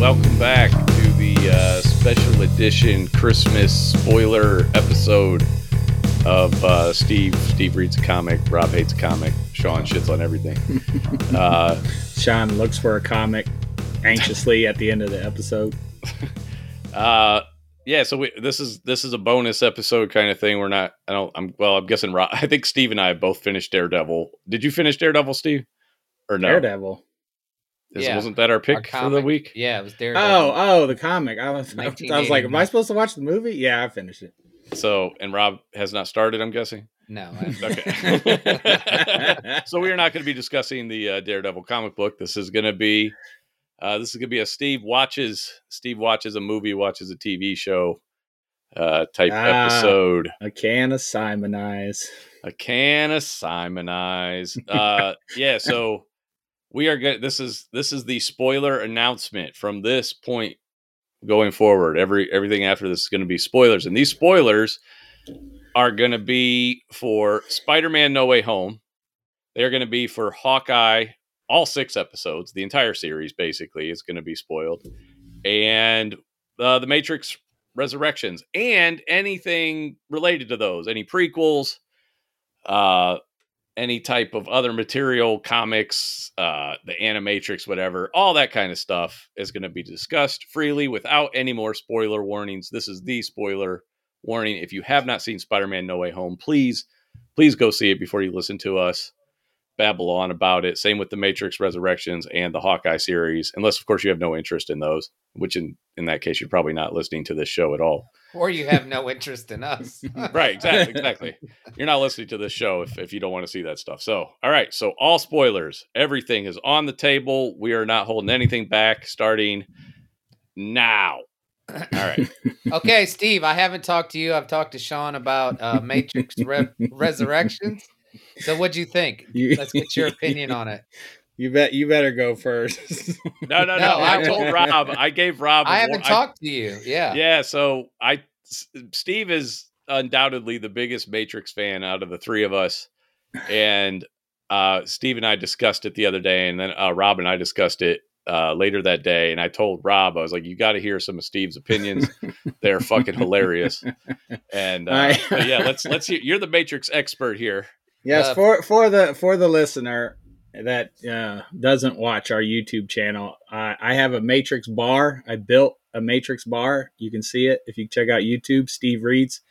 Welcome back to the special edition Christmas spoiler episode of Steve reads a comic, Rob hates a comic, Sean shits on everything. Sean looks for a comic anxiously at the end of the episode. This is a bonus episode kind of thing. I'm guessing Rob, I think Steve and I both finished Daredevil. Did you finish Daredevil, Steve? Or no? Daredevil. Wasn't that our pick for the week? Yeah, it was Daredevil. Oh, the comic. I was like, am I supposed to watch the movie? Yeah, I finished it. So, and Rob has not started, I'm guessing? No. Okay. So we are not going to be discussing the Daredevil comic book. This is going to be a Steve watches a movie, watches a TV show episode. A can of Simonize. Yeah, so we are good. This is the spoiler announcement. From this point going forward, everything after this is going to be spoilers, and these spoilers are going to be for Spider-Man: No Way Home. They're going to be for Hawkeye, all 6 episodes, the entire series basically is going to be spoiled, and The Matrix Resurrections, and anything related to those, any prequels, any type of other material, comics, the Animatrix, whatever, all that kind of stuff is going to be discussed freely without any more spoiler warnings. This is the spoiler warning. If you have not seen Spider-Man No Way Home, please go see it before you listen to us babble on about it. Same with The Matrix Resurrections and the Hawkeye series, unless, of course, you have no interest in those, which in that case, you're probably not listening to this show at all. Or you have no interest in us. Right, exactly. You're not listening to this show if you don't want to see that stuff. So, all right. So all spoilers, everything is on the table. We are not holding anything back starting now. All right. Okay, Steve, I haven't talked to you. I've talked to Sean about Matrix Resurrections. So what'd you think? Let's get your opinion on it. You better go first. No. I told Rob. I gave Rob. I haven't talked to you. Yeah. Yeah. So Steve is undoubtedly the biggest Matrix fan out of the three of us. And Steve and I discussed it the other day. And then Rob and I discussed it later that day. And I told Rob, I was like, you got to hear some of Steve's opinions. They're fucking hilarious. And yeah, let's hear. You're the Matrix expert here. Yes, for the listener that doesn't watch our YouTube channel, I have a Matrix bar. I built a Matrix bar. You can see it if you check out YouTube. Steve Reads.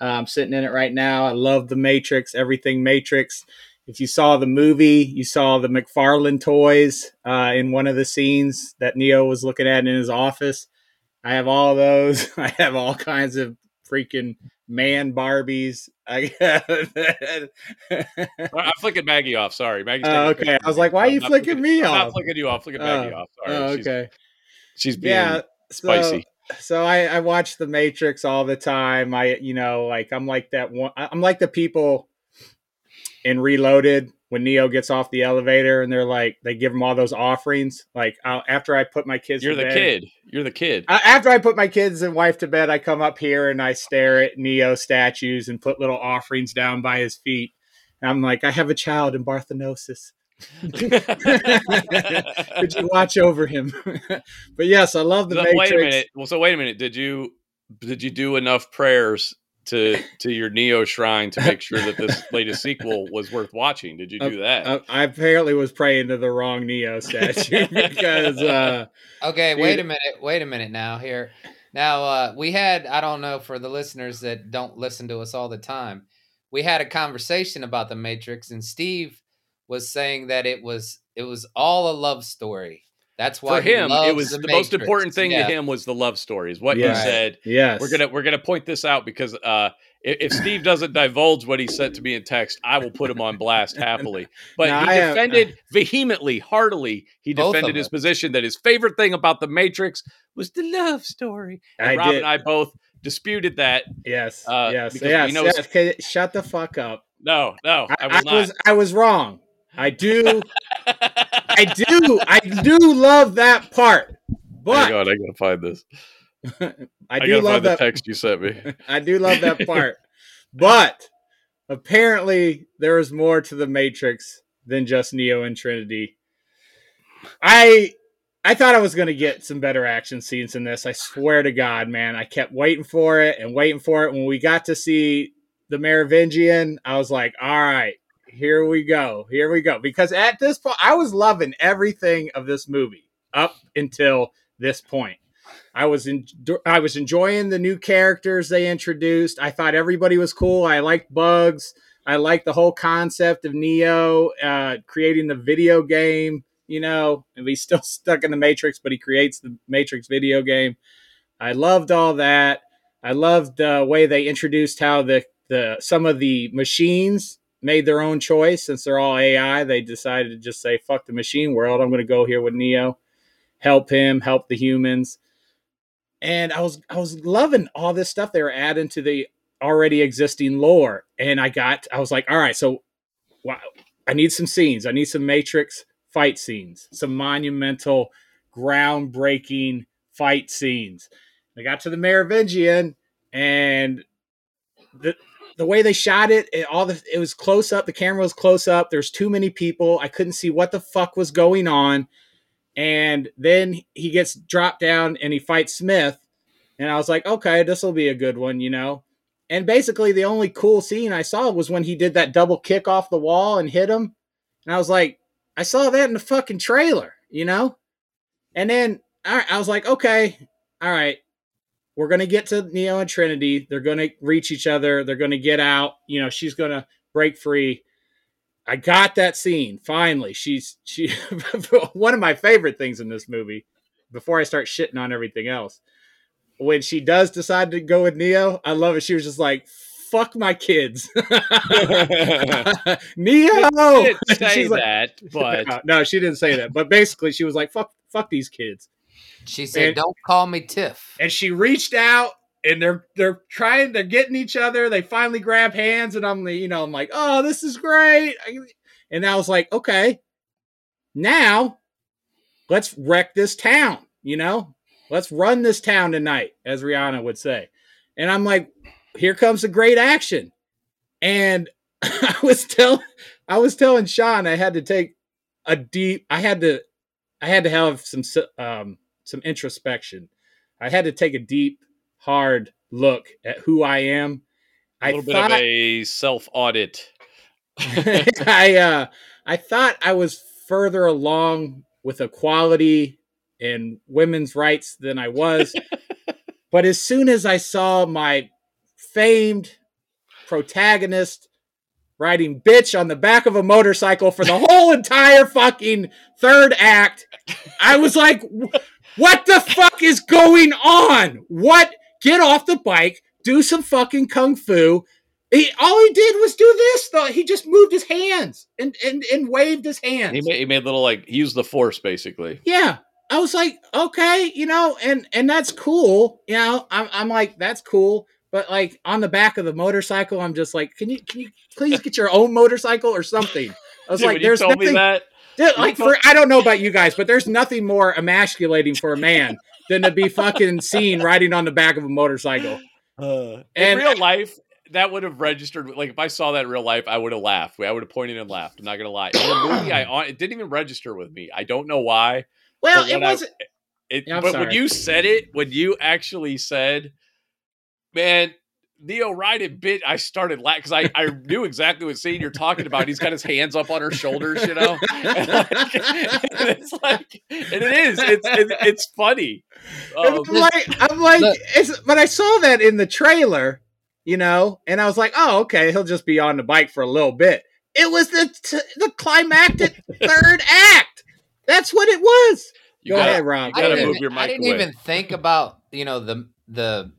I'm sitting in it right now. I love the Matrix. Everything Matrix. If you saw the movie, you saw the McFarlane toys in one of the scenes that Neo was looking at in his office. I have all those. I have all kinds of freaking man Barbies. I'm flicking Maggie off. Sorry, Maggie's okay. I was like, why are you flicking me off? I'm not flicking you off. Flicking Maggie off. Sorry. Okay. She's being spicy. So I watch The Matrix all the time. I'm like the people in Reloaded when Neo gets off the elevator and they're like, they give him all those offerings. Like after I put my kids to bed. You're the kid. After I put my kids and wife to bed, I come up here and I stare at Neo statues and put little offerings down by his feet. And I'm like, I have a child in Barthenosis. Could you watch over him? But yes, I love the Matrix. Wait a minute. Well, so wait a minute. Did you do enough prayers to your Neo shrine to make sure that this latest sequel was worth watching? Did you do that? I apparently was praying to the wrong Neo statue because... okay, wait a minute now here. Now, we had, I don't know, for the listeners that don't listen to us all the time, we had a conversation about The Matrix, and Steve was saying that it was all a love story. That's why for him, it was the most important thing to him was the love stories. What he said. Yes. We're gonna point this out because if Steve doesn't divulge what he said to me in text, I will put him on blast happily. But he defended vehemently, heartily. He defended his position that his favorite thing about The Matrix was the love story. And Rob and I both disputed that. Yes. Yes. You know, yes. Shut the fuck up. No. I was wrong. I do love that part. But hang on, I gotta find this. I gotta find the text you sent me. I do love that part, but apparently there is more to the Matrix than just Neo and Trinity. I I thought I was going to get some better action scenes in this. I swear to God, man, I kept waiting for it and waiting for it. When we got to see the Merovingian, I was like, all right, here we go. Here we go. Because at this point, I was loving everything of this movie up until this point. I was enjoying the new characters they introduced. I thought everybody was cool. I liked Bugs. I liked the whole concept of Neo creating the video game. You know, and he's still stuck in the Matrix, but he creates the Matrix video game. I loved all that. I loved the way they introduced how the some of the machines made their own choice. Since they're all AI, they decided to just say, fuck the machine world. I'm going to go here with Neo, help him, help the humans. And I was loving all this stuff they were adding to the already existing lore. And I was like, all right, so wow, I need some scenes. I need some Matrix fight scenes, some monumental, groundbreaking fight scenes. They got to the Merovingian, and the way they shot it, it was close up. The camera was close up. There's too many people. I couldn't see what the fuck was going on. And then he gets dropped down and he fights Smith. And I was like, okay, this will be a good one, you know? And basically the only cool scene I saw was when he did that double kick off the wall and hit him. And I was like, I saw that in the fucking trailer, you know? And then I was like, okay, all right, we're going to get to Neo and Trinity. They're going to reach each other. They're going to get out. You know, she's going to break free. I got that scene. Finally, she one of my favorite things in this movie, before I start shitting on everything else, when she does decide to go with Neo, I love it. She was just like, fuck my kids. Neo! She didn't say like, that, but... No, she didn't say that. But basically, she was like, fuck these kids. She said, and, don't call me Tiff. And she reached out, and they're getting each other. They finally grab hands, and I'm like, oh, this is great. And I was like, okay, now let's wreck this town, you know? Let's run this town tonight, as Rihanna would say. And I'm like, here comes the great action. And I was telling Sean, I had to have some introspection. I had to take a deep, hard look at who I am. A little bit of a self-audit. I thought I was further along with equality and women's rights than I was. But as soon as I saw my famed protagonist riding bitch on the back of a motorcycle for the whole entire fucking third act, I was like, what the fuck is going on? What? Get off the bike, do some fucking kung fu. All he did was do this, though. He just moved his hands and waved his hands. He made little, like, he used the force, basically. Yeah. I was like, okay, you know, and that's cool. You know, I'm like, that's cool. But like on the back of the motorcycle, I'm just like, can you please get your own motorcycle or something? I was like, there's nothing. I don't know about you guys, but there's nothing more emasculating for a man than to be fucking seen riding on the back of a motorcycle. In real life, that would have registered. Like if I saw that in real life, I would have laughed. I would have pointed and laughed. I'm not gonna lie. In the movie, it didn't even register with me. I don't know why. Well, it wasn't. When you said it, when you actually said, man, Neo riding bitch, I started laughing because I knew exactly what scene you're talking about. He's got his hands up on her shoulders, you know? It's funny. But I saw that in the trailer, you know, and I was like, oh, okay, he'll just be on the bike for a little bit. It was the climactic third act. That's what it was. Go ahead, Rob. You gotta move your mic away. I didn't even think about, you know, the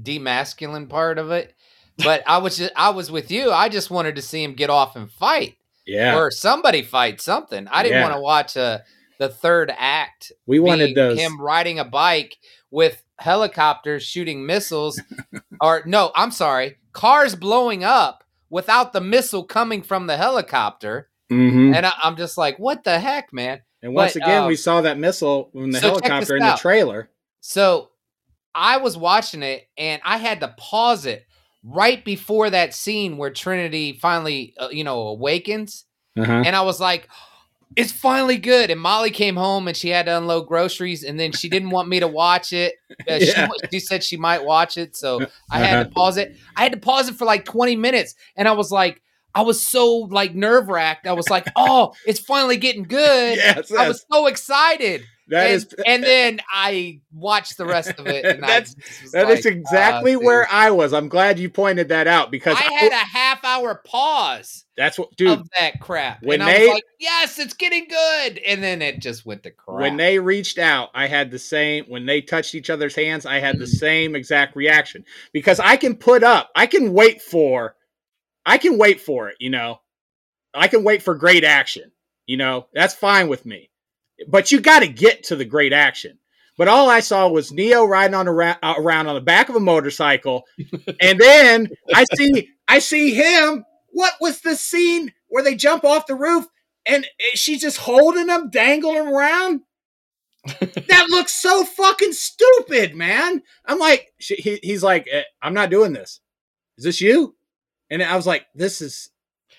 demasculine part of it, but I was with you. I just wanted to see him get off and fight, or somebody fight something. I didn't want to watch the third act. We wanted him riding a bike with helicopters shooting missiles, cars blowing up without the missile coming from the helicopter. Mm-hmm. And I'm just like, what the heck, man? And once again, we saw that missile from the helicopter in the trailer. So I was watching it, and I had to pause it right before that scene where Trinity finally, awakens. Uh-huh. And I was like, it's finally good. And Molly came home and she had to unload groceries, and then she didn't want me to watch it. She said she might watch it. So I had to pause it. I had to pause it for like 20 minutes. And I was like, I was so like nerve wracked. I was like, oh, it's finally getting good. Yes, I was so excited. And then I watched the rest of it. And that is exactly where I was. I'm glad you pointed that out, because I had a half hour pause. That's what, dude, of that crap. When I was like, yes, it's getting good. And then it just went to crap. When they reached out, I had the same, when they touched each other's hands, I had the same exact reaction, because I can put up, I can wait for it. You know, I can wait for great action. You know, that's fine with me. But you got to get to the great action. But all I saw was Neo riding on around on the back of a motorcycle, and then I see him. What was the scene where they jump off the roof and she's just holding him, dangling him around? That looks so fucking stupid, man. I'm like, he's like, I'm not doing this. Is this you? And I was like, this is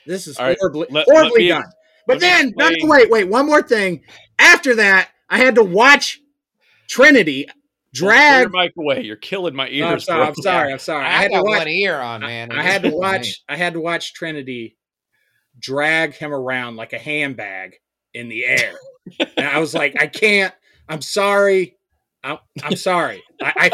horribly, right, horribly done. But then, wait, one more thing. After that, I had to watch Trinity drag. Don't clear your mic away. You're killing my ears. I'm sorry. I had to watch, one ear on, man. I had to watch Trinity drag him around like a handbag in the air. And I was like, I can't. I'm sorry. I'm sorry. I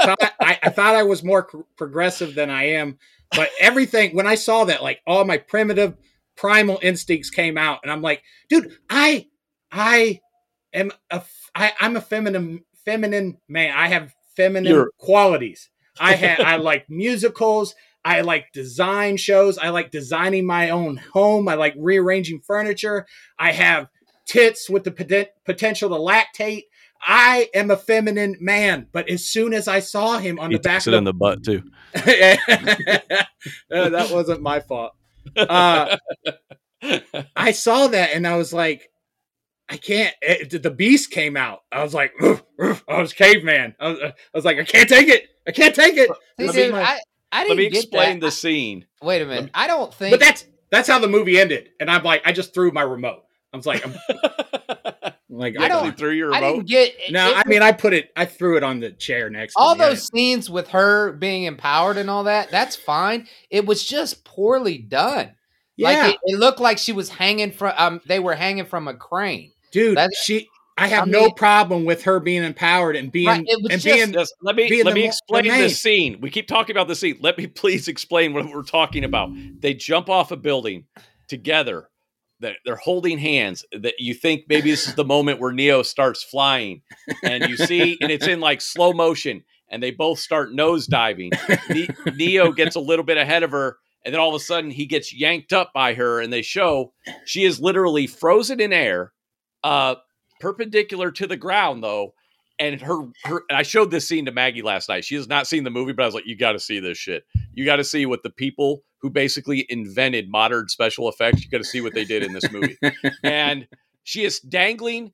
thought I was more progressive than I am. But everything, when I saw that, like all my primal instincts came out, and I'm like, dude, I'm a feminine man. I have feminine qualities. I like musicals. I like design shows. I like designing my own home. I like rearranging furniture. I have tits with the potential to lactate. I am a feminine man, but as soon as I saw him on the back, he takes it in the butt too. No, that wasn't my fault. I saw that and I was like, I can't. The beast came out. I was like, I was caveman. I was like, I can't take it. Let me explain the scene. Wait a minute. I don't think. But that's how the movie ended. And I'm like, I just threw my remote. I was like, I threw your remote. I didn't get it. No, I threw it on the chair next to me. All those scenes with her being empowered and all that, that's fine. It was just poorly done. Yeah. Like it looked like she was hanging from they were hanging from a crane. Dude, I have no problem with her being empowered and being right, it was and just, being just, let me explain the scene. We keep talking about the scene. Let me please explain what we're talking about. They jump off a building together. They're holding hands. That you think maybe this is the moment where Neo starts flying, and you see, and it's in like slow motion, and they both start nosediving. Neo gets a little bit ahead of her, and then all of a sudden he gets yanked up by her, and they show she is literally frozen in air, perpendicular to the ground, though. And her, I showed this scene to Maggie last night. She has not seen the movie, but I was like, you got to see this shit. You got to see what the people who basically invented modern special effects, you got to see what they did in this movie. And she is dangling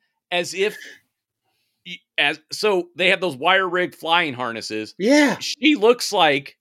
so they have those wire rigged flying harnesses. Yeah. She looks like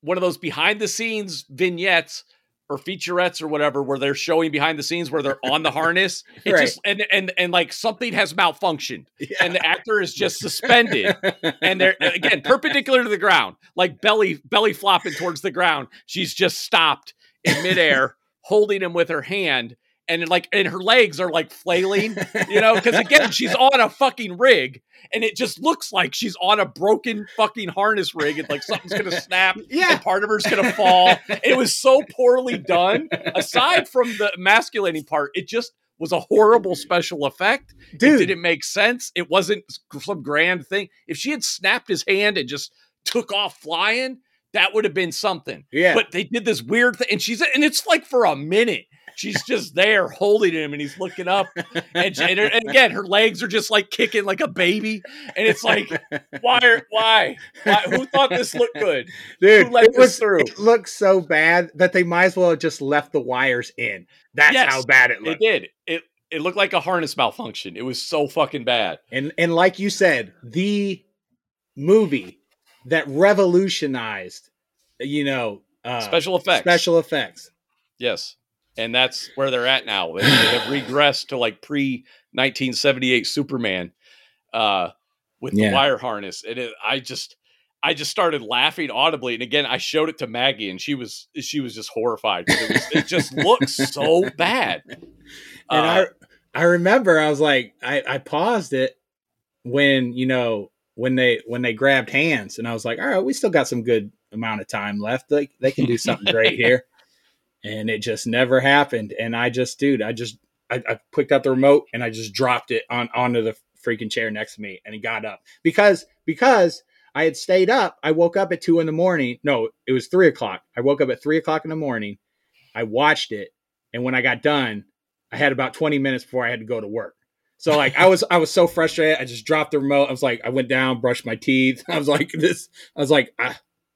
one of those behind the scenes vignettes or featurettes or whatever, where they're showing behind the scenes where they're on the harness. It's right. Just, and like something has malfunctioned, yeah. And the actor is just suspended, and they're again perpendicular to the ground, like belly flopping towards the ground. She's just stopped in midair, holding him with her hand, and her legs are like flailing, you know, because again she's on a fucking rig, and it just looks like she's on a broken fucking harness rig, and like something's gonna snap, yeah, and part of her's gonna fall. It was so poorly done. Aside from the emasculating part, it just was a horrible special effect. Dude, it didn't make sense. It wasn't some grand thing. If she had snapped his hand and just took off flying, that would have been something. Yeah, but they did this weird thing, and it's like for a minute. She's just there holding him, and he's looking up. And again, her legs are just like kicking like a baby. And it's like, why? Who thought this looked good? Dude, it looked so bad that they might as well have just left the wires in. That's how bad it looked. It did. It looked like a harness malfunction. It was so fucking bad. And like you said, the movie that revolutionized, special effects. Yes. And that's where they're at now. They've regressed to like pre-1978 Superman with the wire harness. And I just started laughing audibly. And again, I showed it to Maggie and she was just horrified. It just looked so bad. And I remember I was like, I paused it when, you know, when they grabbed hands, and I was like, all right, we still got some good amount of time left. Like they can do something great here. And it just never happened. And I picked up the remote and I just dropped it onto the freaking chair next to me, and it got up because I had stayed up. I woke up at 2 in the morning. No, it was 3 o'clock. I woke up at 3 o'clock in the morning. I watched it. And when I got done, I had about 20 minutes before I had to go to work. So like, I was so frustrated. I just dropped the remote. I was like, I went down, brushed my teeth. I was like this. I was like,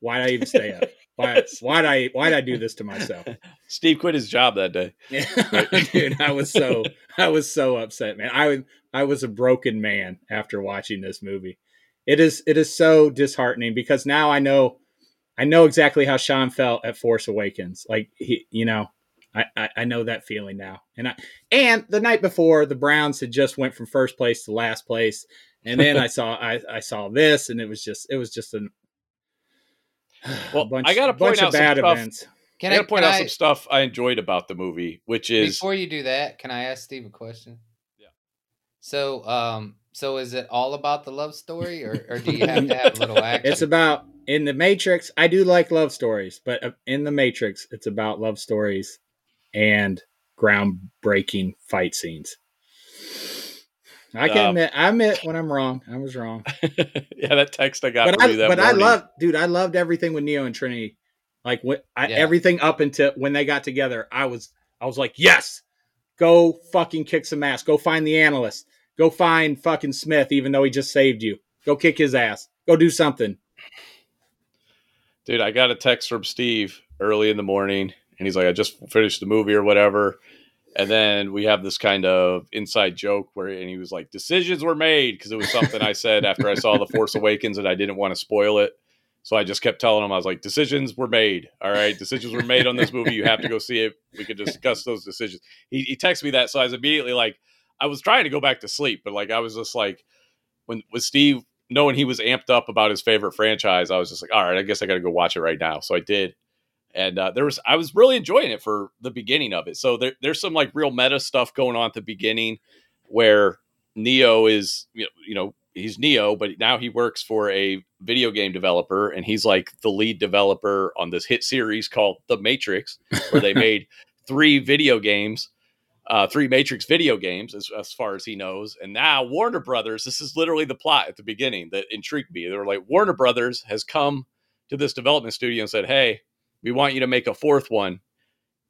why did I even stay up? Why'd I do this to myself? Steve quit his job that day. Dude, I was so upset, man. I was a broken man after watching this movie. It is so disheartening because now I know exactly how Sean felt at Force Awakens. Like he, you know, I know that feeling now. And the night before, the Browns had just went from first place to last place. And then I saw this, and it was just an well, I gotta point out some stuff I enjoyed about the movie, which is before you do that, can I ask Steve a question? Yeah. So, so is it all about the love story, or do you have to have a little action? It's about in the Matrix. I do like love stories, but in the Matrix, it's about love stories and groundbreaking fight scenes. I can admit when I'm wrong. I was wrong. Yeah, that text I got from you that morning. But I loved everything with Neo and Trinity. Like everything up until when they got together, I was like, yes, go fucking kick some ass. Go find the analyst. Go find fucking Smith, even though he just saved you. Go kick his ass. Go do something. Dude, I got a text from Steve early in the morning, and he's like, I just finished the movie or whatever. And then we have this kind of inside joke and he was like, decisions were made, because it was something I said after I saw The Force Awakens and I didn't want to spoil it. So I just kept telling him, I was like, decisions were made. All right. Decisions were made on this movie. You have to go see it. We could discuss those decisions. He texted me that. So I was immediately like, I was trying to go back to sleep, but like, I was just like, with Steve, knowing he was amped up about his favorite franchise, I was just like, all right, I guess I got to go watch it right now. So I did. And I was really enjoying it for the beginning of it. So there's some like real meta stuff going on at the beginning where Neo is, you know, he's Neo, but now he works for a video game developer, and he's like the lead developer on this hit series called The Matrix, where they made 3 Matrix video games as far as he knows. And now Warner Brothers, this is literally the plot at the beginning that intrigued me. They were like, Warner Brothers has come to this development studio and said, hey, we want you to make a fourth one.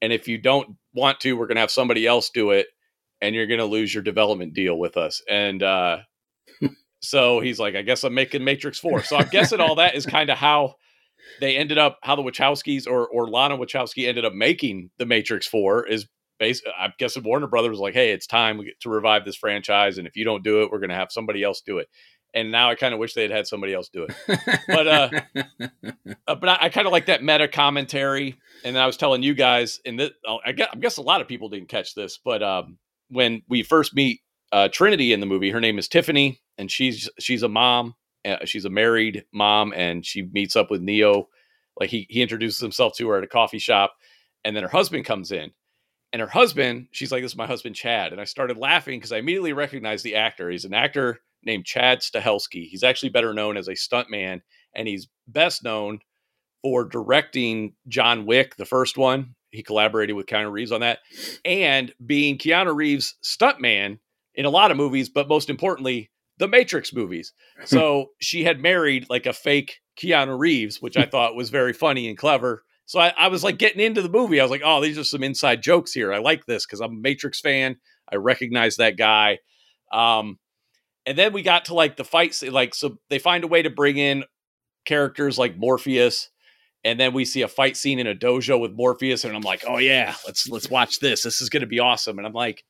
And if you don't want to, we're going to have somebody else do it, and you're going to lose your development deal with us. And so he's like, I guess I'm making Matrix 4. So I'm guessing all that is kind of how they ended up, how the Wachowskis or Lana Wachowski ended up making the Matrix 4 is based. I'm guessing Warner Brothers was like, hey, it's time to revive this franchise. And if you don't do it, we're going to have somebody else do it. And now I kind of wish they'd had somebody else do it, but I kind of like that meta commentary. And I was telling you guys, and I guess a lot of people didn't catch this, but when we first meet Trinity in the movie, her name is Tiffany, and she's a mom, she's a married mom, and she meets up with Neo. Like he introduces himself to her at a coffee shop, and then her husband comes in. And her husband, she's like, this is my husband, Chad. And I started laughing because I immediately recognized the actor. He's an actor named Chad Stahelski. He's actually better known as a stuntman, and he's best known for directing John Wick, the first one. He collaborated with Keanu Reeves on that, and being Keanu Reeves' stuntman in a lot of movies, but most importantly, the Matrix movies. So she had married like a fake Keanu Reeves, which I thought was very funny and clever. So I was like getting into the movie. I was like, oh, these are some inside jokes here. I like this because I'm a Matrix fan. I recognize that guy. And then we got to like the fights, like, so they find a way to bring in characters like Morpheus. And then we see a fight scene in a dojo with Morpheus. And I'm like, oh yeah, let's watch this. This is going to be awesome. And I'm like,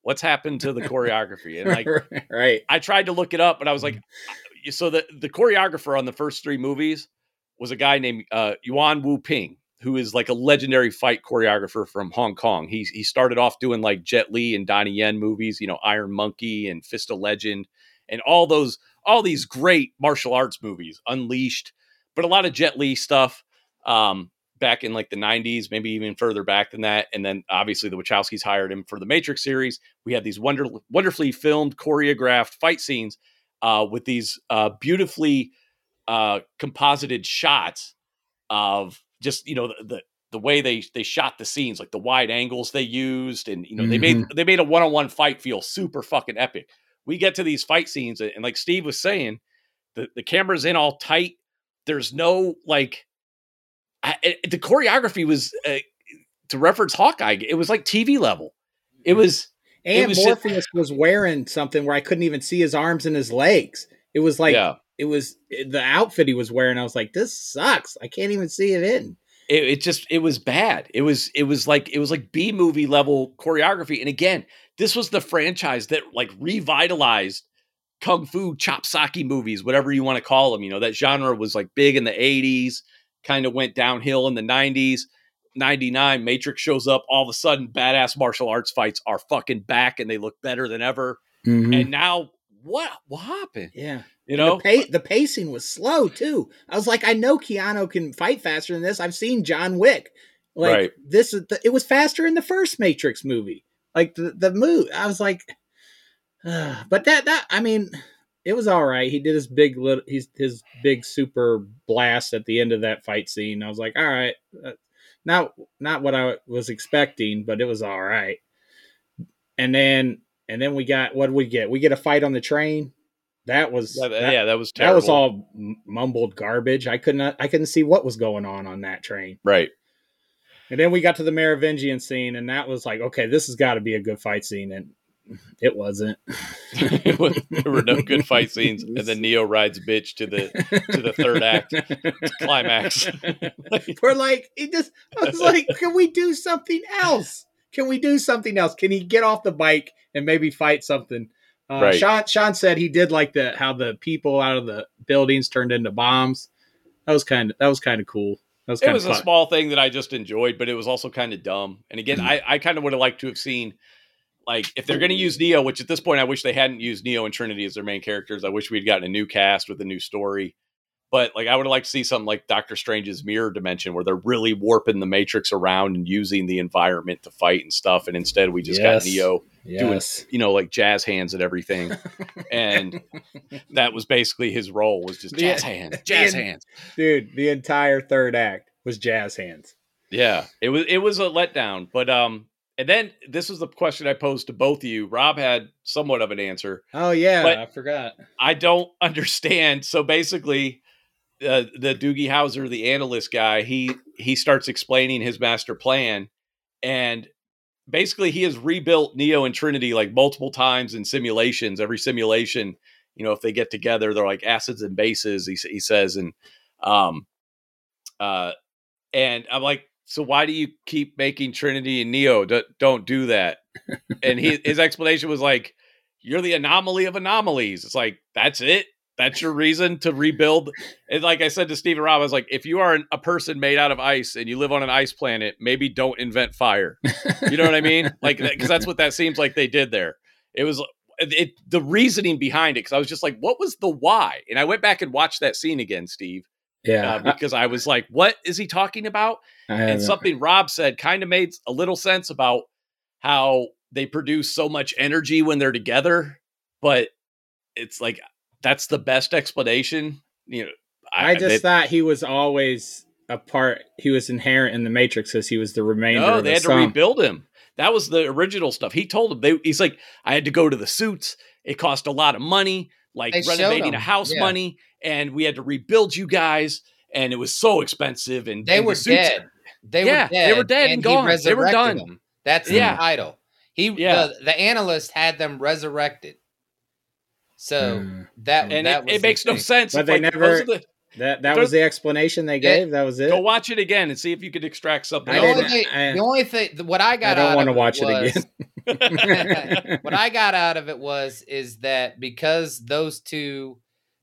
what's happened to the choreography? And like, right. I tried to look it up, but I was like, so the choreographer on the first three movies was a guy named Yuan Wu Ping, who is like a legendary fight choreographer from Hong Kong. He started off doing like Jet Li and Donnie Yen movies, you know, Iron Monkey and Fist of Legend and all these great martial arts movies, Unleashed, but a lot of Jet Li stuff back in like the 90s, maybe even further back than that. And then obviously the Wachowskis hired him for the Matrix series. We have these wonderfully filmed, choreographed fight scenes with these beautifully composited shots of just, you know, the way they shot the scenes, like the wide angles they used. And, you know, they made a one-on-one fight feel super fucking epic. We get to these fight scenes and like Steve was saying, the camera's in all tight. There's no like, the choreography was to reference Hawkeye. It was like TV level. It was, Morpheus was wearing something where I couldn't even see his arms and his legs. It was like, It was the outfit he was wearing. I was like, this sucks. I can't even see it in. It was bad. It was like B movie level choreography. And again, this was the franchise that like revitalized Kung Fu chop sake movies, whatever you want to call them. You know, that genre was like big in the '80s. Kind of went downhill in the 90s. 99, Matrix shows up. All of a sudden, badass martial arts fights are fucking back and they look better than ever. Mm-hmm. And now, what happened? Yeah. You know? The pacing was slow, too. I was like, I know Keanu can fight faster than this. I've seen John Wick. Like, right. It was faster in the first Matrix movie. Like, the move. I was like... But that I mean... It was all right. He did his big super blast at the end of that fight scene. I was like, all right, not what I was expecting, but it was all right. And then we got, what did we get? We get a fight on the train. That was terrible. That was all mumbled garbage. I couldn't see what was going on that train. Right. And then we got to the Merovingian scene, and that was like, okay, this has got to be a good fight scene, and it wasn't. There were no good fight scenes, and then Neo rides bitch to the third act climax. We're like, I was like, can we do something else? Can he get off the bike and maybe fight something? Right. Sean said he did like how the people out of the buildings turned into bombs. That was kind of cool. It was fun. A small thing that I just enjoyed, but it was also kind of dumb. And again, I kind of would have liked to have seen. Like, if they're going to use Neo, which at this point, I wish they hadn't used Neo and Trinity as their main characters. I wish we'd gotten a new cast with a new story. But, like, I would like to see something like Doctor Strange's mirror dimension where they're really warping the Matrix around and using the environment to fight and stuff. And instead, we just got Neo doing, you know, like jazz hands and everything. And that was basically his role, was just jazz hands. Dude, the entire third act was jazz hands. Yeah, it was a letdown. But, and then this was the question I posed to both of you. Rob had somewhat of an answer. Oh, yeah. I forgot. I don't understand. So basically, the Doogie Howser, the analyst guy, he starts explaining his master plan. And basically, he has rebuilt Neo and Trinity like multiple times in simulations. Every simulation, you know, if they get together, they're like acids and bases, he says. And I'm like, so why do you keep making Trinity and Neo? Don't do that. And his explanation was like, you're the anomaly of anomalies. It's like, that's it. That's your reason to rebuild. And like I said to Steve and Rob, I was like, if you are a person made out of ice and you live on an ice planet, maybe don't invent fire. You know what I mean? Like, because that's what that seems like they did there. It was the reasoning behind it. Cause I was just like, what was the why? And I went back and watched that scene again, Steve. Yeah, because I was like, what is he talking about? And something Rob said kind of made a little sense about how they produce so much energy when they're together. But it's like, that's the best explanation. You know, I thought he was always a part. He was inherent in the Matrix because he was the remainder. No, they had to rebuild him. That was the original stuff. He told them he's like, I had to go to the suits. It cost a lot of money, like they renovating a house money. And we had to rebuild you guys, and it was so expensive. And they were dead. They were dead and gone. They were done. Them. That's the title. The analyst had them resurrected. So that makes no sense. But they never. That was the explanation they gave. That was it. Go watch it again and see if you could extract something. The only thing what I got. I don't want to watch it again. What I got out of it is that because those two.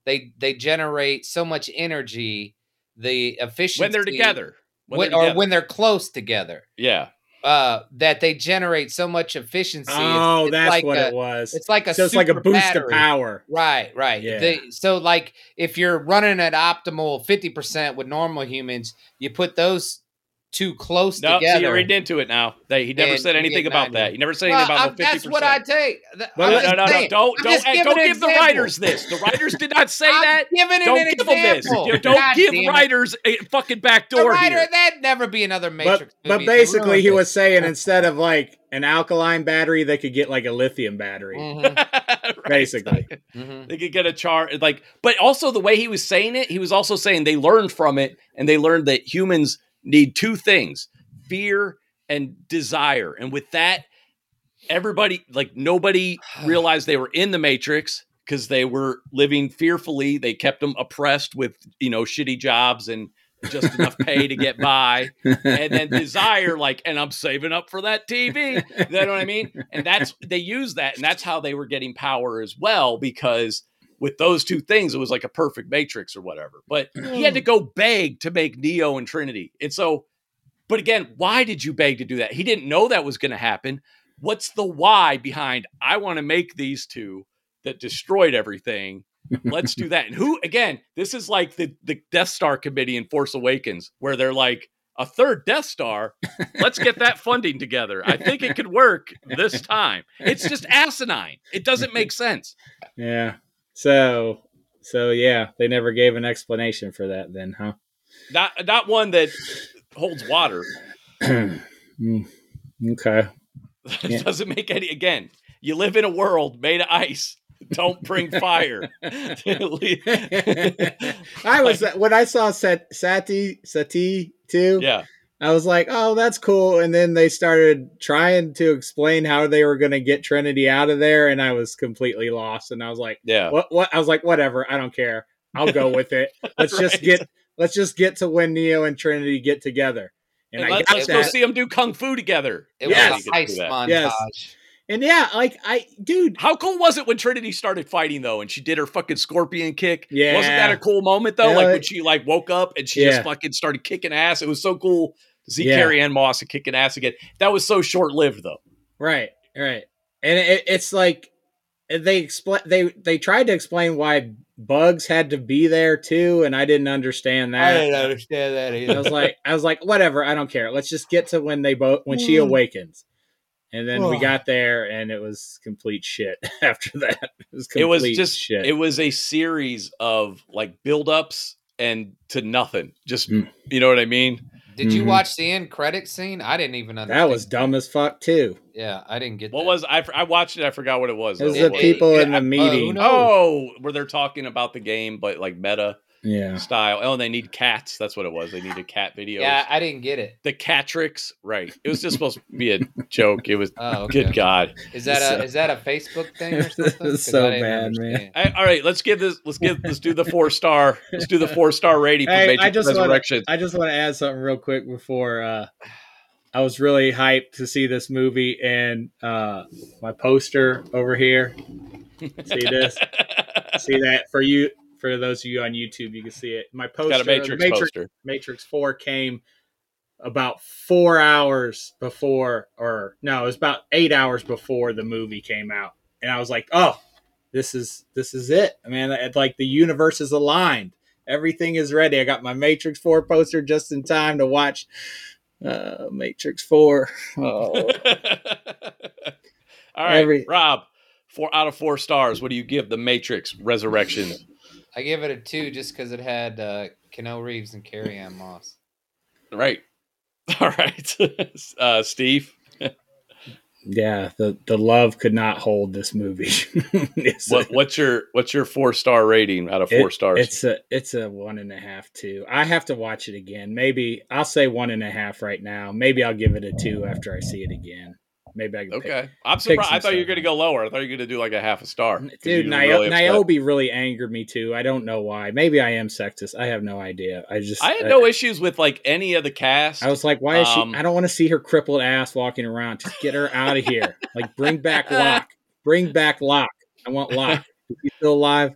They generate so much energy, the efficiency when they're together. when they're close together. Yeah. That they generate so much efficiency. Oh, it's that's like what it was. It's like a so it's super like a boost battery. Of power. Right, right. Yeah. So like if you're running at optimal 50% with normal humans, you put those two close together. So you're reading into it now. He never said anything about that. He never said anything about the 50%. That's what I take. No. Don't give the writers this. The writers did not say that. Don't give them this. Don't give writers a fucking backdoor here. That'd never be another Matrix movie. But basically he was saying instead of like an alkaline battery, they could get like a lithium battery. Mm-hmm. Basically. Mm-hmm. They could get a charge. But also the way he was saying it, he was also saying they learned from it and they learned that humans need two things, fear and desire. And with that, everybody, like nobody realized they were in the Matrix because they were living fearfully. They kept them oppressed with, shitty jobs and just enough pay to get by. And then desire, and I'm saving up for that TV. You know what I mean? And they used that. And that's how they were getting power as well, because with those two things, it was like a perfect Matrix or whatever. But he had to go beg to make Neo and Trinity. And so, but again, why did you beg to do that? He didn't know that was going to happen. What's the why behind, I want to make these two that destroyed everything. Let's do that. And who, again, this is like the Death Star committee in Force Awakens, where they're like, a third Death Star. Let's get that funding together. I think it could work this time. It's just asinine. It doesn't make sense. Yeah. So yeah, they never gave an explanation for that then, huh? Not one that holds water. Okay. It doesn't make any, again, you live in a world made of ice. Don't bring fire. When I saw Sati 2, yeah. I was like, oh, that's cool. And then they started trying to explain how they were going to get Trinity out of there. And I was completely lost. And I was like, yeah, what? I was like, whatever. I don't care. I'll go with it. Let's just get to when Neo and Trinity get together. And let's go see them do Kung Fu together. It was a heist montage. Yes. And yeah, how cool was it when Trinity started fighting though, and she did her fucking scorpion kick? Yeah. Wasn't that a cool moment though? Yeah. Like when she woke up and she just fucking started kicking ass. It was so cool. See Carrie-Anne Moss and kicking ass again. That was so short-lived, though. Right. And it's like they tried to explain why Bugs had to be there too, and I didn't understand that. I didn't understand that either. I was like, whatever, I don't care. Let's just get to when she awakens. And then we got there, and it was complete shit after that. It was just shit. It was a series of build-ups and to nothing. Just you know what I mean. Did you watch the end credits scene? I didn't even understand. That was dumb as fuck too. Yeah, I didn't get. I watched it. I forgot what it was. It was the people in the meeting. Where they're talking about the game, but meta style. Oh, and they need cats. That's what it was. They needed cat videos. Yeah, I didn't get it. The Catrix, right? It was just supposed to be a joke. It was. Oh, okay. Good God. Is that a Facebook thing or something? So bad, man. All right, let's do the 4-star rating for Matrix Resurrections. I just want to add something real quick before. I was really hyped to see this movie, and my poster over here. See this? See that for you. For those of you on YouTube, you can see it. My poster, got a Matrix poster. Matrix 4 came about 4 hours before, it was about 8 hours before the movie came out, and I was like, "Oh, this is it, man! The universe is aligned, everything is ready." I got my Matrix 4 poster just in time to watch Matrix 4. Oh, all right, Rob, 4 out of 4 stars. What do you give the Matrix Resurrections? I give it a 2 just because it had Keanu Reeves and Carrie-Anne Moss. Right. All right. Steve? Yeah, the love could not hold this movie. What's your 4-star rating out of 4 stars? It's a 1.5, 2. I have to watch it again. Maybe I'll say 1.5 right now. Maybe I'll give it a 2 after I see it again. Maybe I can. Okay, I'm surprised. I thought you were going to go lower. I thought you were going to do a 0.5 star. Dude, Niobe really angered me too. I don't know why. Maybe I am sexist. I have no idea. I had no issues with any of the cast. I was like, why is she? I don't want to see her crippled ass walking around. Just get her out of here. Bring back Locke. I want Locke. Is he still alive?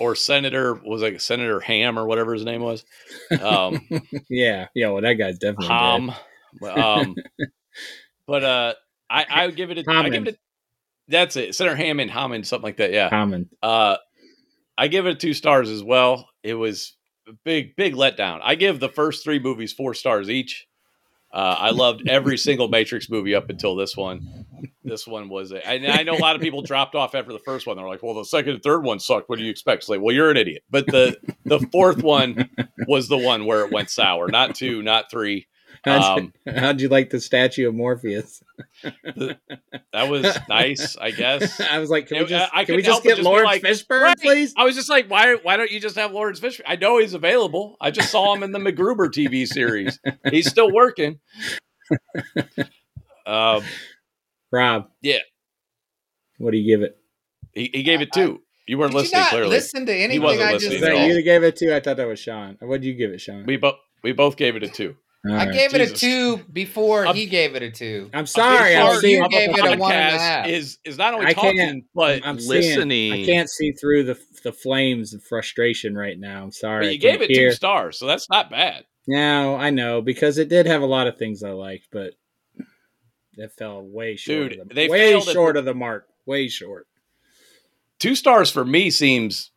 or Senator was like Senator Ham or whatever his name was. Well, that guy's definitely dead. But I would give it a. I give it a, that's it. Senator Hammond, Hammond, something like that. Yeah, Hammond. I give it 2 stars as well. It was a big letdown. I give the first 3 movies 4 stars each. I loved every single Matrix movie up until this one. This one was it. And I know a lot of people dropped off after the first one. They're like, well, the second and third one sucked. What do you expect? It's like, well, you're an idiot. But the fourth one was the one where it went sour. Not 2, not 3. How'd you like the statue of Morpheus? That was nice, I guess. I was like, can we just get Lawrence Fishburne, right, please? I was just like, why don't you just have Lawrence Fishburne? I know he's available. I just saw him in the MacGruber TV series. He's still working. Rob. Yeah. What do you give it? He gave it 2. You weren't listening, clearly. Listen to anything I just said. You gave it 2. I thought that was Sean. What did you give it, Sean? We both gave it a 2. Right. I gave it a 2 before he gave it a 2. I'm sorry. I'm seeing you gave it a 1.5. Is not only talking, but I'm listening. I can't see through the flames of frustration right now. I'm sorry. But you gave it 2 stars, so that's not bad. No, I know, because it did have a lot of things I liked, but that fell way short. Dude, they way short of the mark. Way short. 2 stars for me seems...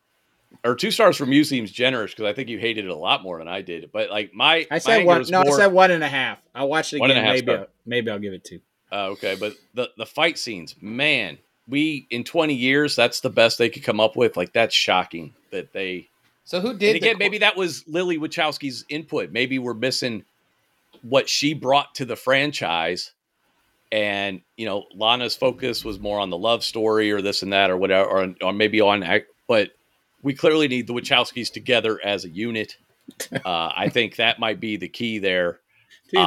Or 2 stars from you seems generous because I think you hated it a lot more than I did. But like I said 1.5. I watched it again. Maybe I'll give it 2. Okay, but the fight scenes, man, we in 20 years, that's the best they could come up with. Like that's shocking that they. So who did? And again, maybe that was Lily Wachowski's input. Maybe we're missing what she brought to the franchise. And you know, Lana's focus was more on the love story or this and that or whatever, or maybe on but. We clearly need the Wachowskis together as a unit. I think that might be the key there. Dude,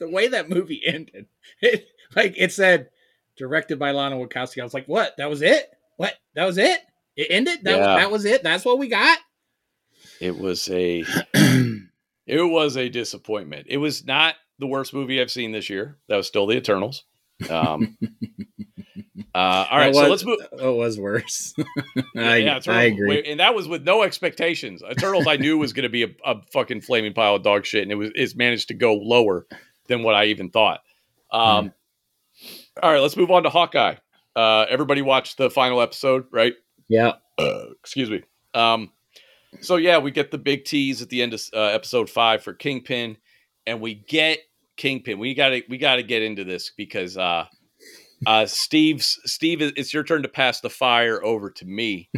the way that movie ended, it said directed by Lana Wachowski. I was like, what? That was it? What? That was it? It ended? That was it? That's what we got? It was a disappointment. It was not the worst movie I've seen this year. That was still The Eternals. All right, so let's move. It was worse. I agree. And that was with no expectations. Eternals I knew was going to be a fucking flaming pile of dog shit, and it's managed to go lower than what I even thought. All right, let's move on to Hawkeye. Everybody watched the final episode, right? Yeah. Excuse me. So yeah, we get the big tease at the end of episode 5 for Kingpin, and we get Kingpin. We gotta get into this because. Steve, it's your turn to pass the fire over to me,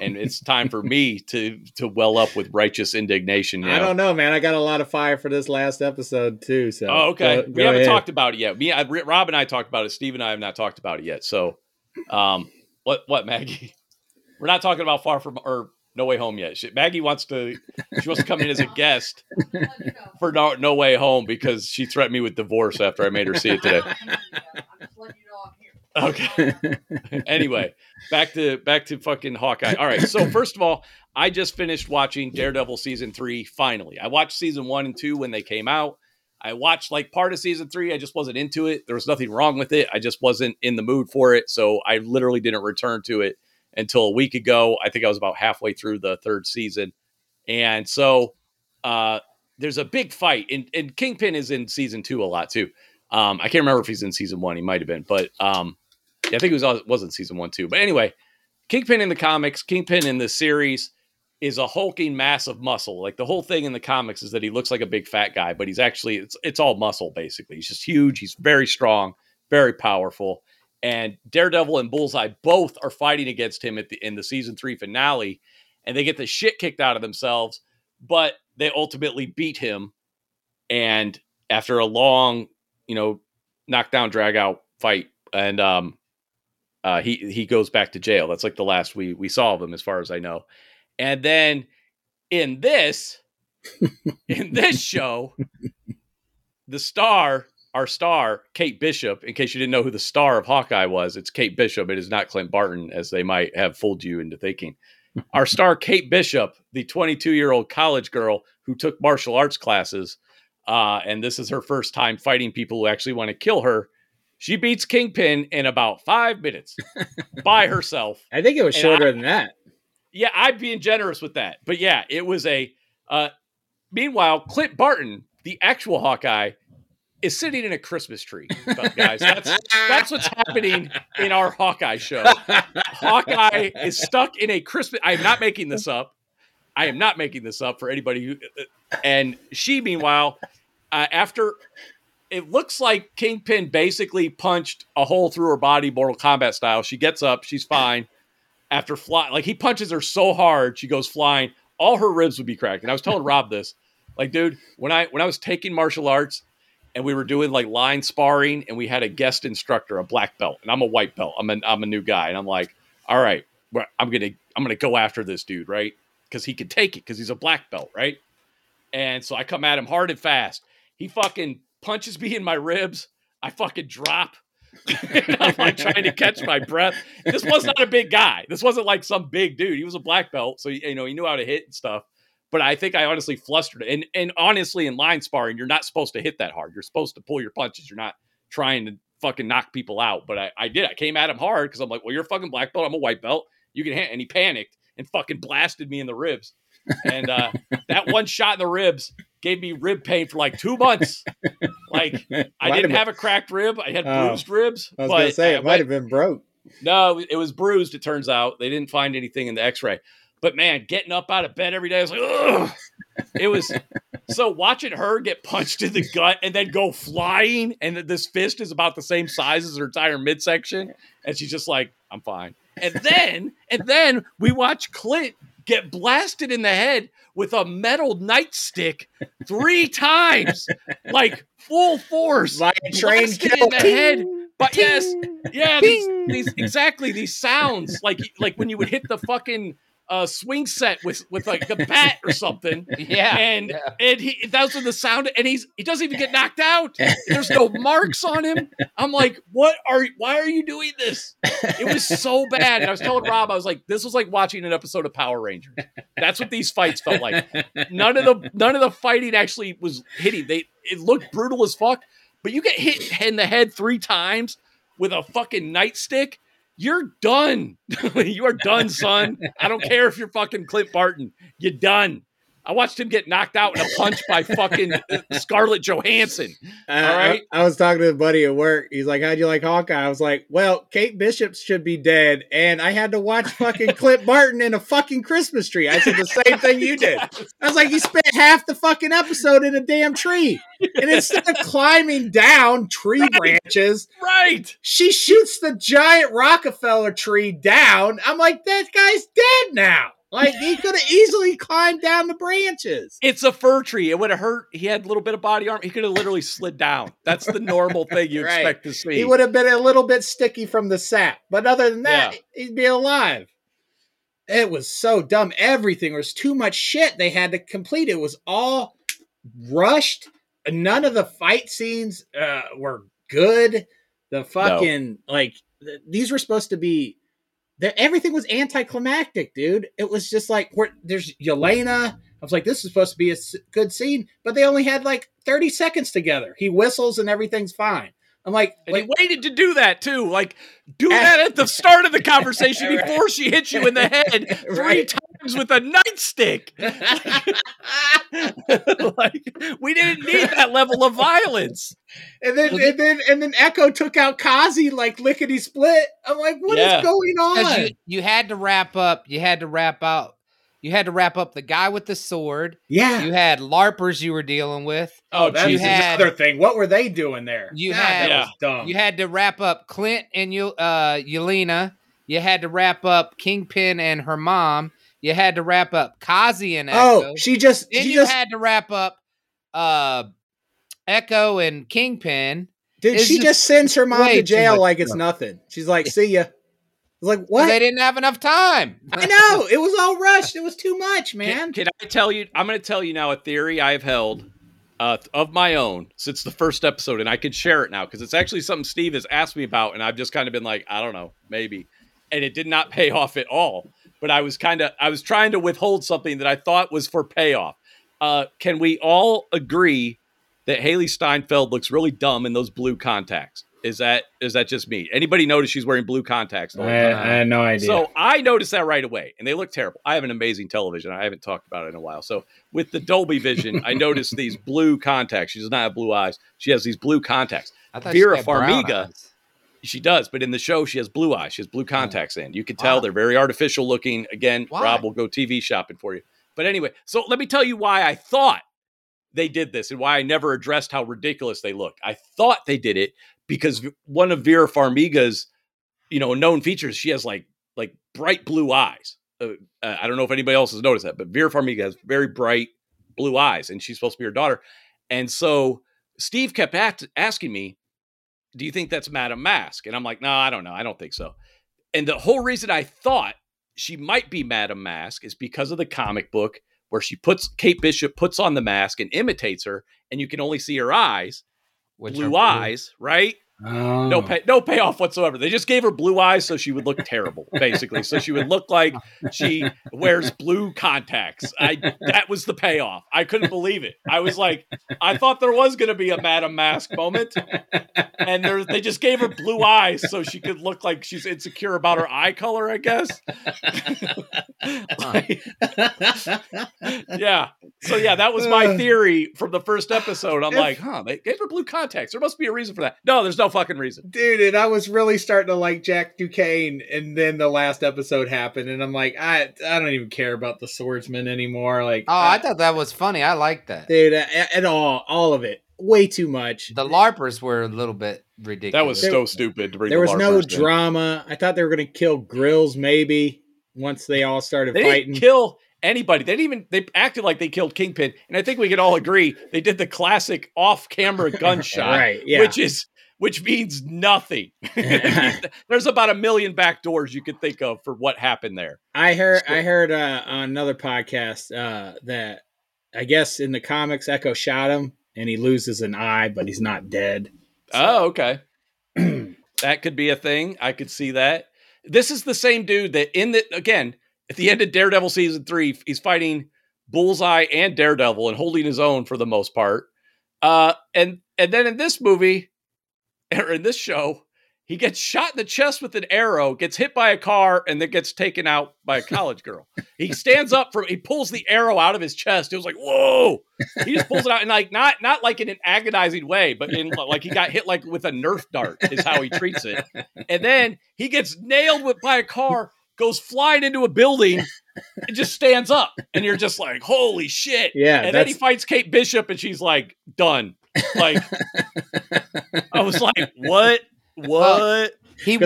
and it's time for me to well up with righteous indignation. I don't know, man. I got a lot of fire for this last episode too. So, okay, we haven't talked about it yet. Rob and I talked about it. Steve and I have not talked about it yet. So, what, Maggie? We're not talking about Far From or No Way Home yet. Maggie wants to come in as a guest for No Way Home because she threatened me with divorce after I made her see it today. Okay. Anyway, back to fucking Hawkeye. All right. So first of all, I just finished watching Daredevil season 3. Finally, I watched season 1 and 2 when they came out. I watched like part of season 3. I just wasn't into it. There was nothing wrong with it. I just wasn't in the mood for it. So I literally didn't return to it until a week ago. I think I was about halfway through the 3rd season. And so there's a big fight and Kingpin is in season 2 a lot too. I can't remember if he's in season 1. He might've been, but I think it wasn't season 1, 2. But anyway, Kingpin in the comics, Kingpin in the series is a hulking mass of muscle. Like the whole thing in the comics is that he looks like a big fat guy, but he's actually, it's all muscle basically. He's just huge. He's very strong, very powerful. And Daredevil and Bullseye both are fighting against him in the season 3 finale. And they get the shit kicked out of themselves, but they ultimately beat him. And after a long, knockdown, drag out fight. And, he goes back to jail. That's like the last we saw of him, as far as I know. And then in this show, our star, Kate Bishop, in case you didn't know who the star of Hawkeye was, it's Kate Bishop. It is not Clint Barton, as they might have fooled you into thinking. Our star, Kate Bishop, the 22-year-old college girl who took martial arts classes, and this is her first time fighting people who actually want to kill her. She beats Kingpin in about 5 minutes by herself. I think it was shorter than that. Yeah, I'm being generous with that. But yeah, it was a... meanwhile, Clint Barton, the actual Hawkeye, is sitting in a Christmas tree, guys. That's what's happening in our Hawkeye show. Hawkeye is stuck in a Christmas... I am not making this up for anybody who... And she, meanwhile, after... It looks like Kingpin basically punched a hole through her body, Mortal Kombat style. She gets up. She's fine. After flying, like he punches her so hard, she goes flying. All her ribs would be cracked. And I was telling Rob this, like, dude, when I was taking martial arts and we were doing like line sparring and we had a guest instructor, a black belt, and I'm a white belt. I'm a new guy. And I'm like, all right, I'm going to go after this dude. Right. Cause he can take it. Cause he's a black belt. Right. And so I come at him hard and fast. He fucking punches me in my ribs. I fucking drop. I'm like trying to catch my breath. This was not a big guy. This wasn't like some big dude. He was a black belt, so he knew how to hit and stuff. But I think I honestly flustered it. And honestly, in line sparring, you're not supposed to hit that hard. You're supposed to pull your punches. You're not trying to fucking knock people out. But I did. I came at him hard because I'm like, well, you're a fucking black belt. I'm a white belt. You can hit. And he panicked and fucking blasted me in the ribs. And that one shot in the ribs gave me rib pain for like 2 months. Like I didn't have a cracked rib. I had bruised ribs. I was going to say it might have been broke. No, it was bruised. It turns out they didn't find anything in the X-ray. But man, getting up out of bed every day, I was like, ugh. It was so watching her get punched in the gut and then go flying. And this fist is about the same size as her entire midsection, and she's just like, I'm fine. And then we watch Clint get blasted in the head with a metal nightstick 3 times, like full force, like a train in the head. But yes, yeah, these sounds like when you would hit the fucking swing set with like the bat or something. Yeah, and he those are the sound, and he doesn't even get knocked out. There's no marks on him. I'm like, why are you doing this? It was so bad. And I was telling Rob, I was like, this was like watching an episode of Power Rangers. That's what these fights felt like. None of the fighting actually was hitting. It looked brutal as fuck, but you get hit in the head 3 times with a fucking nightstick. You're done. You are done, son. I don't care if you're fucking Clint Barton. You're done. I watched him get knocked out in a punch by fucking Scarlett Johansson. All right. I was talking to a buddy at work. He's like, how'd you like Hawkeye? I was like, well, Kate Bishop should be dead. And I had to watch fucking Clint Barton in a fucking Christmas tree. I said the same thing you did. I was like, he spent half the fucking episode in a damn tree. And instead of climbing down tree branches, right, she shoots the giant Rockefeller tree down. I'm like, that guy's dead now. Like, he could have easily climbed down the branches. It's a fir tree. It would have hurt. He had a little bit of body armor. He could have literally slid down. That's the normal thing you expect to see. He would have been a little bit sticky from the sap. But other than that, he'd be alive. It was so dumb. Everything was too much shit they had to complete. It was all rushed. None of the fight scenes were good. The fucking, these were supposed to be. Everything was anticlimactic, dude. It was just like, there's Yelena. I was like, this is supposed to be a good scene, but they only had like 30 seconds together. He whistles and everything's fine. I'm like, he waited to do that too. Like, do that at the start of the conversation before she hits you in the head 3 times with a nightstick. Like, we didn't need that level of violence. And then Echo took out Kazi like lickety split. I'm like, what is going on? You had to wrap up. You had to wrap up the guy with the sword. Yeah. You had LARPers you were dealing with. Oh, that is another thing. What were they doing there? That was dumb. You had to wrap up Clint and Yelena. You had to wrap up Kingpin and her mom. You had to wrap up Kazi and Echo. Oh, she had to wrap up Echo and Kingpin. Dude, she just sends her mom to jail like it's nothing. She's like, see ya. Like, what? They didn't have enough time. I know. It was all rushed. It was too much, man. Can I tell you? I'm going to tell you now a theory I've held of my own since the first episode, and I can share it now because it's actually something Steve has asked me about, and I've just kind of been like, I don't know, maybe. And it did not pay off at all. But I was trying to withhold something that I thought was for payoff. Can we all agree that Haley Steinfeld looks really dumb in those blue contacts? Is that just me? Anybody notice she's wearing blue contacts the whole time? I had no idea. So I noticed that right away, and they look terrible. I have an amazing television. I haven't talked about it in a while. So with the Dolby Vision, I noticed these blue contacts. She does not have blue eyes. She has these blue contacts. I thought Vera Farmiga, she does, but in the show, she has blue eyes. She has blue contacts in. You can tell they're very artificial looking. Again, why? Rob will go TV shopping for you. But anyway, so let me tell you why I thought they did this and why I never addressed how ridiculous they looked. I thought they did it because one of Vera Farmiga's, known features, she has like bright blue eyes. I don't know if anybody else has noticed that, but Vera Farmiga has very bright blue eyes, and she's supposed to be her daughter. And so Steve kept asking me, "Do you think that's Madame Mask?" And I'm like, "No, I don't know. I don't think so." And the whole reason I thought she might be Madame Mask is because of the comic book where she Kate Bishop puts on the mask and imitates her, and you can only see her eyes. Which blue eyes, right? Oh. No payoff whatsoever. They just gave her blue eyes so she would look terrible, basically. So she would look like she wears blue contacts. That was the payoff. I couldn't believe it. I was like, I thought there was going to be a Madame Mask moment, and they just gave her blue eyes so she could look like she's insecure about her eye color, I guess. Yeah. So yeah, that was my theory from the first episode. I'm like, they gave her blue contacts. There must be a reason for that. No, there's no fucking reason. Dude, and I was really starting to like Jack Duquesne, and then the last episode happened, and I'm like, I don't even care about the swordsman anymore. Like, I thought that was funny. I liked that. Dude, at all of it. Way too much. The LARPers were a little bit ridiculous. That was so stupid to bring there the LARPers. There was no drama. I thought they were going to kill Grills maybe once they all started they fighting. Didn't kill anybody. They acted like they killed Kingpin, and I think we could all agree they did the classic off-camera gunshot, right, yeah. Which means nothing. There's about a million back doors you could think of for what happened there. I heard on another podcast that I guess in the comics Echo shot him and he loses an eye, but he's not dead. So. Oh, okay. That could be a thing. I could see that. This is the same dude that at the end of Daredevil season 3, he's fighting Bullseye and Daredevil and holding his own for the most part. And then in this movie, or in this show, he gets shot in the chest with an arrow, gets hit by a car, and then gets taken out by a college girl. He stands up he pulls the arrow out of his chest. It was like, whoa! He just pulls it out, and like not like in an agonizing way, but in like he got hit like with a Nerf dart is how he treats it. And then he gets nailed by a car, goes flying into a building, and just stands up. And you're just like, holy shit! Yeah. And then he fights Kate Bishop, and she's like, done. Like, I was like, what? He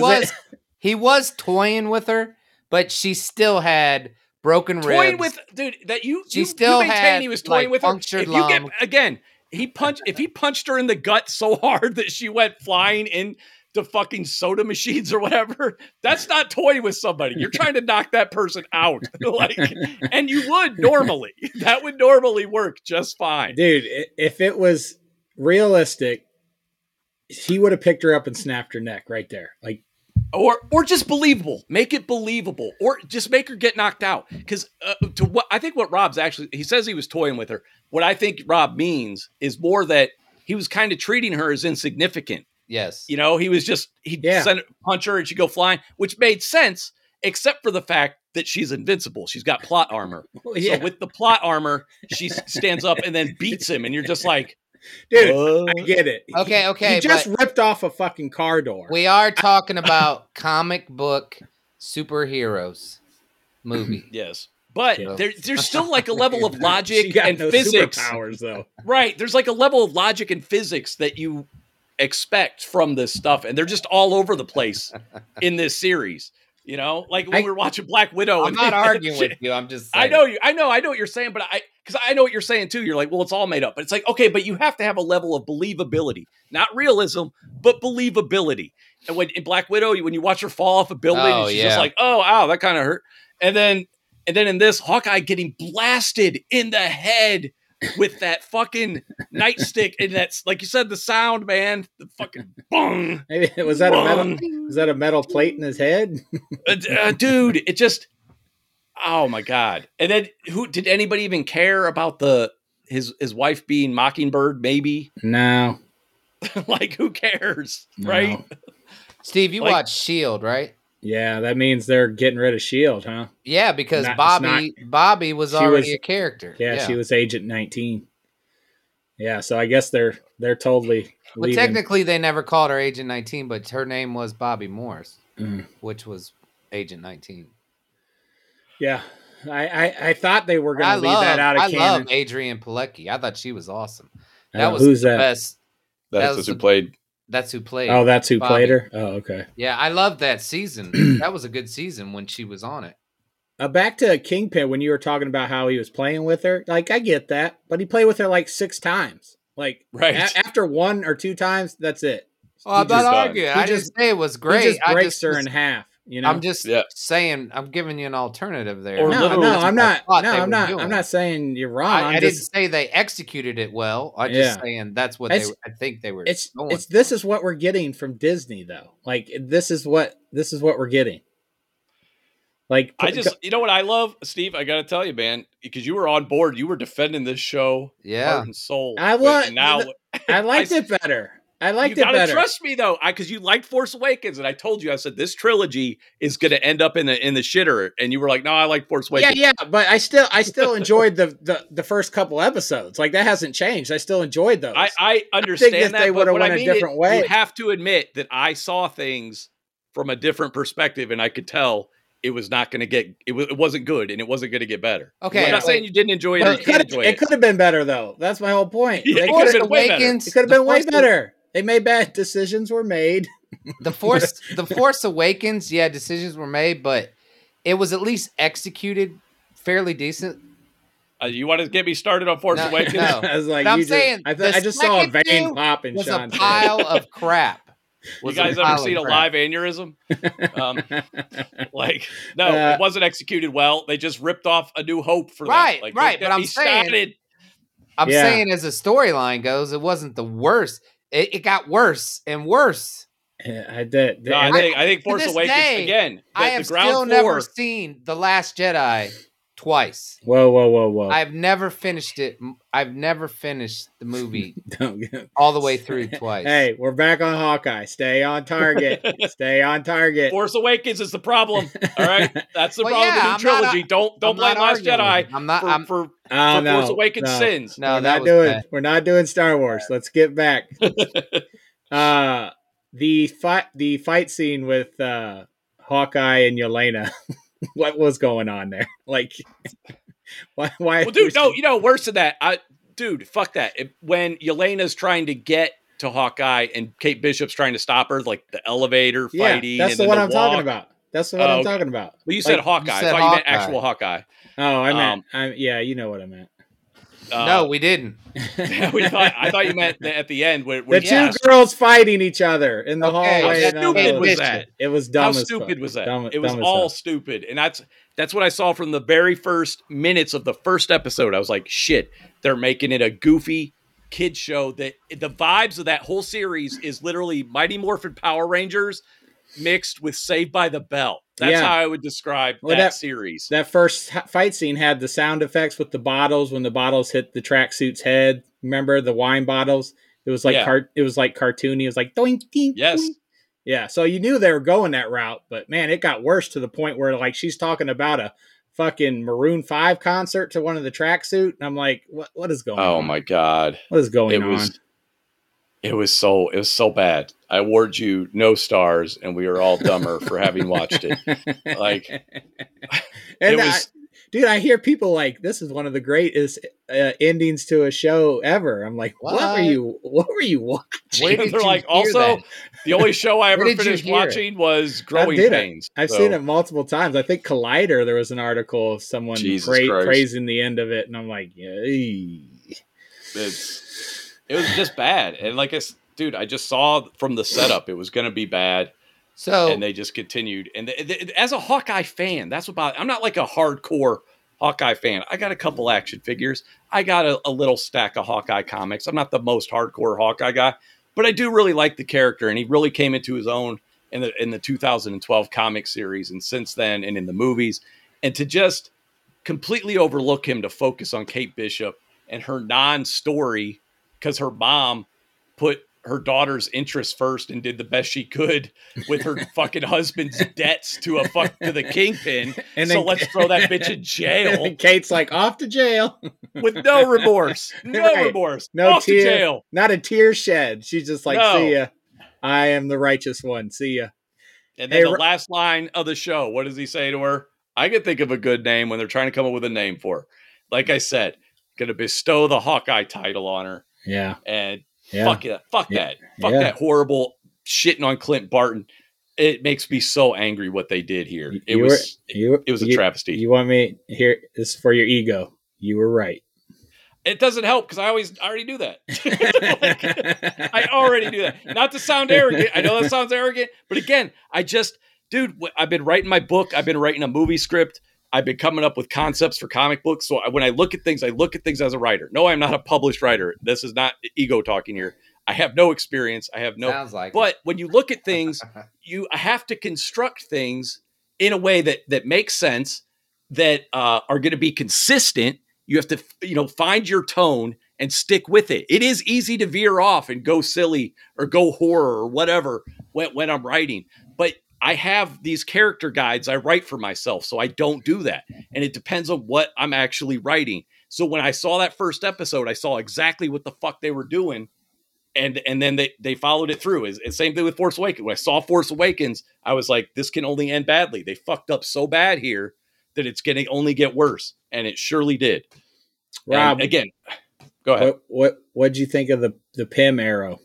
was toying with her, but she still had broken ribs. Toying with, dude, that you maintain had, he was toying like, with her. If you get, again, he punched her in the gut so hard that she went flying in to fucking soda machines or whatever. That's not toying with somebody. You're trying to knock that person out. And you would normally. That would normally work just fine. Dude, if it was realistic, he would have picked her up and snapped her neck right there. Like, or just believable. Make it believable, or just make her get knocked out. Because I think what Rob's actually, he says he was toying with her. What I think Rob means is more that he was kind of treating her as insignificant. Yes, he was just punch her and she'd go flying, which made sense except for the fact that she's invincible. She's got plot armor. Well, yeah. So with the plot armor, she stands up and then beats him, and you're just like. Dude, I get it. Okay. He just ripped off a fucking car door. We are talking about comic book superheroes movie. Yes. But there's still like a level of logic and physics. Superpowers, though. Right. There's like a level of logic and physics that you expect from this stuff. And they're just all over the place in this series. Like when we were watching Black Widow. I'm not arguing with you. I'm just saying. I know what you're saying, but because I know what you're saying too. You're like, well, it's all made up, but it's like, okay, but you have to have a level of believability, not realism, but believability. And when in Black Widow, when you watch her fall off a building, and she's just like, oh, wow, that kind of hurt. And then in this, Hawkeye getting blasted in the head with that fucking nightstick, and that's like you said, the sound, man, the fucking bong. Was that a metal plate in his head, dude? It just. Oh my God. And then who did anybody even care about his wife being Mockingbird? Maybe. No. Like, who cares, right? Steve, you watch S.H.I.E.L.D., right? Yeah, that means they're getting rid of S.H.I.E.L.D., huh? Yeah, because Bobby was already a character. Yeah, she was Agent 19. Yeah, so I guess they're totally leaving. Well, technically, they never called her Agent 19, but her name was Bobby Morse, which was Agent 19. Yeah, I thought they were going to leave that out of canon. I love Adrienne Pilecki. I thought she was awesome. Who's that? That's who played. Oh, that's who Bobby played her? Oh, okay. Yeah, I loved that season. That was a good season when she was on it. Back to Kingpin, when you were talking about how he was playing with her. Like, I get that, but he played with her like 6 times. Like, right. After 1 or 2 times, that's it. Well, I'm not arguing. I just say it was great. He just breaks her in half. You know? I'm just saying, I'm giving you an alternative there. I'm not saying you're wrong. I didn't say they executed it well. I'm just saying that's what I think they were. This is what we're getting from Disney, though. Like, this is what we're getting. Like, you know what I love, Steve? I got to tell you, man, because you were on board. You were defending this show, heart and soul. I liked it better. You gotta trust me though, because you liked Force Awakens, and I told you, I said this trilogy is gonna end up in the shitter, and you were like, "No, I like Force Awakens." Yeah, but I still enjoyed the first couple episodes. Like, that hasn't changed. I still enjoyed those. I understand that they would have went a different way. You have to admit that I saw things from a different perspective, and I could tell it was not gonna get. It wasn't good, and it wasn't gonna get better. Okay, I'm not saying you didn't enjoy it. It could have been better though. That's my whole point. Yeah, it could have been way better. They made bad decisions were made. The Force Awakens, yeah, decisions were made, but it was at least executed fairly decent. You want to get me started on Force Awakens? No. I was like, I just saw a vein pop in Sean's head. Pile of crap. You guys ever seen a live aneurysm? It wasn't executed well. They just ripped off A New Hope for that. Like, right. But I'm saying, as the storyline goes, it wasn't the worst. It got worse and worse. Yeah, I did. No, I think Force Awakens again. I have still never seen The Last Jedi twice. Whoa! I've never finished it. I've never finished the movie all the way through twice. Hey, we're back on Hawkeye. Stay on target. Force Awakens is the problem. All right, that's the problem with the trilogy. Don't blame Last Jedi. For Force Awakens sins. No, we're not doing Star Wars. Let's get back. The fight scene with Hawkeye and Yelena. What was going on there? Like, why? Well, dude, worse than that. Fuck that. When Yelena's trying to get to Hawkeye and Kate Bishop's trying to stop her, like the elevator fighting. Yeah, that's the one I'm talking about. That's what I'm talking about. Well, you said Hawkeye. I thought you meant actual Hawkeye. Oh, I meant. Yeah, you know what I meant. No, we didn't. I thought you meant at the end where the two girls fighting each other in the hallway. How stupid was that? It was dumb. How stupid was that? It was all stupid, and that's what I saw from the very first minutes of the first episode. I was like, shit, they're making it a goofy kid show. That the vibes of that whole series is literally Mighty Morphin Power Rangers mixed with Saved by the Bell. That's how I would describe that series. That first fight scene had the sound effects with the bottles when the bottles hit the tracksuit's head. Remember the wine bottles? It was like it was like cartoony. It was like doink, doink, yes, doink. Yeah. So you knew they were going that route, but man, it got worse to the point where like she's talking about a fucking Maroon 5 concert to one of the tracksuit, and I'm like, what is going on? Oh my god, what is going on? It was so bad. I award you no stars, and we are all dumber for having watched it. Like, I hear people like, this is one of the greatest endings to a show ever. I'm like, what were you watching? They're like, also, the only show I ever finished watching was Growing Pains. I've seen it multiple times. I think Collider, there was an article of someone praising the end of it, and I'm like, yay. It was just bad, and like I just saw from the setup it was going to be bad, and they just continued. And as a Hawkeye fan, that's about. I'm not like a hardcore Hawkeye fan. I got a couple action figures. I got a little stack of Hawkeye comics. I'm not the most hardcore Hawkeye guy, but I do really like the character, and he really came into his own in the 2012 comic series, and since then, and in the movies. And to just completely overlook him to focus on Kate Bishop and her non-story. Because her mom put her daughter's interests first and did the best she could with her fucking husband's debts to the kingpin. And then, so let's throw that bitch in jail. And Kate's like, off to jail. With no remorse. No remorse. No off tear, to jail. Not a tear shed. She's just like, see ya. I am the righteous one. See ya. And then the last line of the show, what does he say to her? I could think of a good name when they're trying to come up with a name for her. Like I said, going to bestow the Hawkeye title on her. Yeah. And fuck it. Fuck that. Fuck that horrible shitting on Clint Barton. It makes me so angry what they did here. It was a travesty. You want me here? This is for your ego. You were right. It doesn't help because I already do that. I already do that. Not to sound arrogant. I know that sounds arrogant, but again, I've been writing my book. I've been writing a movie script. I've been coming up with concepts for comic books. So when I look at things as a writer. No, I'm not a published writer. This is not ego talking here. I have no experience. Sounds like but it. When you look at things, you have to construct things in a way that makes sense, that are going to be consistent. You have to, find your tone and stick with it. It is easy to veer off and go silly or go horror or whatever when I'm writing. But I have these character guides I write for myself, so I don't do that. And it depends on what I'm actually writing. So when I saw that first episode, I saw exactly what the fuck they were doing. And then they followed it through. It's same thing with Force Awakens. When I saw Force Awakens, I was like, this can only end badly. They fucked up so bad here that it's going to only get worse. And it surely did. Rob, and again, go ahead. What'd you think of the Pym arrow?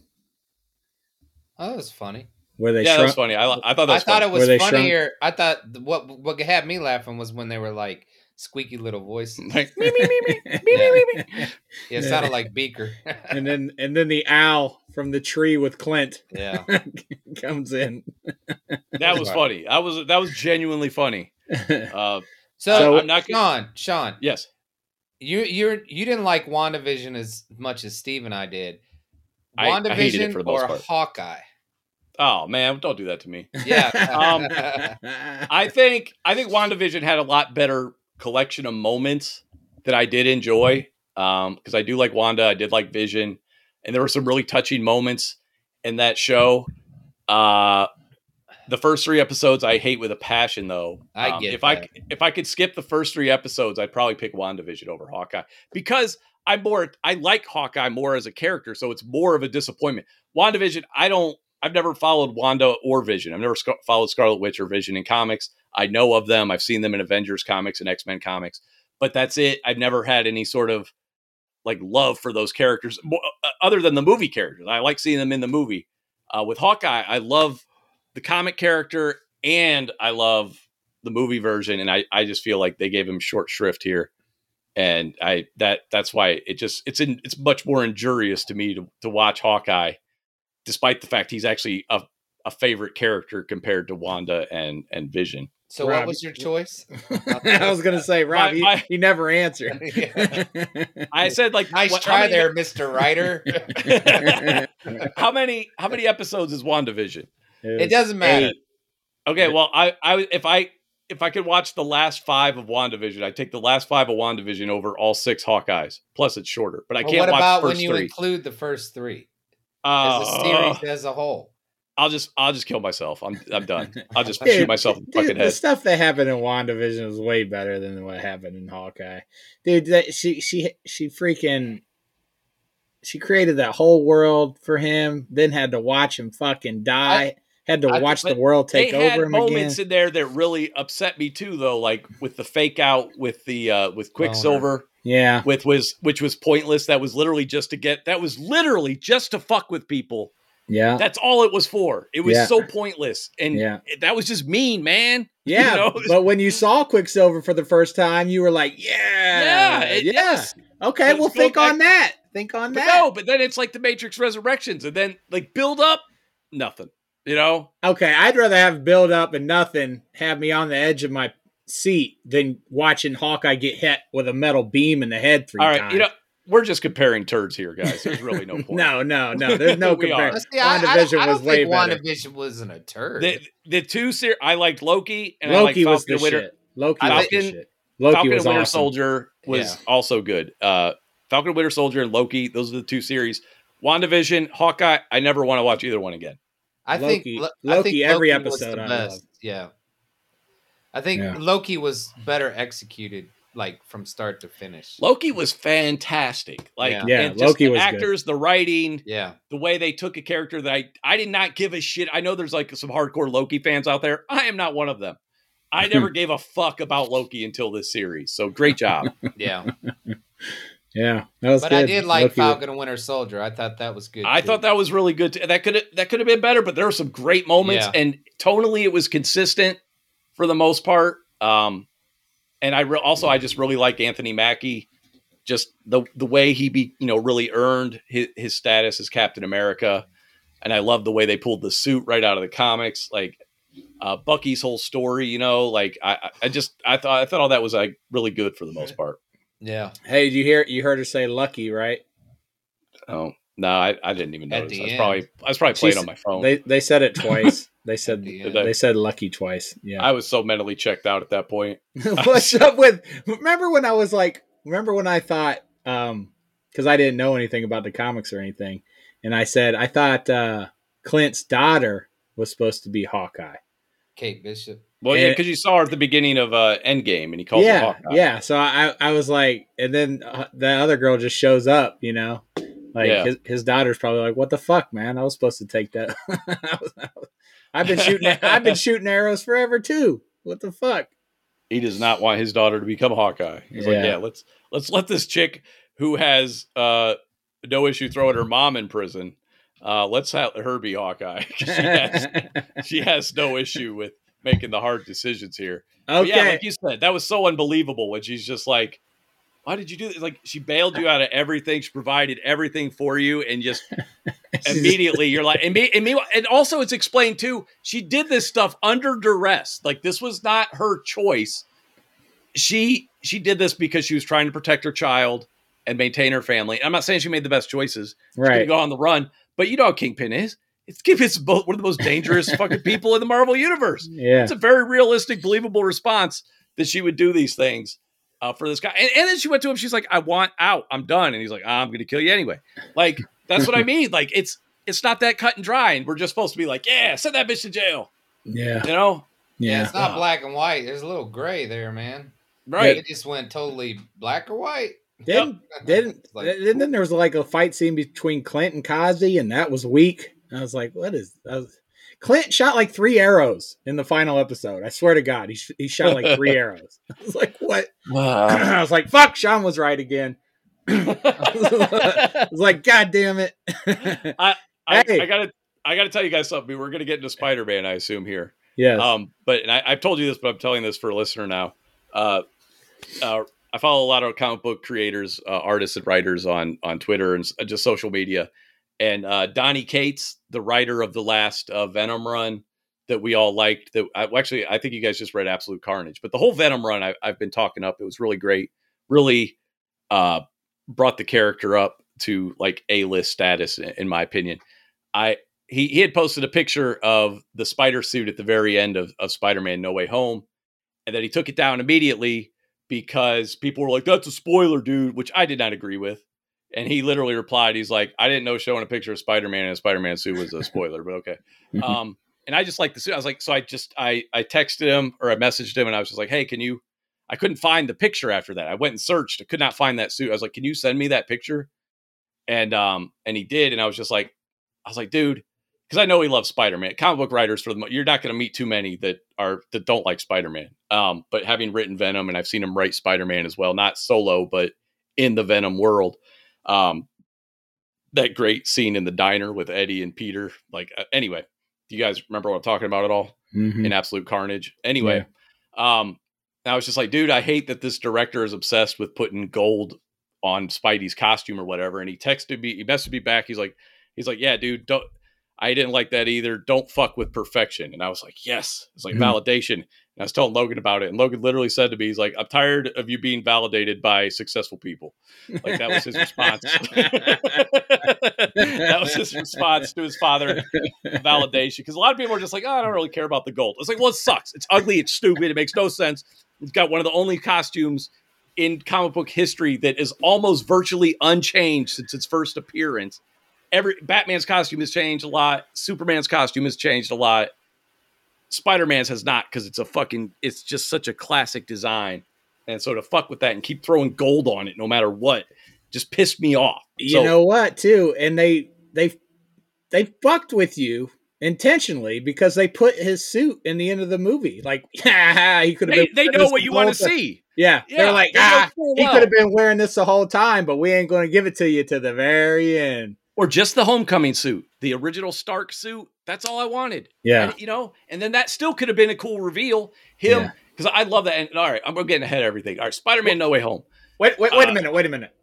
Oh, that was funny. Were they shrunk? That was funny. I thought that was funny. I thought it was funnier. I thought what had me laughing was when they were like squeaky little voices. Like, me, me, me, me, me, me, me, me. It sounded like Beaker. and then the owl from the tree with Clint comes in. That was funny. That was genuinely funny. So I'm not gonna... Sean. Yes. You didn't like WandaVision as much as Steve and I did. WandaVision I hated it for the most part. Hawkeye? Oh man, don't do that to me. Yeah. I think WandaVision had a lot better collection of moments that I did enjoy. Because I do like Wanda, I did like Vision, and there were some really touching moments in that show. The first three episodes I hate with a passion, though. I get if I could skip the first three episodes, I'd probably pick WandaVision over Hawkeye because I like Hawkeye more as a character, so it's more of a disappointment. WandaVision, I've never followed Wanda or Vision. I've never followed Scarlet Witch or Vision in comics. I know of them. I've seen them in Avengers comics and X-Men comics, but that's it. I've never had any sort of like love for those characters other than the movie characters. I like seeing them in the movie. With Hawkeye, I love the comic character and I love the movie version. And I just feel like they gave him short shrift here. And that's why it's much more injurious to me to watch Hawkeye, despite the fact he's actually a favorite character compared to Wanda and Vision. So Rob, what was your choice? I was going to say, Rob, he never answered. Yeah. I said like, there, Mr. Writer. How many episodes is WandaVision? It doesn't matter. 8. Okay, well, if I could watch the last 5 of WandaVision, I'd take the last 5 of WandaVision over all 6 Hawkeyes. Plus, it's shorter. But I can't watch the first 3. What about when you include the first 3? As a series as a whole. I'll just kill myself. I'm done. I'll just shoot myself in the fucking head. The stuff that happened in WandaVision was way better than what happened in Hawkeye. Dude, she created that whole world for him, then had to watch him fucking die. Had to watch the world take over him again. They had moments in there that really upset me too, though, like with the fake out with Quicksilver, which was pointless. That was literally just to fuck with people. Yeah, that's all it was for. It was so pointless, and that was just mean, man. Yeah, but when you saw Quicksilver for the first time, you were like, yes. Okay, well, think on that. No, but then it's like The Matrix Resurrections, and then like build up, nothing. Okay, I'd rather have build up and nothing have me on the edge of my seat than watching Hawkeye get hit with a metal beam in the head 3 times. All right, we're just comparing turds here, guys. There's really no point. No. There's no comparison. WandaVision was way better. WandaVision wasn't a turd. The 2 series, I liked Loki and Loki I liked Falcon and Winter. Shit. Loki was awesome. Falcon and Winter Soldier was also good. Falcon and Winter Soldier and Loki, those are the 2 series. WandaVision, Hawkeye, I never want to watch either one again. I think Loki every episode was the best. Yeah. I think Loki was better executed, like from start to finish. Loki was fantastic. And just Loki was actors, good. The writing, the way they took a character that I did not give a shit. I know there's like some hardcore Loki fans out there. I am not one of them. I never gave a fuck about Loki until this series. So great job. That was good. I did like Loki. Falcon and Winter Soldier. I thought that was good. I thought that was really good. That could have been better, but there were some great moments, and tonally it was consistent for the most part. And I just really like Anthony Mackie, just the way he really earned his status as Captain America, and I love the way they pulled the suit right out of the comics, like Bucky's whole story. I thought all that was like really good for the most part. Yeah. Hey, you heard her say "lucky," right? Oh no, I didn't even notice. I was probably playing on my phone. They said it twice. They said "lucky" twice. Yeah. I was so mentally checked out at that point. What's up with? Remember when I thought because I didn't know anything about the comics or anything, and I thought Clint's daughter was supposed to be Hawkeye. Kate Bishop. Well, because you saw her at the beginning of Endgame, and he called her Hawkeye. Yeah, so I was like, and then that other girl just shows up, his daughter's probably like, "What the fuck, man? I was supposed to take that." I've been shooting arrows forever too. What the fuck? He does not want his daughter to become Hawkeye. He's like, let's let this chick who has no issue throwing her mom in prison. Let's have her be Hawkeye. She has no issue with making the hard decisions here. Okay. Yeah, like you said, that was so unbelievable when she's just like, "Why did you do this?" Like, she bailed you out of everything. She provided everything for you, and just immediately you're like, and also it's explained too, she did this stuff under duress. Like, this was not her choice. She did this because she was trying to protect her child and maintain her family. I'm not saying she made the best choices. Right. She could go on the run, but you know how Kingpin is. It's one of the most dangerous fucking people in the Marvel universe. Yeah. It's a very realistic, believable response that she would do these things for this guy. And then she went to him. She's like, "I want out. I'm done." And he's like, "I'm going to kill you anyway." Like, that's what I mean. Like, it's not that cut and dry. And we're just supposed to be like, "Yeah, send that bitch to jail." Yeah. You know? Yeah. It's not black and white. There's a little gray there, man. Right. It just went totally black or white. Then there was like a fight scene between Clint and Cosby, and that was weak. I was like, "What is?" Clint shot like 3 arrows in the final episode. I swear to God, he shot like 3 arrows. I was like, "What?" Wow. I was like, "Fuck, Sean was right again." I was like, "God damn it!" Hey. I gotta tell you guys something. We're gonna get into Spider-Man, I assume, here. Yes. But I've told you this, but I'm telling this for a listener now. I follow a lot of comic book creators, artists, and writers on Twitter and just social media. And Donny Cates, the writer of the last Venom run that we all liked. I think you guys just read Absolute Carnage. But the whole Venom run I've been talking up. It was really great. Really brought the character up to like A-list status, in my opinion. He had posted a picture of the spider suit at the very end of Spider-Man No Way Home. And then he took it down immediately because people were like, "That's a spoiler, dude," which I did not agree with. And he literally replied, he's like, "I didn't know showing a picture of Spider-Man in a Spider-Man suit was a spoiler," but okay. And I just like the suit. I was like, so I texted him, or I messaged him, and I was just like, "Hey, I couldn't find the picture after that. I went and searched. I could not find that suit. I was like, "Can you send me that picture?" And he did. And I was like, dude, because I know he loves Spider-Man. Comic book writers, you're not going to meet too many that don't like Spider-Man. But having written Venom, and I've seen him write Spider-Man as well, not solo, but in the Venom world. That great scene in the diner with Eddie and Peter, anyway, do you guys remember what I'm talking about at all? Mm-hmm. In Absolute Carnage. Anyway, I was just like, dude, I hate that this director is obsessed with putting gold on Spidey's costume or whatever. And he messaged me back. He's like, "Yeah, dude, I didn't like that either. Don't fuck with perfection." And I was like, yes, it's like validation. And I was telling Logan about it, and Logan literally said to me, he's like, "I'm tired of you being validated by successful people." Like, that was his response. That was his response to his father, validation. Because a lot of people are just like, "Oh, I don't really care about the gold." It's like, well, it sucks. It's ugly. It's stupid. It makes no sense. It's got one of the only costumes in comic book history that is almost virtually unchanged since its first appearance. Batman's costume has changed a lot. Superman's costume has changed a lot. Spider-Man's has not, because it's a fucking, it's just such a classic design. And so to fuck with that and keep throwing gold on it no matter what just pissed me off. You know what, too? And they fucked with you intentionally because they put his suit in the end of the movie. Like, he could have been. They know what you want to see. Yeah. They're like, he could have been wearing this the whole time, but we ain't going to give it to you to the very end. Or just the homecoming suit, the original Stark suit. That's all I wanted. Yeah. And, you know, and then that still could have been a cool reveal. Him. Because I love that. And all right, I'm getting ahead of everything. All right, Spider-Man No Way Home. Wait a minute. Wait a minute.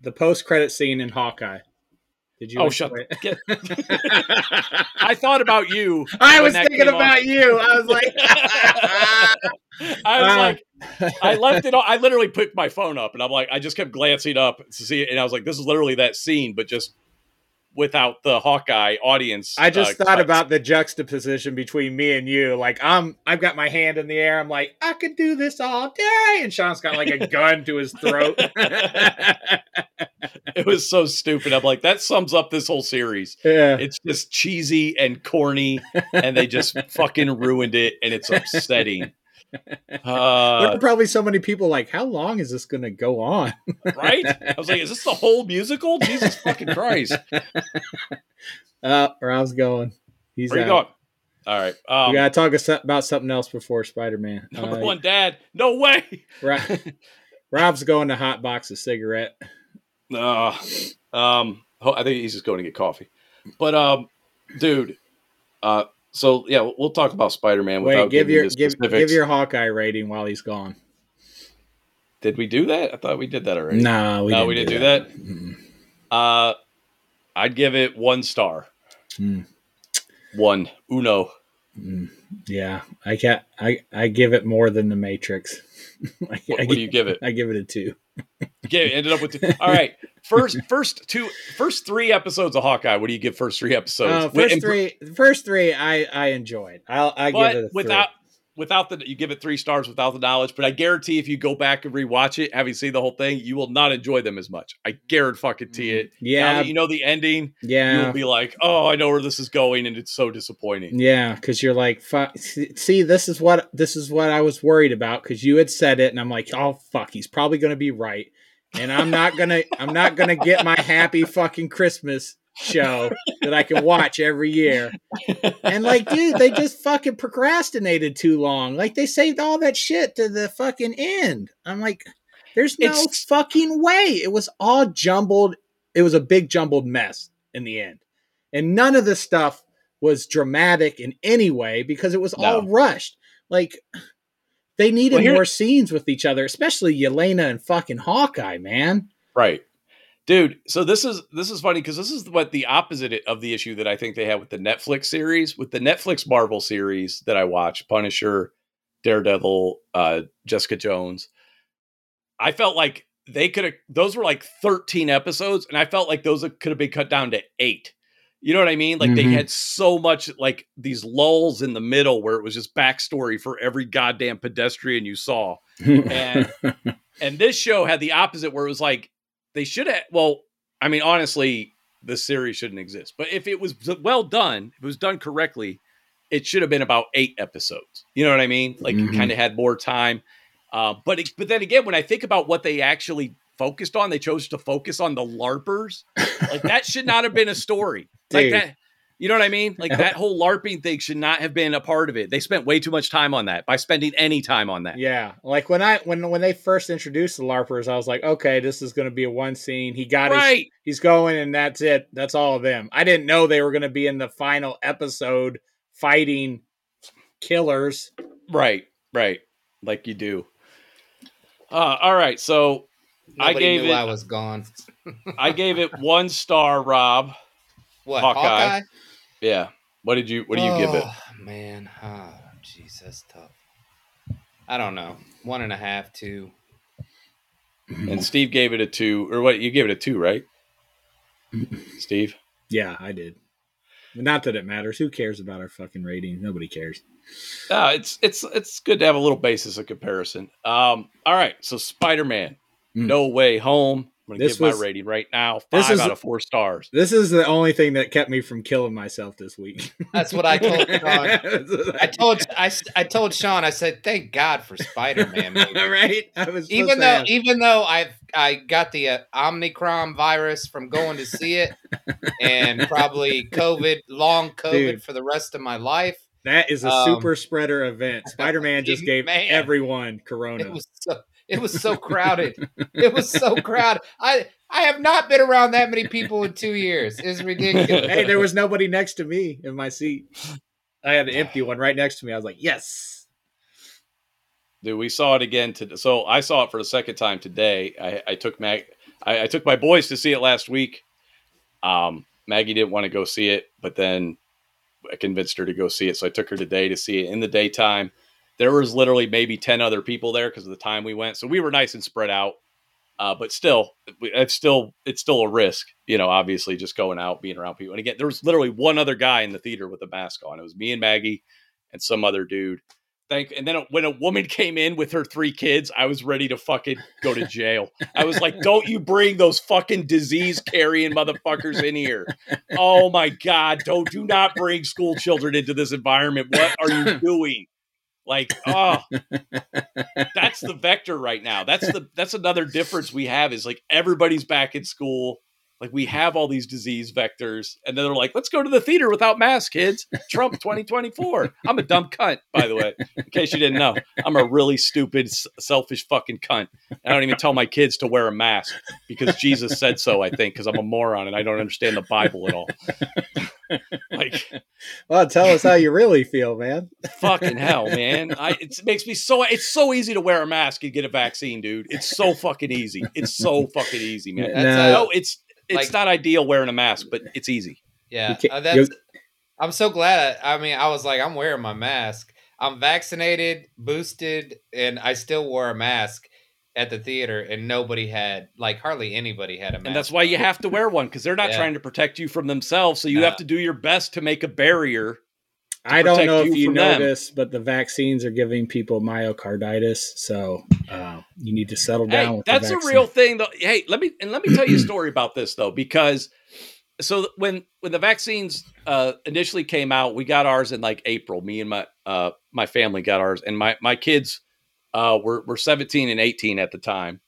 The post-credit scene in Hawkeye. Did you? Oh, shut up. I thought about you. I was thinking about you. I was like, I left it on. I literally picked my phone up and I'm like, I just kept glancing up to see it. And I was like, this is literally that scene, but just without the Hawkeye audience. I just thought about the juxtaposition between me and you. Like, I've got my hand in the air. I'm like, I could do this all day. And Sean's got like a gun to his throat. It was so stupid. I'm like, that sums up this whole series. Yeah. It's just cheesy and corny and they just fucking ruined it. And it's upsetting. There are probably so many people like, how long is this going to go on? Right? I was like, is this the whole musical? Jesus fucking Christ. Where I was going. Where are you going? All right. We got to talk about something else before Spider-Man. Number one, Dad. No way. Right. Rob's going to hot box a cigarette. I think he's just going to get coffee. But, dude, so yeah, we'll talk about Spider-Man. Wait, give your Hawkeye rating while he's gone. Did we do that? I thought we did that already. No, we didn't do that. Mm-hmm. I'd give it 1 star. Mm. Uno. Mm. Yeah, I can't. I give it more than The Matrix. What do you give it? I give it a 2. Okay, ended up with 2. All right, first 3 episodes of Hawkeye. What do you give first 3 episodes? First three, I enjoyed. I give it a 3. You give it 3 stars without the knowledge. But I guarantee, if you go back and rewatch it, having seen the whole thing, you will not enjoy them as much. I guarantee it. Yeah, now that you know the ending. Yeah, you'll be like, oh, I know where this is going, and it's so disappointing. Yeah, because you're like, see, this is what I was worried about because you had said it, and I'm like, oh fuck, he's probably going to be right, and I'm not gonna get my happy fucking Christmas show that I can watch every year. And like, dude, they just fucking procrastinated too long. Like, they saved all that shit to the fucking end. I'm like, there's no fucking way. It was all jumbled. It was a big jumbled mess in the end. And none of the stuff was dramatic in any way because it was all rushed. Like, they needed more scenes with each other, especially Yelena and fucking Hawkeye, man. Right. Dude, so this is funny because this is what the opposite of the issue that I think they had with the Netflix series, with the Netflix Marvel series that I watched, Punisher, Daredevil, Jessica Jones. I felt like those were like 13 episodes, and I felt like those could have been cut down to 8. You know what I mean? Like, they had so much, like, these lulls in the middle where it was just backstory for every goddamn pedestrian you saw. And this show had the opposite, where it was like, they should have, honestly, the series shouldn't exist. But if it was well done, if it was done correctly, it should have been about 8 episodes. You know what I mean? Like, you kind of had more time. But then again, when I think about what they actually focused on, they chose to focus on the LARPers. Like, that should not have been a story. Like, that, you know what I mean? Like, that whole LARPing thing should not have been a part of it. They spent way too much time on that by spending any time on that. Yeah. Like, when they first introduced the LARPers, I was like, okay, this is going to be a one scene. He got it. He's going, and that's it. That's all of them. I didn't know they were going to be in the final episode fighting killers. Right. Like you do. All right. So I was gone. I gave it 1 star, Rob. What? Hawkeye? Yeah. What do you give it? Oh, man. Oh, jeez, that's tough. I don't know. 1.5, 2. And Steve gave it a 2. Or what? You gave it a 2, right? Steve? Yeah, I did. Not that it matters. Who cares about our fucking rating? Nobody cares. It's good to have a little basis of comparison. All right. So Spider-Man, No Way Home. I'm going to give my rating right now. 5 out of 4 stars. This is the only thing that kept me from killing myself this week. That's what I told Sean. I told Sean, I said, thank God for Spider-Man. Right? I was even though I got the Omicron virus from going to see it and probably COVID, long COVID for the rest of my life. That is a super spreader event. Spider-Man just gave everyone Corona. It was so crowded. It was so crowded. I have not been around that many people in 2 years. It's ridiculous. Hey, there was nobody next to me in my seat. I had an empty one right next to me. I was like, yes. Dude, we saw it again today. So I saw it for the second time today. I took my boys to see it last week. Maggie didn't want to go see it, but then I convinced her to go see it. So I took her today to see it in the daytime. There was literally maybe 10 other people there because of the time we went. So we were nice and spread out. But still, it's still a risk, obviously just going out, being around people. And again, there was literally one other guy in the theater with a mask on. It was me and Maggie and some other dude. And then when a woman came in with her 3 kids, I was ready to fucking go to jail. I was like, don't you bring those fucking disease carrying motherfuckers in here. Oh my God. Do not bring school children into this environment. What are you doing? Like, oh, that's the vector right now. That's another difference we have is like everybody's back in school. Like we have all these disease vectors and then they're like, let's go to the theater without masks, kids. Trump 2024. I'm a dumb cunt, by the way, in case you didn't know. I'm a really stupid, selfish fucking cunt. I don't even tell my kids to wear a mask because Jesus said so, I think, because I'm a moron and I don't understand the Bible at all. Well, tell us how you really feel, man. Fucking hell, man. It makes me so, it's so easy to wear a mask and get a vaccine, dude. It's so fucking easy. It's so fucking easy, man. It's not ideal wearing a mask, but it's easy. Yeah. I'm so glad. I was like, I'm wearing my mask. I'm vaccinated, boosted, and I still wore a mask at the theater and nobody had, hardly anybody had a mask. And that's why you have to wear one because they're not trying to protect you from themselves. So you have to do your best to make a barrier. I don't know if you know this, but the vaccines are giving people myocarditis, so you need to settle down. Hey, that's a real thing, though. Hey, let me tell you a story about this, though, because so when the vaccines initially came out, we got ours in April. Me and my my family got ours, and my kids were 17 and 18 at the time,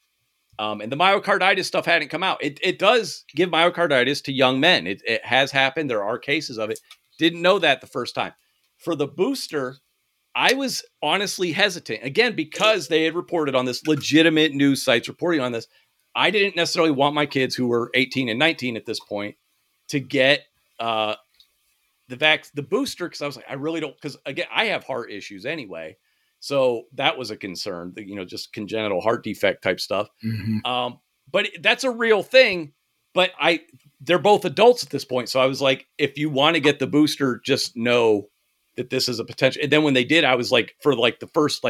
and the myocarditis stuff hadn't come out. It does give myocarditis to young men. It has happened. There are cases of it. Didn't know that the first time. For the booster, I was honestly hesitant. Again, because they had reported on this, legitimate news sites reporting on this, I didn't necessarily want my kids who were 18 and 19 at this point to get the booster because I was like, I really don't, because again, I have heart issues anyway. So that was a concern, just congenital heart defect type stuff. Mm-hmm. But that's a real thing. But they're both adults at this point. So I was like, if you want to get the booster, just know that this is a potential. And then when they did, I was like, for the first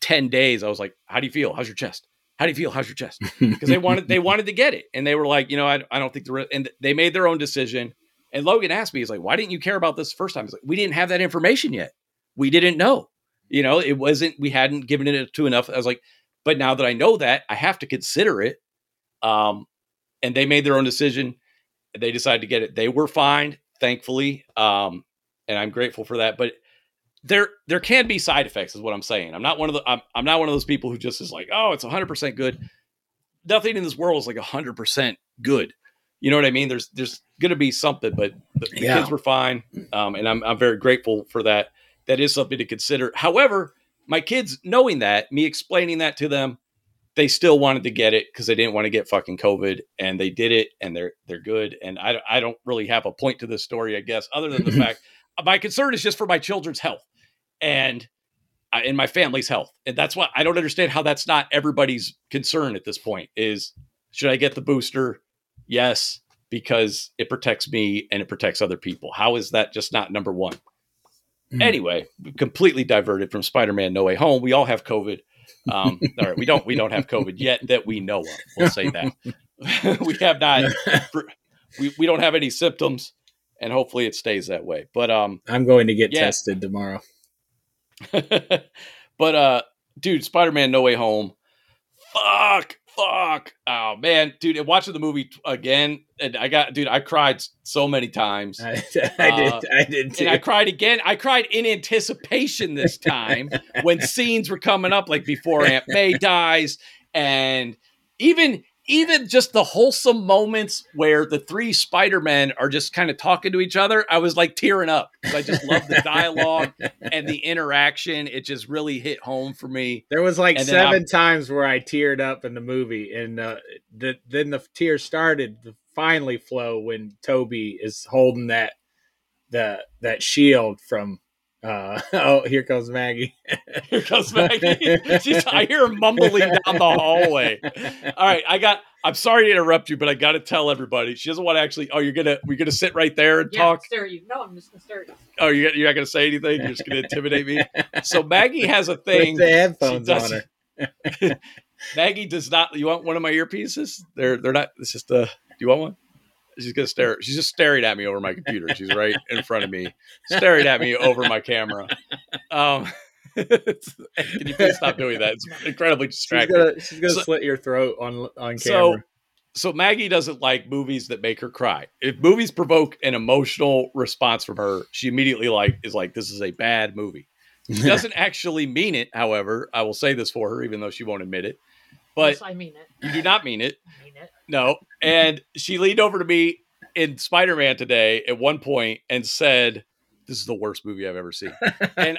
10 days, I was like, how do you feel? How's your chest? How do you feel? How's your chest? Because they wanted to get it. And they were like, I don't think and they made their own decision. And Logan asked me, he's like, why didn't you care about this the first time? He's like, we didn't have that information yet. We didn't know, we hadn't given it to enough. I was like, but now that I know that, I have to consider it. And they made their own decision. They decided to get it. They were fine, thankfully. And I'm grateful for that, but there can be side effects is what I'm saying. I'm not one of those people who just is like, oh, it's 100% good. Nothing in this world is 100% good. You know what I mean? There's going to be something, but the kids were fine. And I'm very grateful for that. That is something to consider. However, my kids knowing that, me explaining that to them, they still wanted to get it because they didn't want to get fucking COVID, and they did it, and they're good. And I don't really have a point to this story, I guess, other than the fact my concern is just for my children's health and my family's health. And that's why I don't understand how that's not everybody's concern at this point is, should I get the booster? Yes, because it protects me and it protects other people. How is that just not number one? Mm. Anyway, completely diverted from Spider-Man No Way Home. We all have COVID. All right, we don't have COVID yet that we know of. We'll say that we have not. We don't have any symptoms, and hopefully it stays that way. But I'm going to get tested tomorrow. But dude, Spider-Man: No Way Home. Fuck. Oh man, dude! Watching the movie again, and I cried so many times. I did too. And I cried again. I cried in anticipation this time when scenes were coming up, like before Aunt May dies, and even just the wholesome moments where the three Spider-Men are just kind of talking to each other. I was like tearing up. I just loved the dialogue and the interaction. It just really hit home for me. There was like seven times where I teared up in the movie. And then the tears started to finally flow when Toby is holding that shield from, here comes Maggie. Here comes Maggie. I hear her mumbling down the hallway. All right, I'm sorry to interrupt you, but I got to tell everybody. She doesn't want to actually. Oh, we're gonna sit right there and talk. Stare you. No, I'm just gonna stare at you. Oh, you're not gonna say anything. You're just gonna intimidate me. So Maggie has a thing. Put the headphones on her. Maggie does not. You want one of my earpieces? They're not. It's just a. Do you want one? She's going to stare. She's just staring at me over my computer. She's right in front of me, staring at me over my camera. Can you please stop doing that? It's incredibly distracting. She's going to slit your throat on camera. So Maggie doesn't like movies that make her cry. If movies provoke an emotional response from her, she immediately is like, this is a bad movie. She doesn't actually mean it. However, I will say this for her, even though she won't admit it. But yes, I mean it. You do not mean it. I mean it. No. And she leaned over to me in Spider-Man today at one point and said, this is the worst movie I've ever seen. And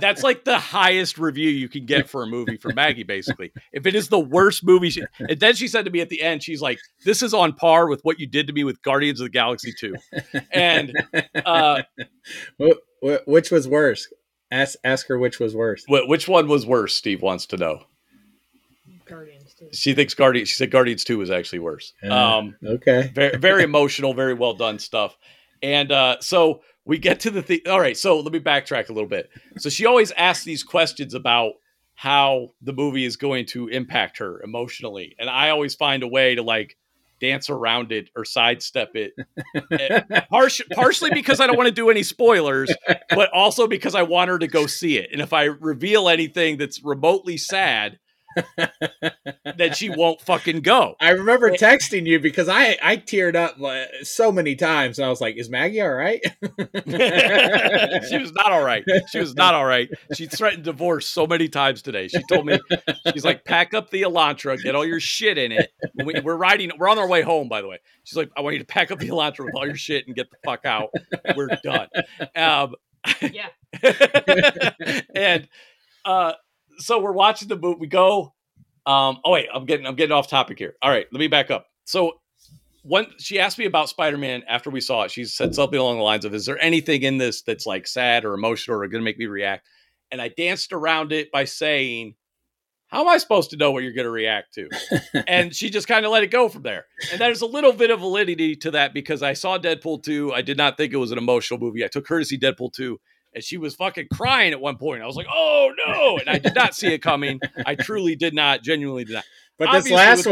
that's like the highest review you can get for a movie from Maggie, basically. If it is the worst movie. And then she said to me at the end, she's like, this is on par with what you did to me with Guardians of the Galaxy 2. And which was worse? Ask her which was worse. Which one was worse, Steve wants to know. Guardians 2. She said Guardians 2 was actually worse. Okay. Very, very emotional, very well done stuff. And so we get to all right, so let me backtrack a little bit. So she always asks these questions about how the movie is going to impact her emotionally. And I always find a way to like dance around it or sidestep it. Partially because I don't want to do any spoilers, but also because I want her to go see it. And if I reveal anything that's remotely sad, that she won't fucking go. I remember texting you because I teared up so many times and I was like, is Maggie all right? She was not all right. She was not all right. She threatened divorce so many times today. She told me, she's like, pack up the Elantra, get all your shit in it. We're on our way home, by the way. She's like, I want you to pack up the Elantra with all your shit and get the fuck out. We're done. Yeah. And, so we're watching the movie. We go. Oh wait, I'm getting off topic here. All right, let me back up. So when she asked me about Spider-Man after we saw it, she said something along the lines of, "Is there anything in this that's like sad or emotional or going to make me react?" And I danced around it by saying, "How am I supposed to know what you're going to react to?" And she just kind of let it go from there. And there's a little bit of validity to that because I saw Deadpool 2. I did not think it was an emotional movie. I took her to see Deadpool 2. And she was fucking crying at one point. I was like, oh, no. And I did not see it coming. I truly did not, genuinely did not. But this last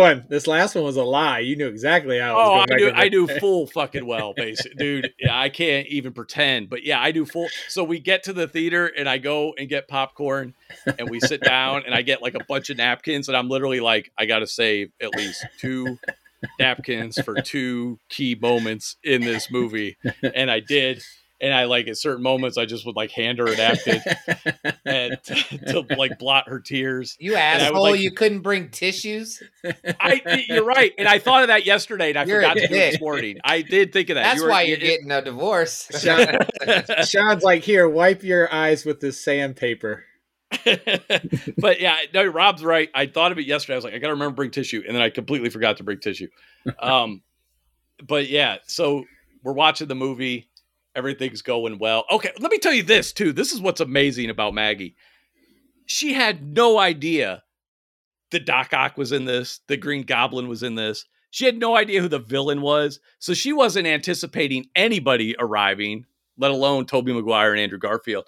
one was a lie. You knew exactly how it was going. I knew full fucking well, basically. Dude, yeah, I can't even pretend. But yeah, I do full. So we get to the theater and I go and get popcorn and we sit down and I get like a bunch of napkins. And I'm literally like, I got to save at least two napkins for two key moments in this movie. And I did. And I like at certain moments, I just would like hand her a napkin and to like blot her tears. You asshole! You couldn't bring tissues. You're right, and I thought of that yesterday, and I forgot to do it this morning. I did think of that. That's why you're getting a divorce. Sean's like, here, wipe your eyes with this sandpaper. But yeah, no, Rob's right. I thought of it yesterday. I was like, I got to remember to bring tissue, and then I completely forgot to bring tissue. But yeah, so we're watching the movie. Everything's going well. Okay, let me tell you this, too. This is what's amazing about Maggie. She had no idea that Doc Ock was in this, the Green Goblin was in this. She had no idea who the villain was. So she wasn't anticipating anybody arriving, let alone Tobey Maguire and Andrew Garfield.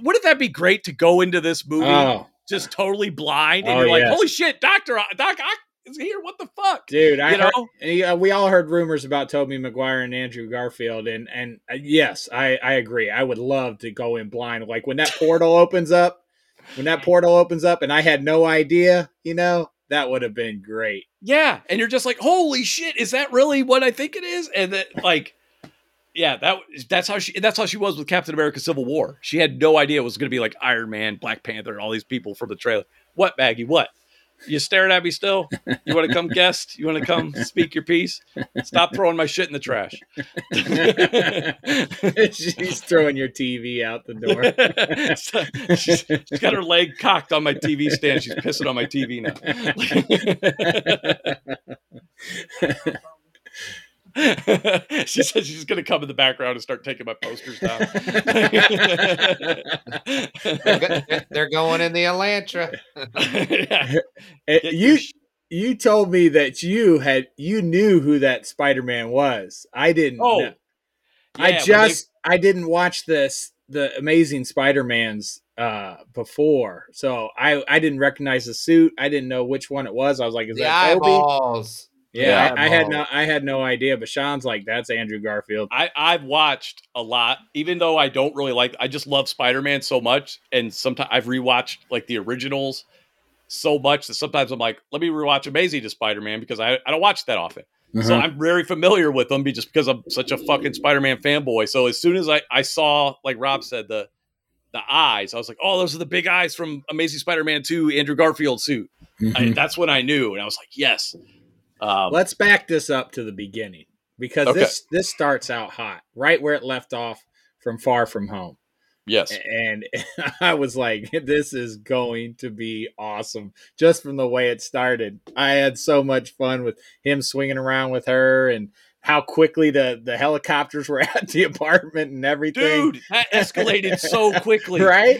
Wouldn't that be great to go into this movie just totally blind? And you're like, holy shit, Doc Ock is here. What the fuck, dude? We all heard rumors about Tobey Maguire and Andrew Garfield, and yes, I agree. I would love to go in blind, like when that portal opens up, and I had no idea, that would have been great. Yeah. And you're just like, holy shit, is that really what I think it is? And then like, yeah, that's how she was with Captain America Civil War. She had no idea it was going to be like Iron Man, Black Panther, and all these people from the trailer. What, Maggie? What? You staring at me still? You want to come guest? You want to come speak your piece? Stop throwing my shit in the trash. She's throwing your TV out the door. She's got her leg cocked on my TV stand. She's pissing on my TV now. She said she's going to come in the background and start taking my posters down. They're going in the Elantra. Yeah. You told me that you knew who that Spider-Man was. I didn't. Oh, know. Yeah, I didn't watch the Amazing Spider-Mans before, so I didn't recognize the suit. I didn't know which one it was. I was like, is that Toby? Eyeballs. Yeah, I had no idea, but Sean's like, that's Andrew Garfield. I've watched a lot, even though I don't really like, I just love Spider-Man so much. And sometimes I've rewatched like the originals so much that sometimes I'm like, let me rewatch Amazing to Spider-Man because I don't watch that often. Uh-huh. So I'm very familiar with them just because I'm such a fucking Spider-Man fanboy. So as soon as I saw, like Rob said, the eyes, I was like, oh, those are the big eyes from Amazing Spider-Man 2, Andrew Garfield suit. Mm-hmm. That's when I knew. And I was like, yes. Let's back this up to the beginning because this starts out hot, right where it left off from Far From Home. Yes. And I was like, this is going to be awesome just from the way it started. I had so much fun with him swinging around with her and how quickly the helicopters were at the apartment and everything. Dude, that escalated so quickly. Right?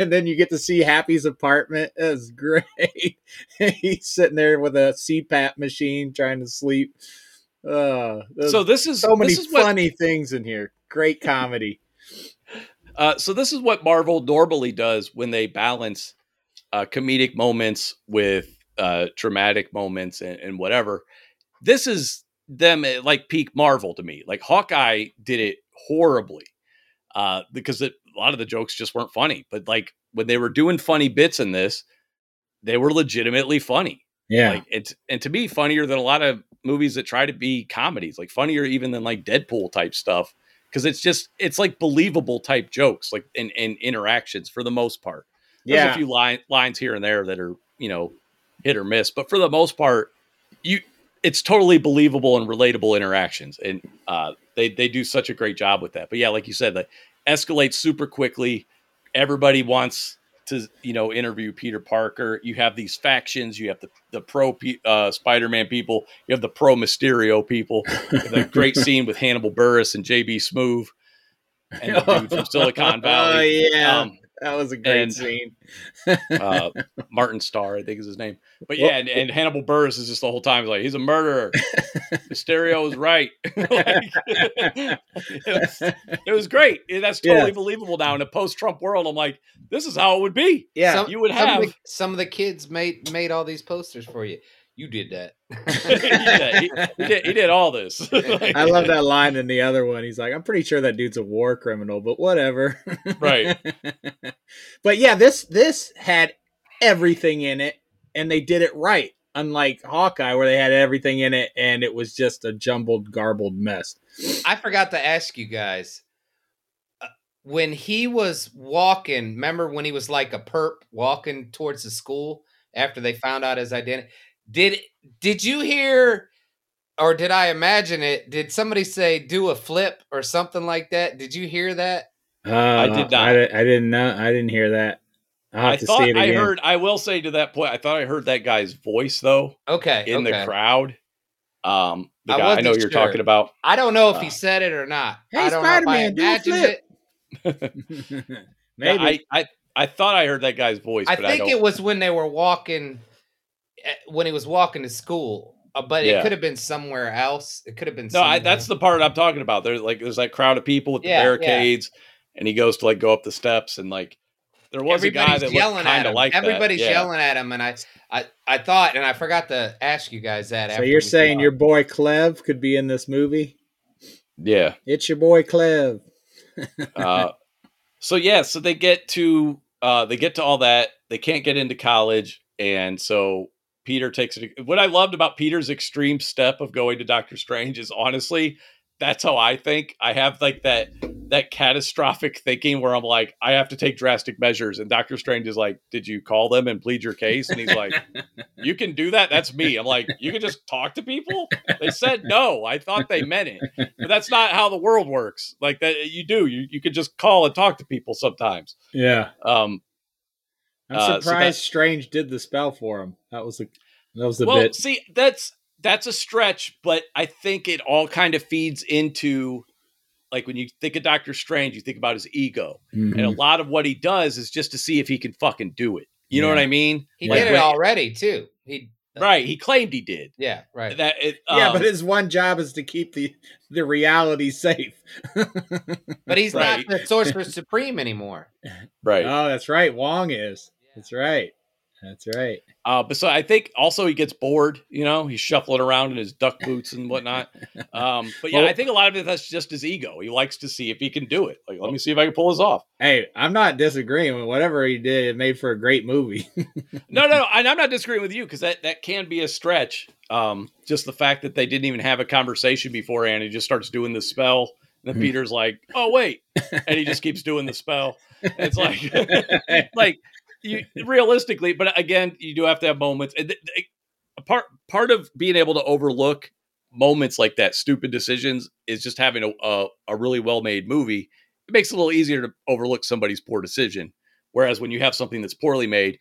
And then you get to see Happy's apartment. That's great. He's sitting there with a CPAP machine trying to sleep. So this is so many funny things in here. Great comedy. So this is what Marvel normally does when they balance comedic moments with dramatic moments and whatever. This is them at like peak Marvel to me. Like Hawkeye did it horribly because a lot of the jokes just weren't funny, but like when they were doing funny bits in this, they were legitimately funny. Yeah. Like it's, and to me, funnier than a lot of movies that try to be comedies, like funnier even than like Deadpool type stuff. Cause it's like believable type jokes, like and interactions for the most part. There's a few lines here and there that are, you know, hit or miss, but for the most part, it's totally believable and relatable interactions, and they do such a great job with that. But yeah, like you said, that escalates super quickly. Everybody wants to, you know, interview Peter Parker. You have these factions. You have the pro Spider-Man people. You have the pro Mysterio people. The great scene with Hannibal Buress and J.B. Smoove and the dude from Silicon Valley. Oh yeah. That was a great scene. Martin Starr, I think is his name. But yeah, and Hannibal Buress is just the whole time like, he's a murderer. Mysterio is right. it was great. That's totally believable now in a post-Trump world. I'm like, this is how it would be. Yeah, some of the kids made all these posters for you. You did that. he did all this. Like, I love that line in the other one. He's like, I'm pretty sure that dude's a war criminal, but whatever. Right. But yeah, this had everything in it and they did it right. Unlike Hawkeye where they had everything in it and it was just a jumbled, garbled mess. I forgot to ask you guys, when he was walking, remember when he was like a perp walking towards the school after they found out his identity? Did you hear, or did I imagine it? Did somebody say do a flip or something like that? Did you hear that? I did not. I didn't know. I didn't hear that. I thought see it again. I heard. I will say to that point, I thought I heard that guy's voice though. Okay, in the crowd. The guy I know you're talking about. I don't know if he said it or not. Hey, I don't Spider-Man, know if I imagined it. Maybe I thought I heard that guy's voice. I think it was when they were walking. When he was walking to school, but it could have been somewhere else. It could have been. No, that's the part I'm talking about. There's that crowd of people with the barricades, and he goes to like go up the steps, and like there was everybody's a guy that yelling at him. Like everybody's yelling at him, and I thought, and I forgot to ask you guys that. So after you're saying your boy Clev could be in this movie? Yeah, it's your boy Clev. So they get to all that. They can't get into college. And so Peter takes it. What I loved about Peter's extreme step of going to Doctor Strange is honestly, that's how I think. I have like that catastrophic thinking where I'm like, I have to take drastic measures. And Doctor Strange is like, did you call them and plead your case? And he's like, you can do that. That's me. I'm like, you can just talk to people. They said, no, I thought they meant it, but that's not how the world works. Like that. You do, you could just call and talk to people sometimes. Yeah. I'm surprised Strange did the spell for him. That was the bit. See, that's a stretch, but I think it all kind of feeds into, like, when you think of Doctor Strange, you think about his ego. Mm-hmm. And a lot of what he does is just to see if he can fucking do it. You know what I mean? He did it already, too. Right. He claimed he did. Yeah, right. But his one job is to keep the reality safe. But he's not the Sorcerer Supreme anymore. Right. Oh, that's right. Wong is. Yeah. That's right. But so I think also he gets bored, he's shuffling around in his duck boots and whatnot. I think a lot of it, that's just his ego. He likes to see if he can do it. Like, let me see if I can pull this off. Hey, I'm not disagreeing with whatever he did. It made for a great movie. No. And I'm not disagreeing with you, because that can be a stretch. Just the fact that they didn't even have a conversation beforehand. He just starts doing the spell. And then Peter's like, oh, wait. And he just keeps doing the spell. And it's like, realistically, but again, you do have to have moments. And part of being able to overlook moments like that, stupid decisions, is just having a really well-made movie. It makes it a little easier to overlook somebody's poor decision. Whereas when you have something that's poorly made,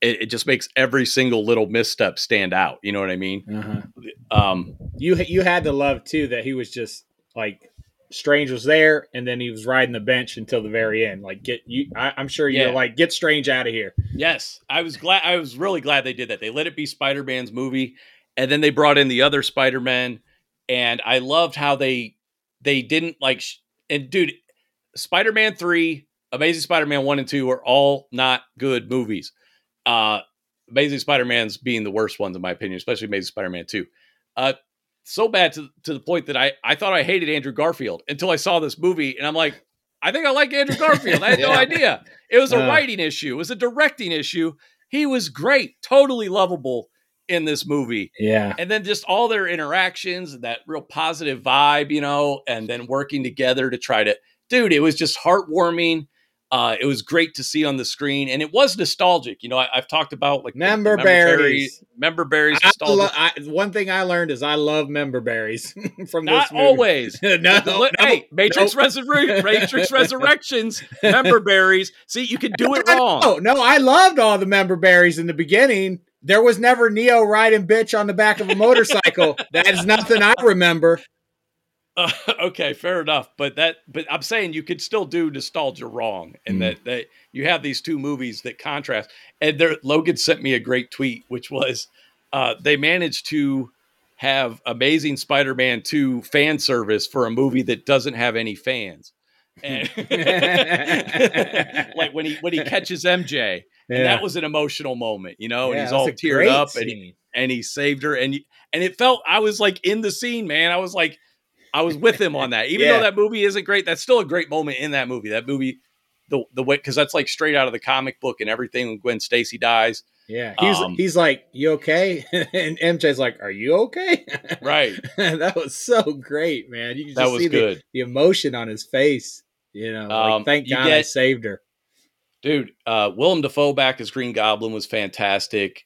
it just makes every single little misstep stand out. You know what I mean? Uh-huh. You had to love, too, that he was just like, Strange was there, and then he was riding the bench until the very end. Like, I'm sure you're like, get Strange out of here. Yes, I was glad. I was really glad they did that. They let it be Spider-Man's movie, and then they brought in the other Spider-Man. And I loved how they didn't like. And dude, Spider-Man 3, Amazing Spider-Man 1 and 2 are all not good movies. Amazing Spider-Man's being the worst ones in my opinion, especially Amazing Spider-Man 2. So bad to the point that I thought I hated Andrew Garfield until I saw this movie. And I'm like, I think I like Andrew Garfield. I had no idea. It was a writing issue. It was a directing issue. He was great. Totally lovable in this movie. Yeah. And then just all their interactions and that real positive vibe, and then working together to try to, dude, it was just heartwarming. It was great to see on the screen, and it was nostalgic. I've talked about like member berries. One thing I learned is I love member berries from this movie. Not always. Matrix Resurrections, member berries. See, you can do it wrong. No, I loved all the member berries in the beginning. There was never Neo riding bitch on the back of a motorcycle. That is nothing I remember. Okay, fair enough. But I'm saying you could still do nostalgia wrong, and that you have these two movies that contrast. And Logan sent me a great tweet, which was they managed to have Amazing Spider-Man 2 fan service for a movie that doesn't have any fans. And like when he catches MJ, and that was an emotional moment, and he's all teared up, and he saved her, and it felt I was like in the scene, man. I was with him on that. Even though that movie isn't great, that's still a great moment in that movie. That movie, the way, because that's like straight out of the comic book and everything when Gwen Stacy dies. Yeah. He's like, you okay? And MJ's like, are you okay? Right. That was so great, man. You can just see the emotion on his face. Thank God I saved her. Dude, Willem Dafoe back as Green Goblin was fantastic.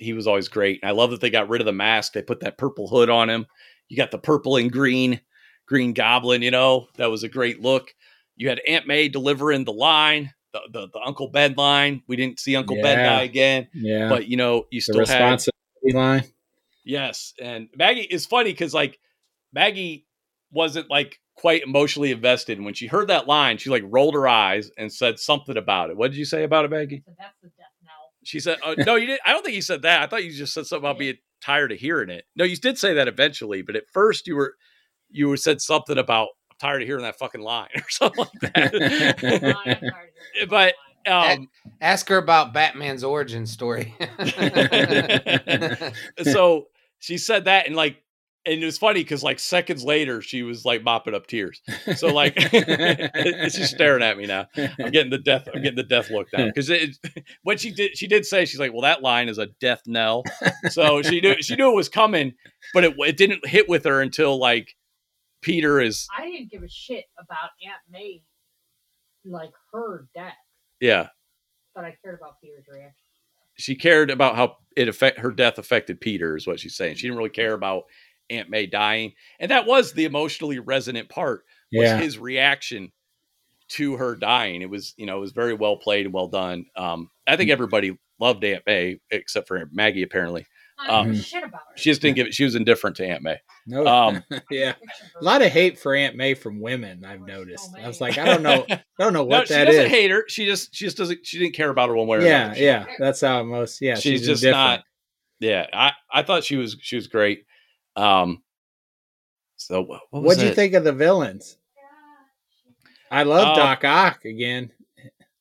He was always great. And I love that they got rid of the mask. They put that purple hood on him. You got the purple and green Goblin, that was a great look. You had Aunt May delivering the line, the Uncle Ben line. We didn't see Uncle Ben die again, but you still had the responsibility line. Yes. And Maggie is funny, because like Maggie wasn't like quite emotionally invested. And when she heard that line, she like rolled her eyes and said something about it. What did you say about it, Maggie? So that's the death knell. She said, no, you didn't. I don't think you said that. I thought you just said something about being tired of hearing it. No, you did say that eventually, but at first you said something about I'm tired of hearing that fucking line or something like that. But ask her about Batman's origin story. So she said that, and like And it was funny because like seconds later, she was like mopping up tears. So like, she's staring at me now. I'm getting the death look now. Because what she did say, she's like, well, that line is a death knell. So she knew it was coming, but it didn't hit with her until like Peter is. I didn't give a shit about Aunt May, like her death. Yeah. But I cared about Peter's reaction. She cared about how her death affected Peter is what she's saying. She didn't really care about Aunt May dying. And that was the emotionally resonant part, was his reaction to her dying. It was, you know, it was very well played and well done. I think everybody loved Aunt May except for Maggie, apparently. Shit about her. She just didn't give it. She was indifferent to Aunt May. No. Yeah. A lot of hate for Aunt May from women. I've noticed. I was like, I don't know what that is. She doesn't hate her. She just doesn't, she didn't care about her one way or another. Yeah. That's how most, she's just not. Yeah. I thought she was great. So what do you think of the villains? I love Doc Ock again.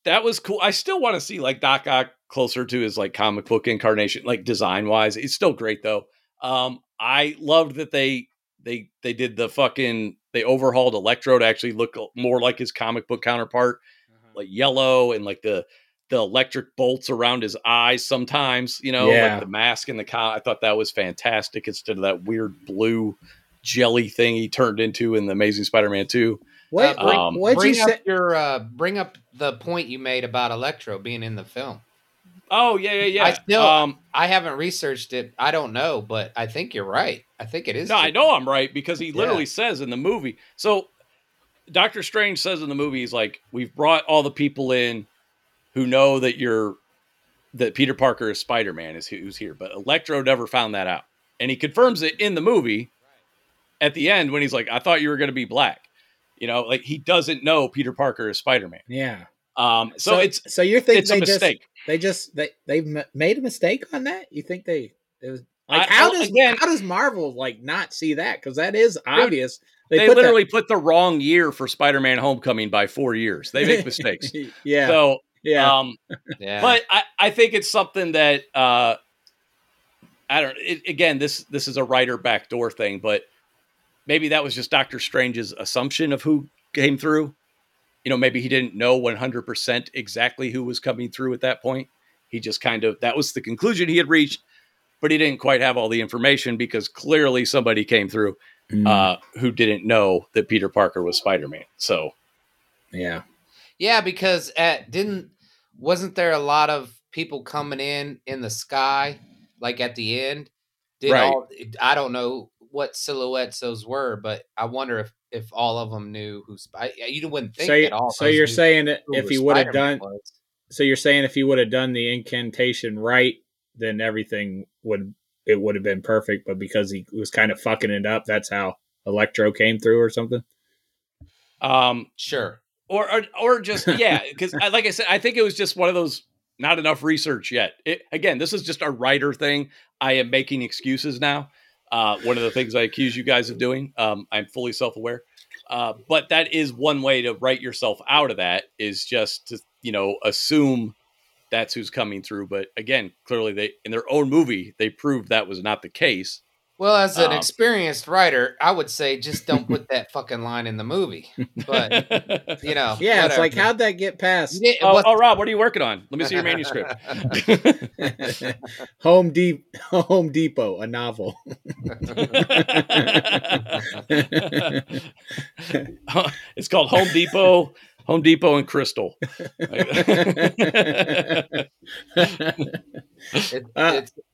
That was cool. I still want to see like Doc Ock closer to his like comic book incarnation, like design wise. It's still great though. I loved that they did the fucking, they overhauled Electro to actually look more like his comic book counterpart, like yellow and like the electric bolts around his eyes sometimes, you know, like the mask and I thought that was fantastic instead of that weird blue jelly thing he turned into in The Amazing Spider-Man 2. What'd you say? Bring up the point you made about Electro being in the film. Oh, yeah. I still, I haven't researched it. I don't know, but I think you're right. I think it is. No, I know I'm right because he literally says in the movie. So Doctor Strange says in the movie, he's like, we've brought all the people in who know that that Peter Parker is Spider-Man is who's here, but Electro never found that out. And he confirms it in the movie at the end when he's like, I thought you were going to be black. You know, like he doesn't know Peter Parker is Spider-Man. Yeah. So you're thinking it's a mistake. They've made a mistake on that. You think how does Marvel like not see that? Cause that is obvious. They put the wrong year for Spider-Man Homecoming by 4 years. They make mistakes. Yeah. So, yeah. But I think it's something that, this is a writer backdoor thing, but maybe that was just Doctor Strange's assumption of who came through. You know, maybe he didn't know 100% exactly who was coming through at that point. He just that was the conclusion he had reached, but he didn't quite have all the information because clearly somebody came through who didn't know that Peter Parker was Spider-Man. So, yeah, because wasn't there a lot of people coming in the sky, like at the end? I don't know what silhouettes those were, but I wonder if all of them knew who you wouldn't think at all. So you're saying that if he would have done the incantation right, then everything would have been perfect. But because he was kind of fucking it up, that's how Electro came through or something. Sure. Or just, because like I said, I think it was just one of those, not enough research yet. This is just a writer thing. I am making excuses now. One of the things I accuse you guys of doing, I'm fully self-aware, but that is one way to write yourself out of that is just to, you know, assume that's who's coming through. But again, clearly in their own movie, they proved that was not the case. Well, as an experienced writer, I would say just don't put that fucking line in the movie. But you know, yeah, whatever. It's like how'd that get past? Rob, what are you working on? Let me see your manuscript. Home Depot, a novel. It's called Home Depot and Crystal.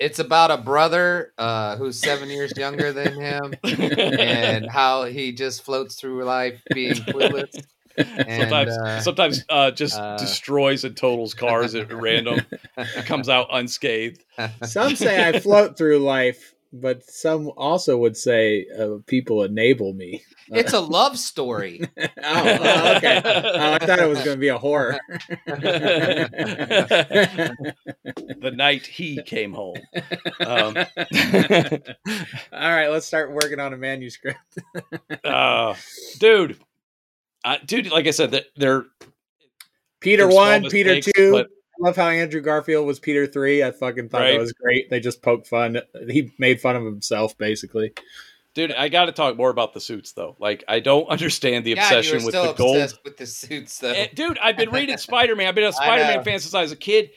It's about a brother who's 7 years younger than him and how he just floats through life being clueless. And, sometimes just destroys and totals cars at random. It comes out unscathed. Some say I float through life, but some also would say people enable me. It's a love story. Oh, okay. Oh, I thought it was going to be a horror. The night he came home. All right, let's start working on a manuscript. Dude, like I said, they're Peter 1, mistakes, Peter 2. I love how Andrew Garfield was Peter 3. I fucking thought that was great. They just poked fun. He made fun of himself, basically. Dude, I got to talk more about the suits, though. Like, I don't understand the obsession with the gold. With the suits, though. Dude, I've been reading Spider-Man. I've been a Spider-Man fan since I was a kid.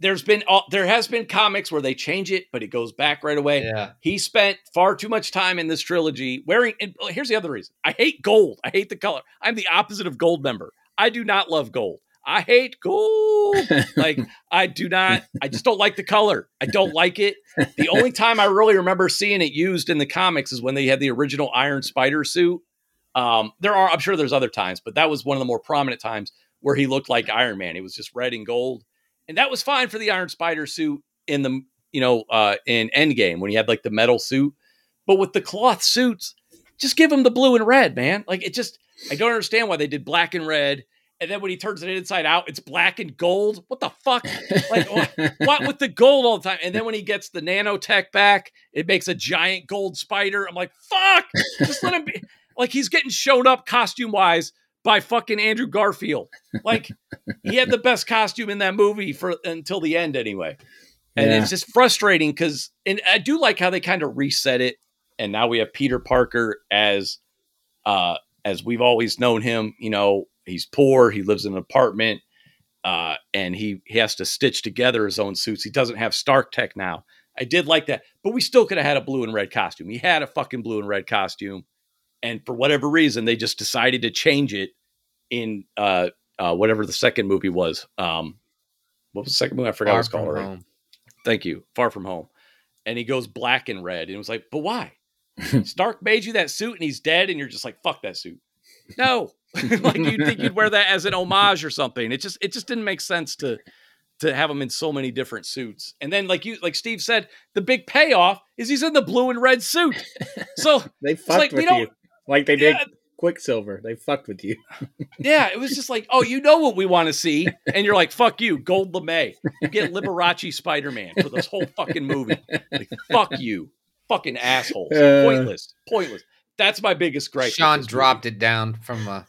There has been comics where they change it, but it goes back right away. Yeah. He spent far too much time in this trilogy wearing. And here's the other reason: I hate gold. I hate the color. I'm the opposite of gold member. I do not love gold. I hate gold. I just don't like the color. I don't like it. The only time I really remember seeing it used in the comics is when they had the original Iron Spider suit. I'm sure there's other times, but that was one of the more prominent times where he looked like Iron Man. He was just red and gold. And that was fine for the Iron Spider suit in the, in Endgame when he had like the metal suit, but with the cloth suits, just give him the blue and red, man. Like it just, I don't understand why they did black and red. And then when he turns it inside out, it's black and gold. What the fuck? Like what with the gold all the time? And then when he gets the nanotech back, it makes a giant gold spider. I'm like, fuck, just let him be. Like he's getting shown up costume wise by fucking Andrew Garfield. Like he had the best costume in that movie until the end anyway. And It's just frustrating because I do like how they kind of reset it. And now we have Peter Parker as we've always known him, he's poor. He lives in an apartment and he has to stitch together his own suits. He doesn't have Stark Tech now. I did like that, but we still could have had a blue and red costume. He had a fucking blue and red costume. And for whatever reason, they just decided to change it in whatever the second movie was. What was the second movie? I forgot what it's called. Far From Home. Thank you. Far From Home. And he goes black and red. And it was like, but why? Stark made you that suit and he's dead. And you're just like, fuck that suit. No. Like you'd think you'd wear that as an homage or something. It just didn't make sense to have him in so many different suits. And then like Steve said, the big payoff is he's in the blue and red suit. So they fucked with you. Like they did Quicksilver. They fucked with you. It was just like, oh, what we want to see. And you're like, fuck you, Gold LeMay. You get Liberace Spider-Man for this whole fucking movie. Like, fuck you. Fucking assholes. Pointless. That's my biggest gripe. Sean dropped it down from a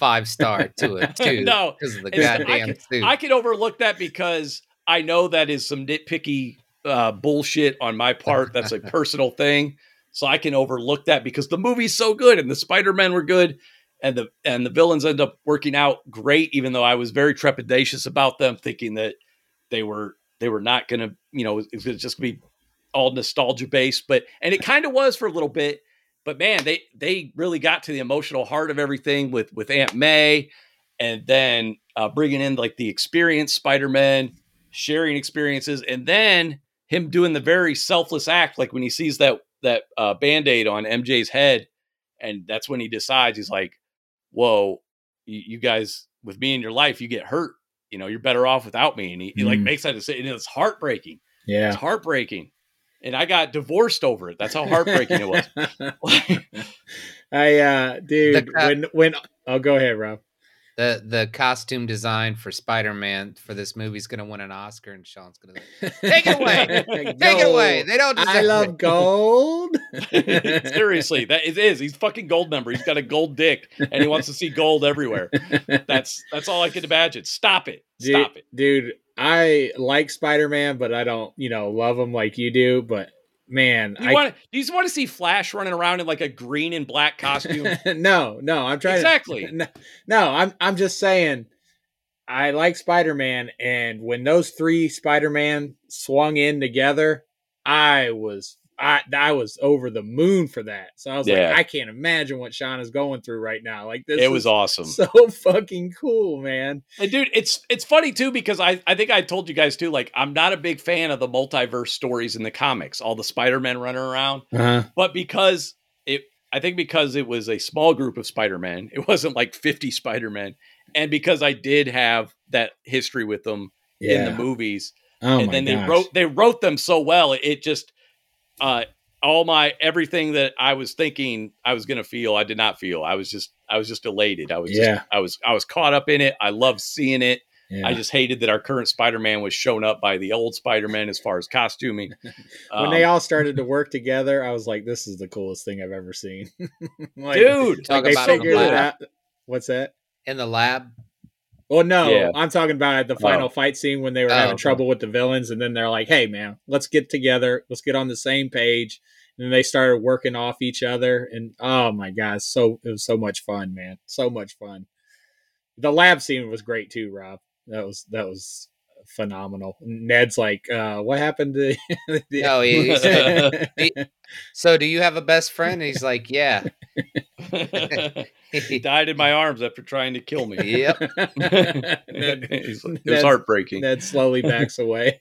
5-star to a 2. No. Because of the goddamn suit. I can overlook that because I know that is some nitpicky bullshit on my part. That's a personal thing. So I can overlook that because the movie's so good and the Spider-Men were good and the villains end up working out great, even though I was very trepidatious about them, thinking that they were not going to, it was just going to be all nostalgia based, and it kind of was for a little bit, but man, they really got to the emotional heart of everything with Aunt May and then bringing in like the experienced Spider-Man, sharing experiences, and then him doing the very selfless act. Like when he sees that Band-Aid on MJ's head. And that's when he decides, he's like, whoa, you guys with me in your life, you get hurt. You're better off without me. And he like makes that decision. And it's heartbreaking. Yeah. It's heartbreaking. And I got divorced over it. That's how heartbreaking it was. Go ahead, Rob. The costume design for Spider-Man for this movie is going to win an Oscar, and Sean's going to take it away. Take it away. They don't deserve it. I love gold. Seriously, that it is. He's fucking gold member. He's got a gold dick, and he wants to see gold everywhere. That's all I can imagine. Stop it. Stop it, dude. I like Spider-Man, but I don't, love him like you do. But man, do you just want to see Flash running around in like a green and black costume? No, I'm trying exactly. No, I'm just saying I like Spider-Man, and when those three Spider-Man swung in together, I was over the moon for that. So I was like, I can't imagine what Sean is going through right now. Like this, it was awesome, so fucking cool, man. And dude, it's funny too because I think I told you guys too. Like I'm not a big fan of the multiverse stories in the comics, all the Spider-Men running around. Uh-huh. But because it was a small group of Spider-Men, it wasn't like 50 Spider-Men, and because I did have that history with them in the movies, they wrote them so well, it just. Everything that I was thinking I was going to feel, I did not feel. I was just elated. I was caught up in it. I loved seeing it. Yeah. I just hated that our current Spider-Man was shown up by the old Spider-Man as far as costuming. When they all started to work together, I was like, this is the coolest thing I've ever seen. Like, dude, talk about it in the lab. What's that? In the lab. Well, no, I'm talking about at the final fight scene when they were having trouble with the villains. And then they're like, hey, man, let's get together. Let's get on the same page. And they started working off each other, and oh my gosh, it was so much fun, man. So much fun. The lab scene was great too, Rob. That was phenomenal. Ned's like, what happened to no, he's like, so do you have a best friend? And he's like, yeah. He died in my arms after trying to kill me. Yep. Ned, it was heartbreaking. Ned slowly backs away.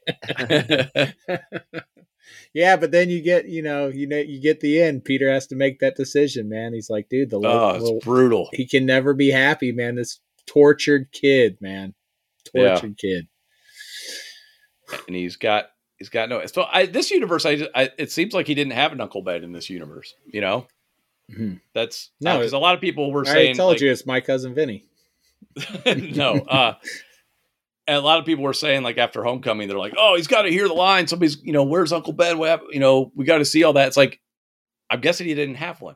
Yeah, but then you get the end. Peter has to make that decision, man. He's like, dude, it's brutal. He can never be happy, man. This tortured kid, man. Tortured kid. And he's got no. So this universe, it seems like he didn't have an Uncle Ben in this universe. You know, that's no, because a lot of people were saying. I told you it's my cousin Vinny. No. And a lot of people were saying, like, after Homecoming, they're like, oh, he's got to hear the line. Somebody's, where's Uncle Ben? We got to see all that. It's like, I'm guessing he didn't have one.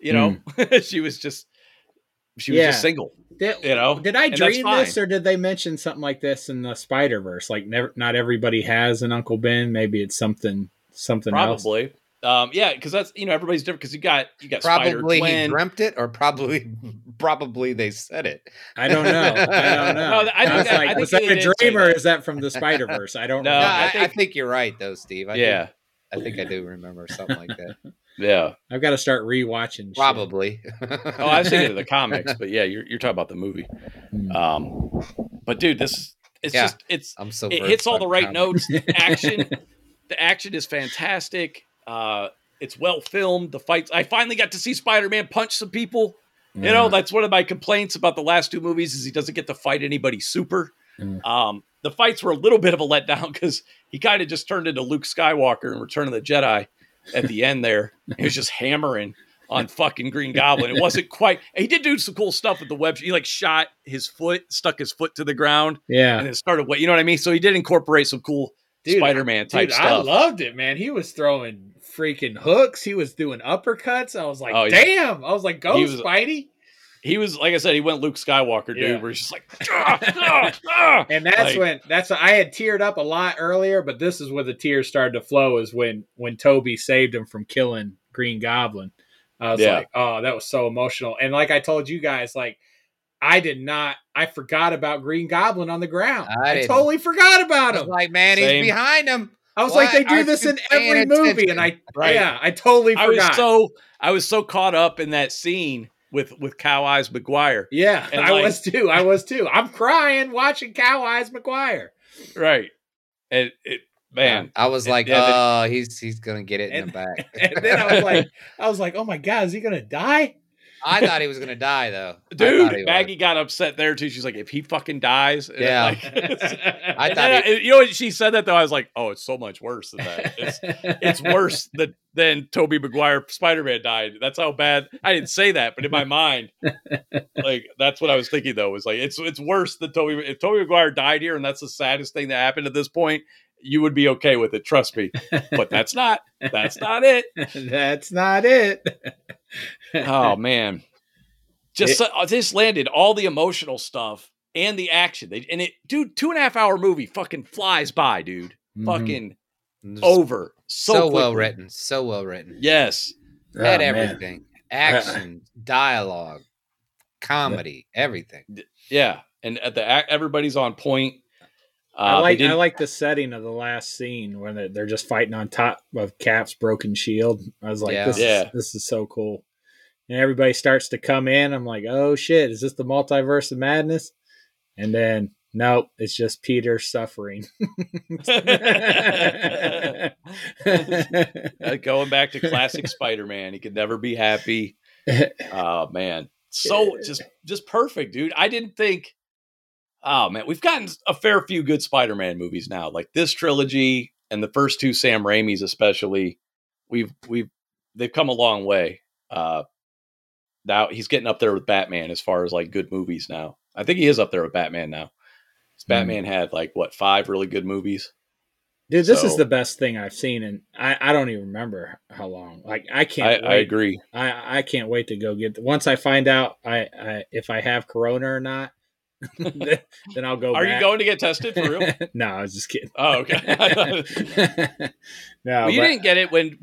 She was just single. Did I dream this, or did they mention something like this in the Spider-Verse? Like, not everybody has an Uncle Ben. Maybe it's something else. Probably. Yeah, because that's everybody's different. Because you got probably he dreamt it, or probably they said it. I don't know. No, I think was that a dream, or is that from the Spider-Verse? I don't know. I think you're right, though, Steve. I think I do remember something like that. Yeah, I've got to start rewatching. Probably. Oh, I've seen it in the comics, but yeah, you're talking about the movie. But dude, it hits all the right notes. The action is fantastic. It's well filmed. The fights. I finally got to see Spider-Man punch some people. Yeah. That's one of my complaints about the last two movies is he doesn't get to fight anybody super. Yeah. The fights were a little bit of a letdown because he kind of just turned into Luke Skywalker in Return of the Jedi at the end there. He was just hammering on fucking Green Goblin. It wasn't quite. He did do some cool stuff with the web. He shot his foot, stuck his foot to the ground. Yeah. And it started. You know what I mean? So he did incorporate some cool Spider-Man type stuff. I loved it, man. He was throwing freaking hooks. He was doing uppercuts. I was like, damn. I was like, go, Spidey. He was, like I said, he went Luke Skywalker, dude, where he's just like, and that's when I had teared up a lot earlier, but this is where the tears started to flow is when Toby saved him from killing Green Goblin. I was like, oh, that was so emotional. And like I told you guys, like, I forgot about Green Goblin on the ground. I totally forgot about him. I was like, man, he's behind him. I was like, they do this in every movie. And I totally forgot. I was so caught up in that scene with Cow Eyes Maguire. Yeah, and I was too. I'm crying watching Cow Eyes Maguire. Right. And I was like, he's going to get it in the back. And then I was like, oh my God, is he going to die? I thought he was going to die, though. Dude, Maggie got upset there, too. She's like, if he fucking dies. Yeah. I thought she said that, though. I was like, oh, it's so much worse than that. It's worse than Tobey Maguire Spider-Man died. That's how bad. I didn't say that, but in my mind, like, that's what I was thinking, though. Was like, it's worse than Tobey. If Tobey Maguire died here, and that's the saddest thing that happened at this point, you would be okay with it. Trust me. But that's not it. That's not it. Oh man, just landed all the emotional stuff and the action. 2.5 hour movie fucking flies by, dude. Mm-hmm. Fucking over so well written, so well written. Yes, had everything: action, dialogue, comedy, everything. Yeah, and at everybody's on point. I like the setting of the last scene when they're just fighting on top of Cap's broken shield. I was like, this is so cool. And everybody starts to come in. I'm like, oh shit, is this the multiverse of madness? And then, nope, it's just Peter suffering. Going back to classic Spider-Man. He could never be happy. Oh, man. So just perfect, dude. I didn't think. Oh, man, we've gotten a fair few good Spider-Man movies now, like this trilogy and the first two Sam Raimi's especially. They've come a long way. Now he's getting up there with Batman as far as like good movies now. I think he is up there with Batman now. Batman had like, what, 5 really good movies? Dude, this is the best thing I've seen. And I don't even remember how long. Like, I can't. I agree. I can't wait to go get. Once I find out if I have Corona or not. Then I'll go. Are you going to get tested for real? No, I was just kidding. Oh, okay. No, well, you didn't get it when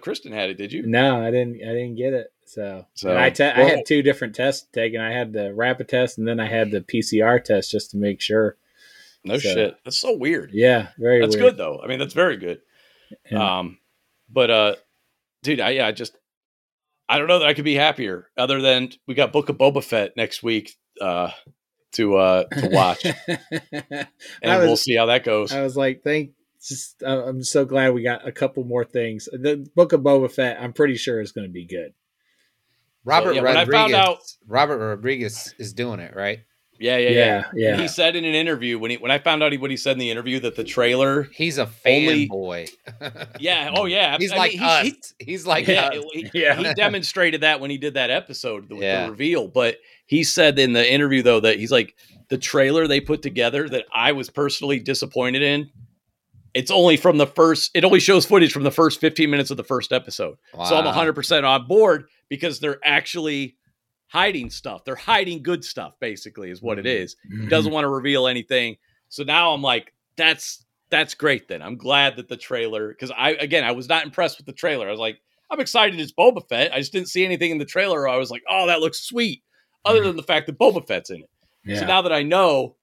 Kristen had it, did you? No, I didn't get it. So I had two different tests taken. I had the rapid test and then I had the PCR test just to make sure. No shit. That's so weird. Yeah, very. That's weird. Good though. I mean, that's very good. Yeah. Dude, I don't know that I could be happier. Other than we got Book of Boba Fett next week. To watch, and we'll see how that goes. I was like, I'm so glad we got a couple more things. The Book of Boba Fett, I'm pretty sure is going to be good. Robert Rodriguez is doing it, right? Yeah. He said in an interview when I found out what he said in the interview that the trailer. He's a fanboy. Yeah. Oh yeah. He's like us. He demonstrated that when he did that episode with the reveal. But he said in the interview though that he's like the trailer they put together that I was personally disappointed in. It only shows footage from the first 15 minutes of the first episode. Wow. So I'm 100% on board because they're actually hiding stuff. They're hiding good stuff, basically, is what it is. He doesn't want to reveal anything. So now I'm like, that's great then. I'm glad that the trailer, because I was not impressed with the trailer. I was like, I'm excited it's Boba Fett. I just didn't see anything in the trailer. I was like, oh, that looks sweet. Other than the fact that Boba Fett's in it. Yeah. So now that I know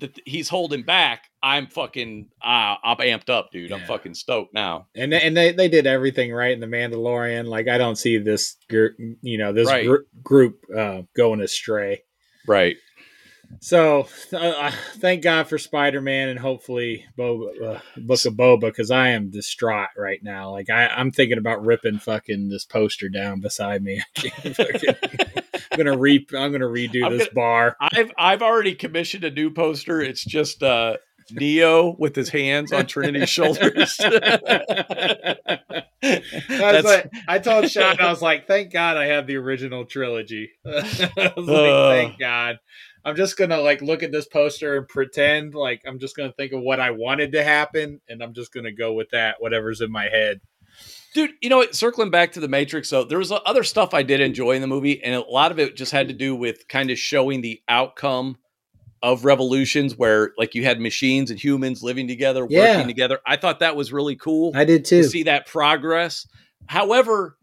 that he's holding back, I'm fucking, I'm amped up, dude. Yeah. I'm fucking stoked now. And they did everything right in The Mandalorian. Like, I don't see this, group going astray. Right. So, thank God for Spider-Man and hopefully Book of Boba, because I am distraught right now. Like, I'm thinking about ripping fucking this poster down beside me. I can't fucking... I'm gonna redo this bar. I've already commissioned a new poster. It's just Neo with his hands on Trinity's shoulders. I told Sean, I was like, thank God I have the original trilogy. I was like, thank God. I'm just gonna like look at this poster and pretend like I'm just gonna think of what I wanted to happen, and I'm just gonna go with that, whatever's in my head. Dude, you know what? Circling back to The Matrix, though, there was other stuff I did enjoy in the movie, and a lot of it just had to do with kind of showing the outcome of revolutions where, like, you had machines and humans living together, working together. I thought that was really cool. I did, too. To see that progress. However,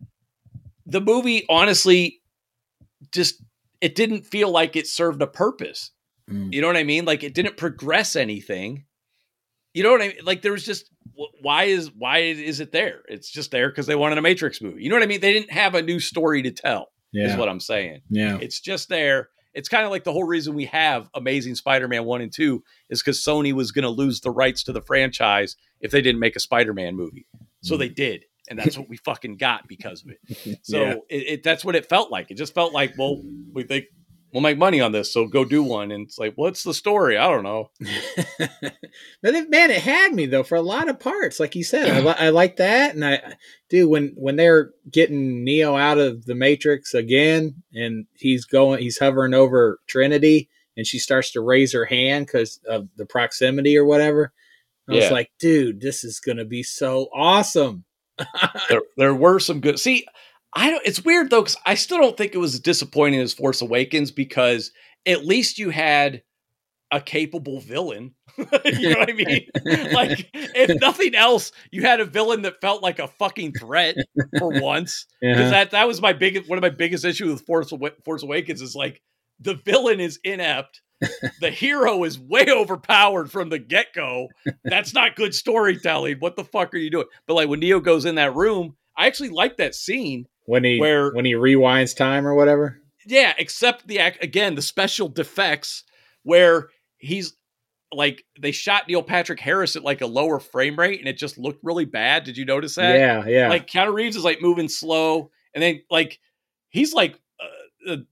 the movie, honestly, it didn't feel like it served a purpose. You know what I mean? Like, it didn't progress anything. You know what I mean? Like, there was just... Why is it there? It's just there because they wanted a Matrix movie. You know what I mean? They didn't have a new story to tell, is what I'm saying. Yeah. It's just there. It's kind of like the whole reason we have Amazing Spider-Man 1 and 2 is because Sony was going to lose the rights to the franchise if they didn't make a Spider-Man movie. So they did. And that's what we fucking got because of it. So that's what it felt like. It just felt like, well, we think we'll make money on this, so go do one. And it's like, what's the story? I don't know. Man, it had me though for a lot of parts. Like you said, I like that. And when they're getting Neo out of the Matrix again, and he's hovering over Trinity, and she starts to raise her hand because of the proximity or whatever. I was like, dude, this is gonna be so awesome. there were some good. See. It's weird though, because I still don't think it was as disappointing as Force Awakens, because at least you had a capable villain. You know what I mean? Like, if nothing else, you had a villain that felt like a fucking threat for once. Because that was one of my biggest issues with Force Awakens is like the villain is inept. The hero is way overpowered from the get-go. That's not good storytelling. What the fuck are you doing? But like when Neo goes in that room, I actually like that scene. When he rewinds time or whatever. Yeah, except the special defects where he's like they shot Neil Patrick Harris at like a lower frame rate and it just looked really bad. Did you notice that? Yeah. Like Keanu Reeves is like moving slow and then like he's like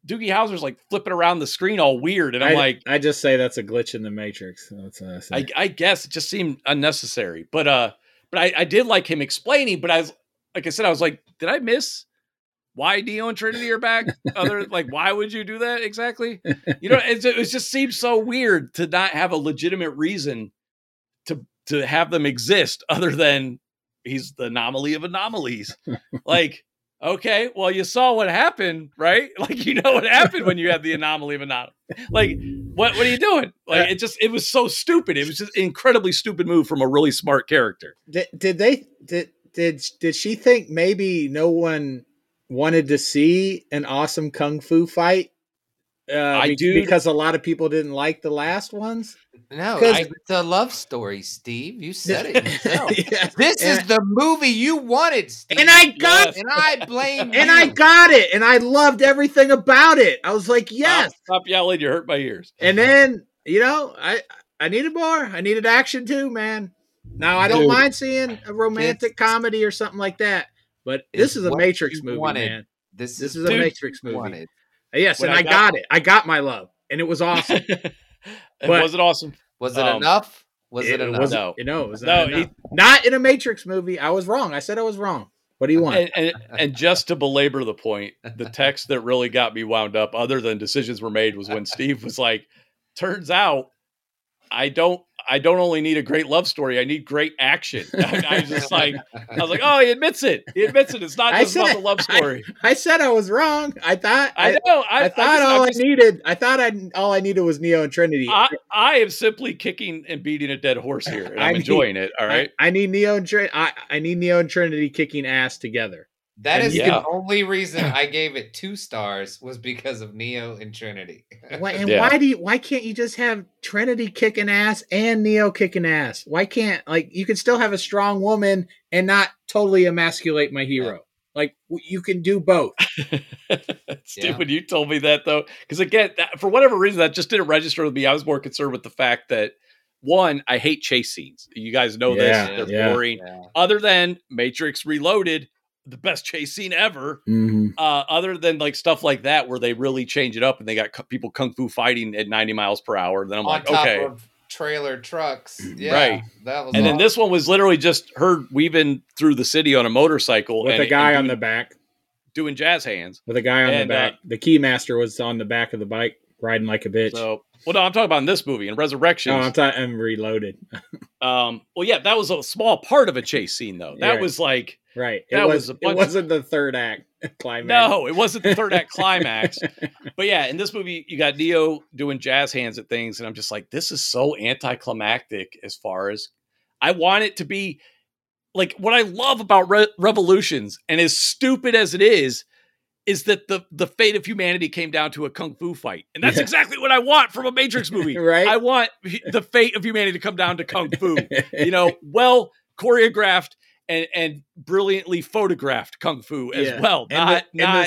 Doogie Howser's like flipping around the screen all weird and I just say that's a glitch in the Matrix. That's what I say. I guess it just seemed unnecessary. But I did like him explaining, but I was like, did I miss why Neo and Trinity are back? Why would you do that exactly? You know, it just seems so weird to not have a legitimate reason to have them exist other than he's the anomaly of anomalies. Like, okay, well, you saw what happened, right? Like, you know what happened when you had the anomaly of anomaly. Like, what are you doing? Like, it was so stupid. It was just an incredibly stupid move from a really smart character. Did she think maybe no one wanted to see an awesome kung fu fight? Because a lot of people didn't like the last ones. No, it's a love story, Steve. You said it yourself. This is the movie you wanted, Steve. And I got it. And I blame you. And I got it. And I loved everything about it. I was like, yes. Stop yelling. You hurt my ears. And then, I needed more. I needed action too, man. Now, I don't mind seeing a romantic comedy or something like that. But this is a Matrix movie, man. This is a Matrix movie. Yes, when and I got it. I got my love, and it was awesome. Was it awesome? Was it enough? Was it enough? No. No, it was not enough. Not in a Matrix movie. I was wrong. I said I was wrong. What do you want? And just to belabor the point, the text that really got me wound up, other than decisions were made, was when Steve was like, turns out I don't only need a great love story. I need great action. I was like, oh, he admits it. It's not just about the love story. I said I was wrong. I thought all I needed was Neo and Trinity. I am simply kicking and beating a dead horse here. And I'm enjoying it. All right. I need Neo and Trinity. I need Neo and Trinity kicking ass together. That is the only reason I gave it 2 stars was because of Neo and Trinity. Why can't you just have Trinity kicking ass and Neo kicking ass? Why can't you can still have a strong woman and not totally emasculate my hero? Yeah. Like, you can do both. Stupid. You told me that though, because again, for whatever reason, that just didn't register with me. I was more concerned with the fact that. One, I hate chase scenes. You guys know this; they're boring. Yeah. Other than Matrix Reloaded. The best chase scene ever, other than like stuff like that, where they really change it up and they got people kung fu fighting at 90 miles per hour. Then I'm on like, top okay, of trailer trucks, yeah, right. That was and awesome. Then this one was literally just her weaving through the city on a motorcycle with a guy on the back doing jazz hands with a guy on the back. The Keymaster was on the back of the bike riding like a bitch. So, I'm talking about in this movie in Resurrections. No, I'm Reloaded. That was a small part of a chase scene though. That was like. Right. It wasn't the third act climax. No, it wasn't the third act climax. But yeah, in this movie, you got Neo doing jazz hands at things. And I'm just like, this is so anticlimactic as far as I want it to be. Like, what I love about Revolutions, and as stupid as it is that the fate of humanity came down to a kung fu fight. And that's exactly what I want from a Matrix movie. Right. I want the fate of humanity to come down to kung fu. Well choreographed. And brilliantly photographed kung fu as well. And the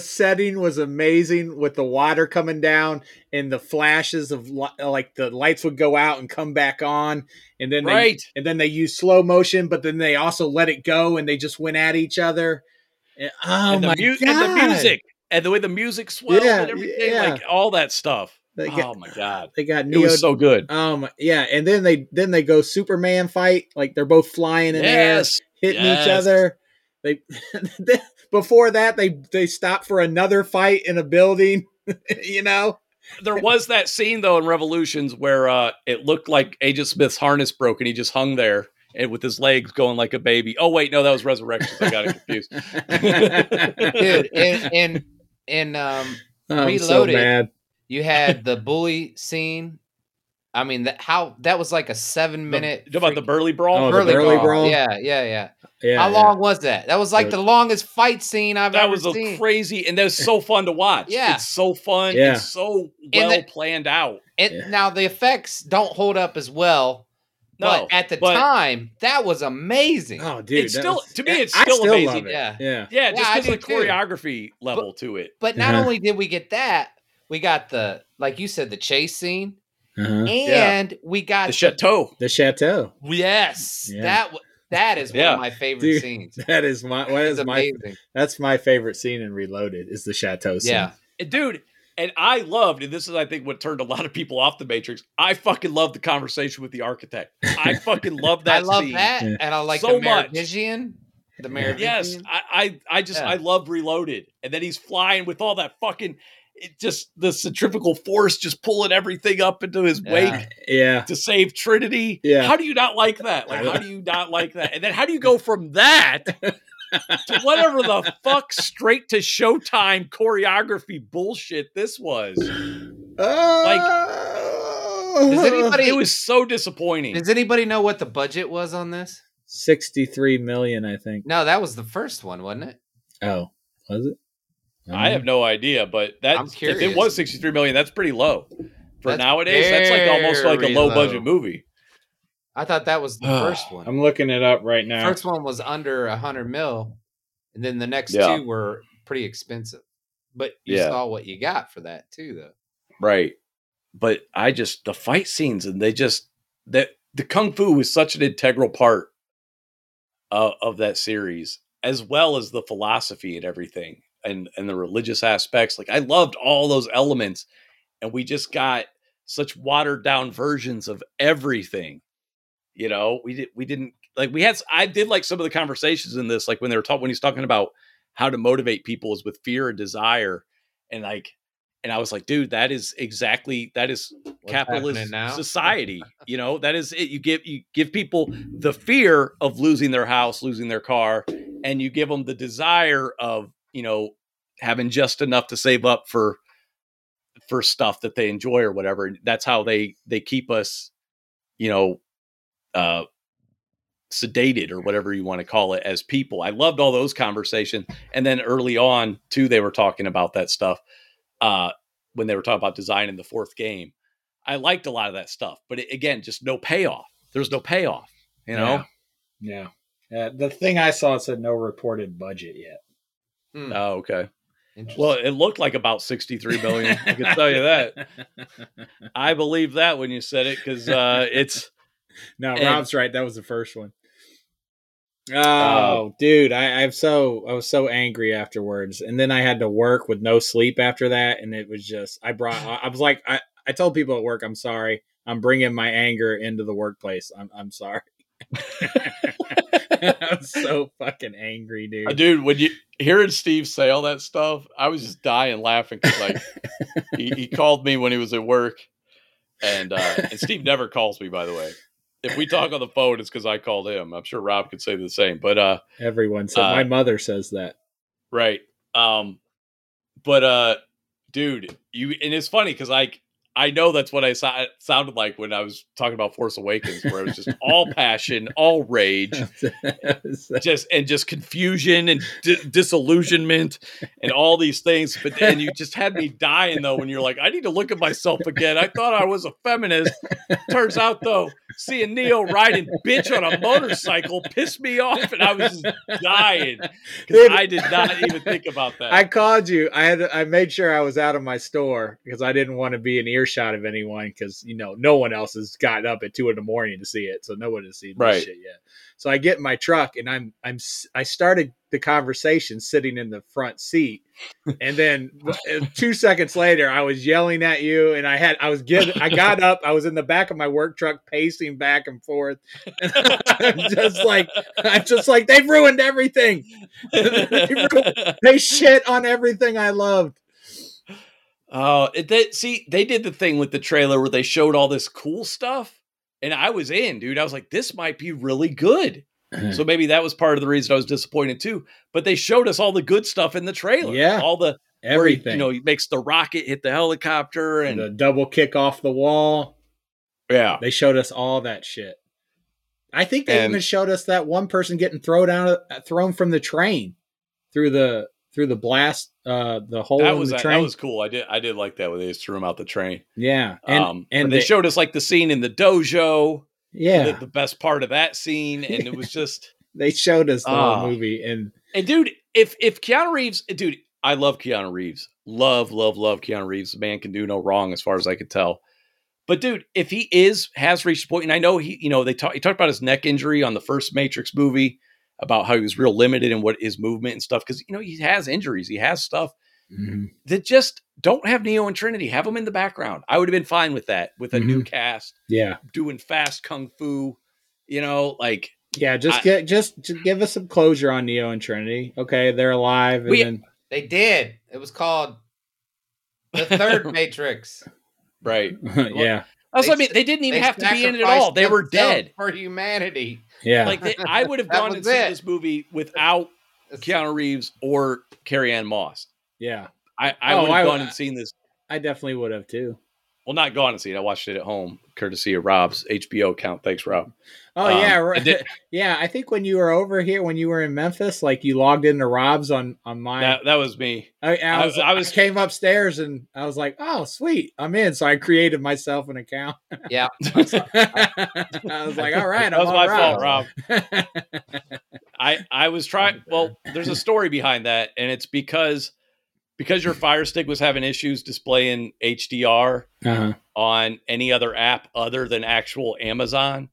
setting was amazing with the water coming down and the flashes of like the lights would go out and come back on. And then they used slow motion, but then they also let it go and they just went at each other. And, my God. And the music and the way the music swelled and everything, like all that stuff. My God! They got Neo. It was so good. And then they go Superman fight. Like they're both flying in air, hitting each other. Before that they stopped for another fight in a building. There was that scene though in Revolutions where it looked like Agent Smith's harness broke and he just hung there. And with his legs going like a baby. Oh wait, no, that was Resurrections. I got it confused. Dude, and Reloaded. So mad. You had the bully scene. I mean, that was like a 7-minute. You're about the burly brawl? Oh, the burly brawl. Yeah. How long was that? That was like the longest fight scene I've ever seen. That was crazy, and that was so fun to watch. Yeah. It's so fun. Yeah. It's so well planned out. Now, the effects don't hold up as well. No, but at the time, that was amazing. Oh, dude. To me, it's still amazing. Love it. Yeah, just because of the choreography level to it. But not only did we get that, we got the, like you said, the chase scene, and we got the chateau. The chateau. Yes, that is one of my favorite scenes. That's my favorite scene in Reloaded is the chateau scene. Yeah, dude, and I loved, and this is I think what turned a lot of people off the Matrix. I fucking loved the conversation with the architect. I fucking loved that. And I like so much. The Merovingian. Yes, I love Reloaded, and then he's flying with all that fucking. It just the centrifugal force just pulling everything up into his wake to save Trinity. Yeah. How do you not like that? And then how do you go from that to whatever the fuck straight to Showtime choreography bullshit this was. It was so disappointing. Does anybody know what the budget was on this? $63 million, I think. No, that was the first one, wasn't it? Oh, was it? I have no idea, but if it was $63 million, that's pretty low for nowadays. That's like almost like a low budget movie. I thought that was the first one. I'm looking it up right now. The first one was under $100 million, and then the next two were pretty expensive. But you saw what you got for that too, though. Right. But I just, the fight scenes, and the Kung Fu was such an integral part of that series, as well as the philosophy and everything and the religious aspects. Like, I loved all those elements, and we just got such watered down versions of everything. You know, I did like some of the conversations in this, like when they were talking, when he's talking about how to motivate people is with fear and desire. And like, and I was like, dude, that is capitalist society. You know, that is it. You give people the fear of losing their house, losing their car, and you give them the desire of, you know, having just enough to save up for stuff that they enjoy or whatever. And that's how they keep us, you know, sedated or whatever you want to call it as people. I loved all those conversations. And then early on too, they were talking about that stuff. When they were talking about design in the fourth game, I liked a lot of that stuff, but again, just no payoff. There's no payoff, you know? Yeah. The thing I saw said no reported budget yet. Oh, okay. Well, it looked like about 63 million. I can tell you that. I believe that when you said it, because it's... No, Rob's right. That was the first one. Oh, dude, I was so angry afterwards, and then I had to work with no sleep after that, and it was just I told people at work, I'm sorry, I'm bringing my anger into the workplace. I'm sorry. I was so fucking angry, dude. Dude, when you hearing Steve say all that stuff, I was just dying laughing because like he called me when he was at work, and Steve never calls me, by the way. If we talk on the phone, it's because I called him. I'm sure Rob could say the same. But everyone said my mother says that. Right. But dude, and it's funny because I know that's what I sounded like when I was talking about Force Awakens, where it was just all passion, all rage, just confusion and disillusionment and all these things. But then you just had me dying though, when you're like, I need to look at myself again. I thought I was a feminist. Turns out though, seeing Neo riding bitch on a motorcycle pissed me off, and I was just dying because I did not even think about that. I called you. I made sure I was out of my store because I didn't want to be an earshot of anyone, because you know no one else has gotten up at 2 a.m. to see it, so no one has seen this shit yet. So I get in my truck and I started the conversation sitting in the front seat, and then 2 seconds later I was yelling at you, and I got up, I was in the back of my work truck pacing back and forth, and I'm just like they've ruined everything. They shit on everything I loved. Oh, they did the thing with the trailer where they showed all this cool stuff, and I was in, dude. I was like, this might be really good. So maybe that was part of the reason I was disappointed too. But they showed us all the good stuff in the trailer. Yeah, all the everything. Where he makes the rocket hit the helicopter and the double kick off the wall. Yeah, they showed us all that shit. I think they even showed us that one person getting thrown from the train through the blast, the hole in the train. That was cool. I did like that when they just threw him out the train. Yeah. And they showed us like the scene in the dojo. Yeah. The best part of that scene. And it was just, they showed us the whole movie. And dude, if Keanu Reeves, dude, I love Keanu Reeves. Love Keanu Reeves. The man can do no wrong as far as I could tell. But dude, if he has reached a point, and I know he talked about his neck injury on the first Matrix movie, about how he was real limited in what his movement and stuff. Cause you know, he has injuries, he has stuff that just don't have Neo and Trinity, have them in the background. I would have been fine with that, with a new cast. Yeah. Doing fast Kung Fu, you know, like, yeah, just give us some closure on Neo and Trinity. Okay. They're alive. And they did. It was called the third Matrix. Right. Yeah. That's what I mean. They didn't even have to be in it at all. They were dead for humanity. Yeah. Like I would have gone and seen this movie without Keanu Reeves or Carrie-Anne Moss. Yeah. I would have gone and seen this. I definitely would have too. Well, not gone and seen it. I watched it at home, courtesy of Rob's HBO account. Thanks, Rob. Oh, yeah. Right. Yeah. I think when you were over here, when you were in Memphis, like you logged into Rob's on mine. That was me. I came upstairs and I was like, oh, sweet. I'm in. So I created myself an account. Yeah. I was like, all right. That was my fault, Rob. I was trying. Well, there's a story behind that. And it's because your Fire Stick was having issues displaying HDR on any other app other than actual Amazon.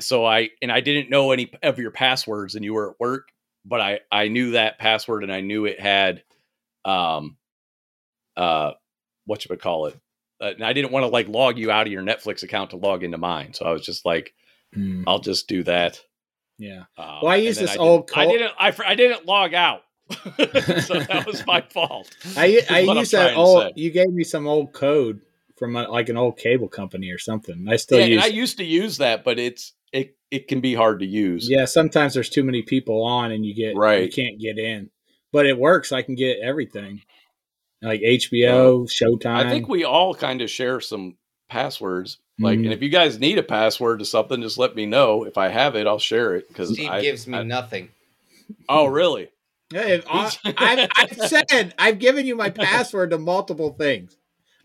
So I didn't know any of your passwords and you were at work, but I knew that password and I knew it had, whatchamacallit. And I didn't want to like log you out of your Netflix account to log into mine. So I was just like, I'll just do that. Yeah. Well, I use this old code. I didn't log out. So that was my fault. I use that old. You gave me some old code from like an old cable company or something. I still use. I used to use that, but it can be hard to use. Yeah, sometimes there's too many people on, and you can't get in. But it works. I can get everything, like HBO, Showtime. I think we all kind of share some passwords. Like, and if you guys need a password to something, just let me know. If I have it, I'll share it. Because Steve gives me nothing. Oh, really? I've given you my password to multiple things.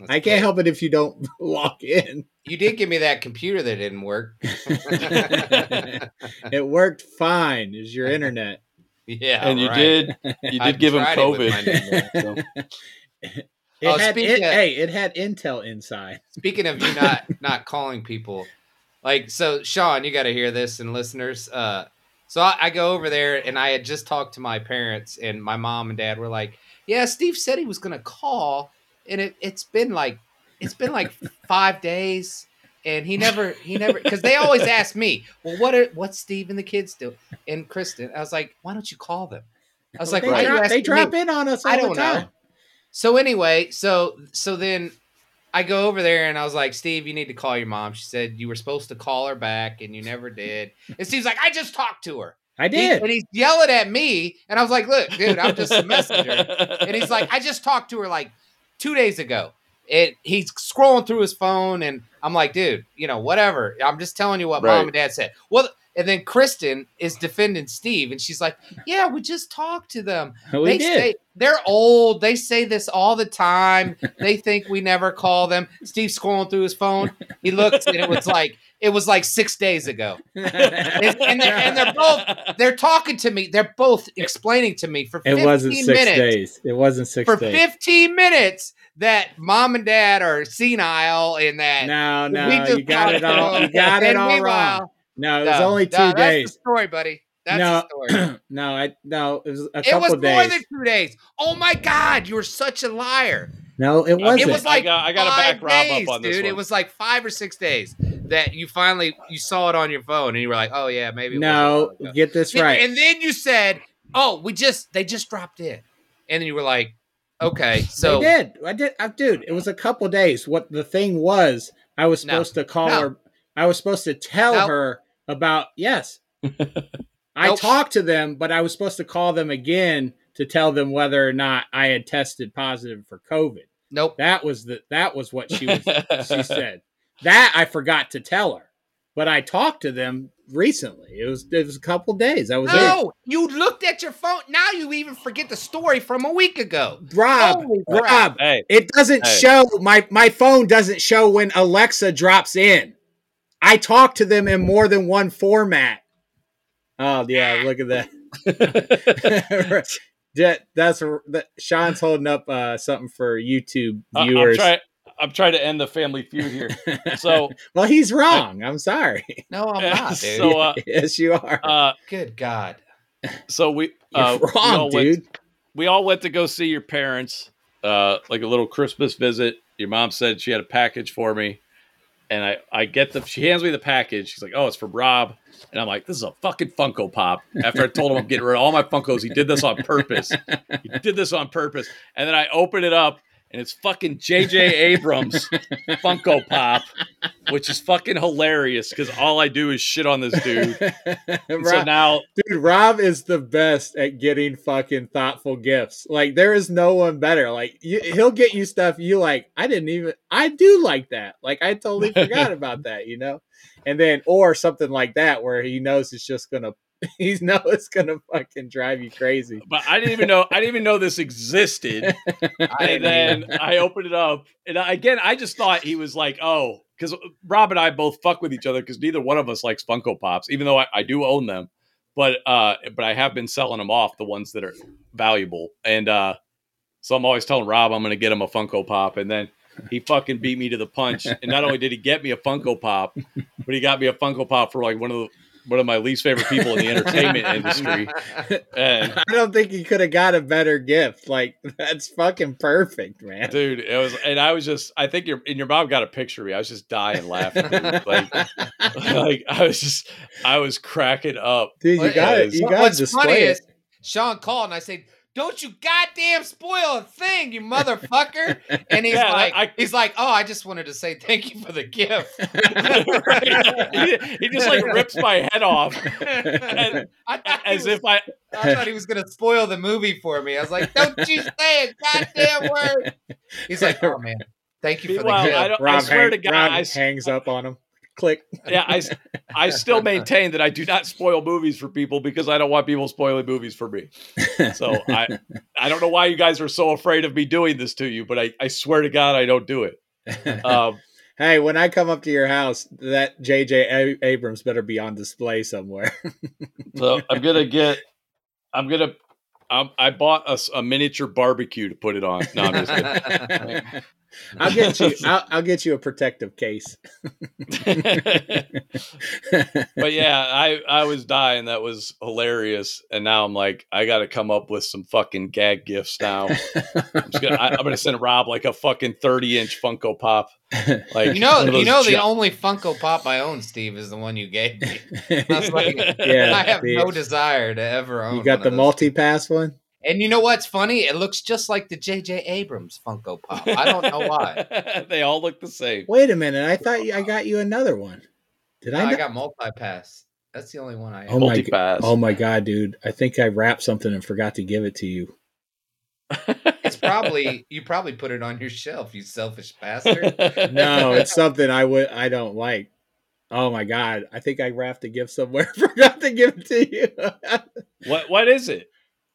I can't help it if you don't log in. You did give me that computer that didn't work. It worked fine. Is your internet? Yeah, and you did give him COVID. It had Intel inside. Speaking of you not calling people, like so, Sean, you got to hear this, and listeners. So I go over there, and I had just talked to my parents, and my mom and dad were like, "Yeah, Steve said he was going to call, and it's been like 5 days, and he never because they always ask me, well, what's Steve and the kids do, and Kristen." I was like, "Why don't you call them?" I was like, "They drop in on us all the time." Know. So anyway, so then I go over there and I was like, "Steve, you need to call your mom. She said you were supposed to call her back and you never did." And Steve's like, "I just talked to her. I did." And he's yelling at me. And I was like, "Look, dude, I'm just a messenger." And he's like, "I just talked to her like 2 days ago." And he's scrolling through his phone. And I'm like, "Dude, you know, whatever. I'm just telling you what Mom and Dad said." Well, and then Kristen is defending Steve. And she's like, "Yeah, we just talked to them. They're old. They say this all the time. They think we never call them." Steve's scrolling through his phone. He looks and it was like 6 days ago. And they're talking to me. They're both explaining to me for 15 minutes. It wasn't six days. For 15 minutes that Mom and Dad are senile and that. No, you got it all. You got it all wrong. No, it was only 2 days. That's the story, buddy. That's the story. It was a couple days. It was more than 2 days. Oh, my God. You were such a liar. No, it wasn't. It was like I got to back Rob up on this one. It was like 5 or 6 days that you finally saw it on your phone, and you were like, "Oh, yeah, maybe." No, get this right. And then you said, "Oh, they just dropped in." And then you were like, "Okay." So I did. It was a couple days. What the thing was, I was supposed to call her. I was supposed to tell her about, yes. I talked to them, but I was supposed to call them again to tell them whether or not I had tested positive for COVID. Nope. That was what she said. That I forgot to tell her. But I talked to them recently. It was a couple days. You looked at your phone. Now you even forget the story from a week ago. Rob, hey. It doesn't show my phone doesn't show when Alexa drops in. I talked to them in more than one format. Oh, yeah, look at that. Sean's holding up something for YouTube viewers. I'm trying to end the Family Feud here. So, well, he's wrong. I'm sorry. No, I'm not, dude. So, yes, you are. Good God. So you're wrong, dude. We all went to go see your parents, like a little Christmas visit. Your mom said she had a package for me. And she hands me the package. She's like, "Oh, it's for Rob." And I'm like, "This is a fucking Funko Pop." After I told him I'm getting rid of all my Funkos, he did this on purpose. And then I open it up and it's fucking J.J. Abrams Funko Pop, which is fucking hilarious because all I do is shit on this dude. Rob, so now, dude, Rob is the best at getting fucking thoughtful gifts. Like, there is no one better. Like, he'll get you stuff you like. I do like that. Like, I totally forgot about that, you know? And then, or something like that where he knows it's just going to. He's know it's gonna fucking drive you crazy. But I didn't even know this existed. And then I opened it up, and I just thought he was like, oh, because Rob and I both fuck with each other because neither one of us likes Funko Pops, even though I do own them. But I have been selling them off, the ones that are valuable, and so I'm always telling Rob I'm gonna get him a Funko Pop, and then he fucking beat me to the punch. And not only did he get me a Funko Pop, but he got me a Funko Pop for like one of my least favorite people in the entertainment industry. And I don't think he could have got a better gift. Like, that's fucking perfect, man. Dude, it was, and I was just, I think your mom got a picture of me. I was just dying laughing. Like I was cracking up. Dude, you got it. What's funny is Sean called and I said, "Don't you goddamn spoil a thing, you motherfucker!" And he's "Oh, I just wanted to say thank you for the gift." He just like rips my head off, I thought he was gonna spoil the movie for me. I was like, "Don't you say a goddamn word!" He's like, "Oh man, thank you for the gift." Rob hangs up on him. Click. Yeah, I still maintain that I do not spoil movies for people because I don't want people spoiling movies for me. So I don't know why you guys are so afraid of me doing this to you, but I swear to God I don't do it. Hey, when I come up to your house, that J.J. Abrams better be on display somewhere. So I bought a miniature barbecue to put it on. No, I'm just kidding. I'll get you a protective case. But yeah, I was dying. That was hilarious. And now I'm like, I got to come up with some fucking gag gifts now. I'm going to send Rob like a fucking 30-inch Funko Pop. Like, the only Funko Pop I own, Steve, is the one you gave me. I have no desire to ever own. You got the multi-pass one? And you know what's funny? It looks just like the J.J. Abrams Funko Pop. I don't know why. They all look the same. Wait a minute. I thought I got you another one. Did I? No, I got multi-pass. That's the only one I have. Oh, my God, dude. I think I wrapped something and forgot to give it to you. You probably put it on your shelf, you selfish bastard. No, it's something I don't like. Oh, my God. I think I wrapped a gift somewhere. Forgot to give it to you. What is it?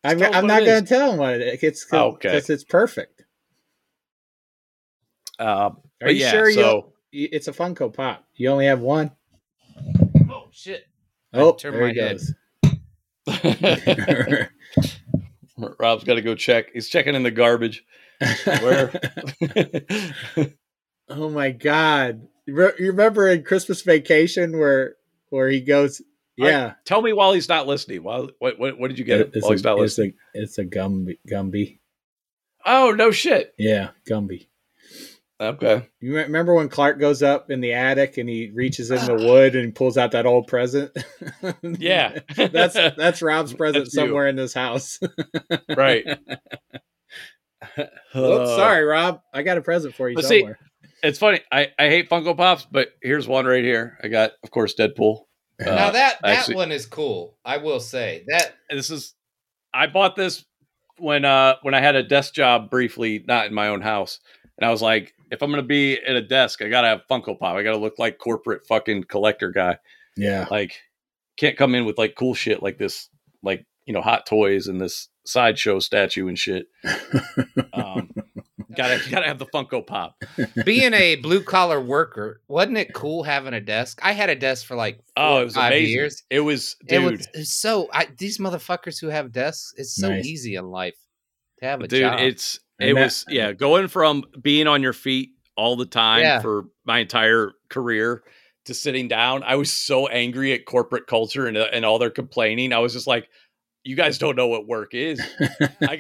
I'm not going to tell him what it is. Because it's perfect. Are you sure? So it's a Funko Pop. You only have one. Oh shit! Oh, there he goes. Rob's got to go check. He's checking in the garbage. Where? Oh my God! You remember in Christmas Vacation where he goes? Yeah. Tell me while he's not listening. What did you get while he's not listening? It's a Gumby. Oh, no shit. Yeah, Gumby. Okay. You remember when Clark goes up in the attic and he reaches in the wood and pulls out that old present? Yeah. That's Rob's present somewhere in this house. Right. Oops, sorry, Rob. I got a present for you somewhere. See, it's funny. I hate Funko Pops, but here's one right here. I got, of course, Deadpool. Now that one is cool. I will say that I bought this when I had a desk job briefly, not in my own house. And I was like, if I'm going to be at a desk, I got to have Funko Pop. I got to look like corporate fucking collector guy. Yeah. Like, can't come in with like cool shit like this, like, you know, hot toys and this sideshow statue and shit. Gotta have the Funko Pop. Being a blue collar worker, wasn't it cool having a desk? I had a desk for like 5 years. It was, dude. It was so these motherfuckers who have desks, it's so easy in life to have a job. Dude, it was going from being on your feet all the time for my entire career to sitting down. I was so angry at corporate culture and all their complaining. I was just like, you guys don't know what work is. I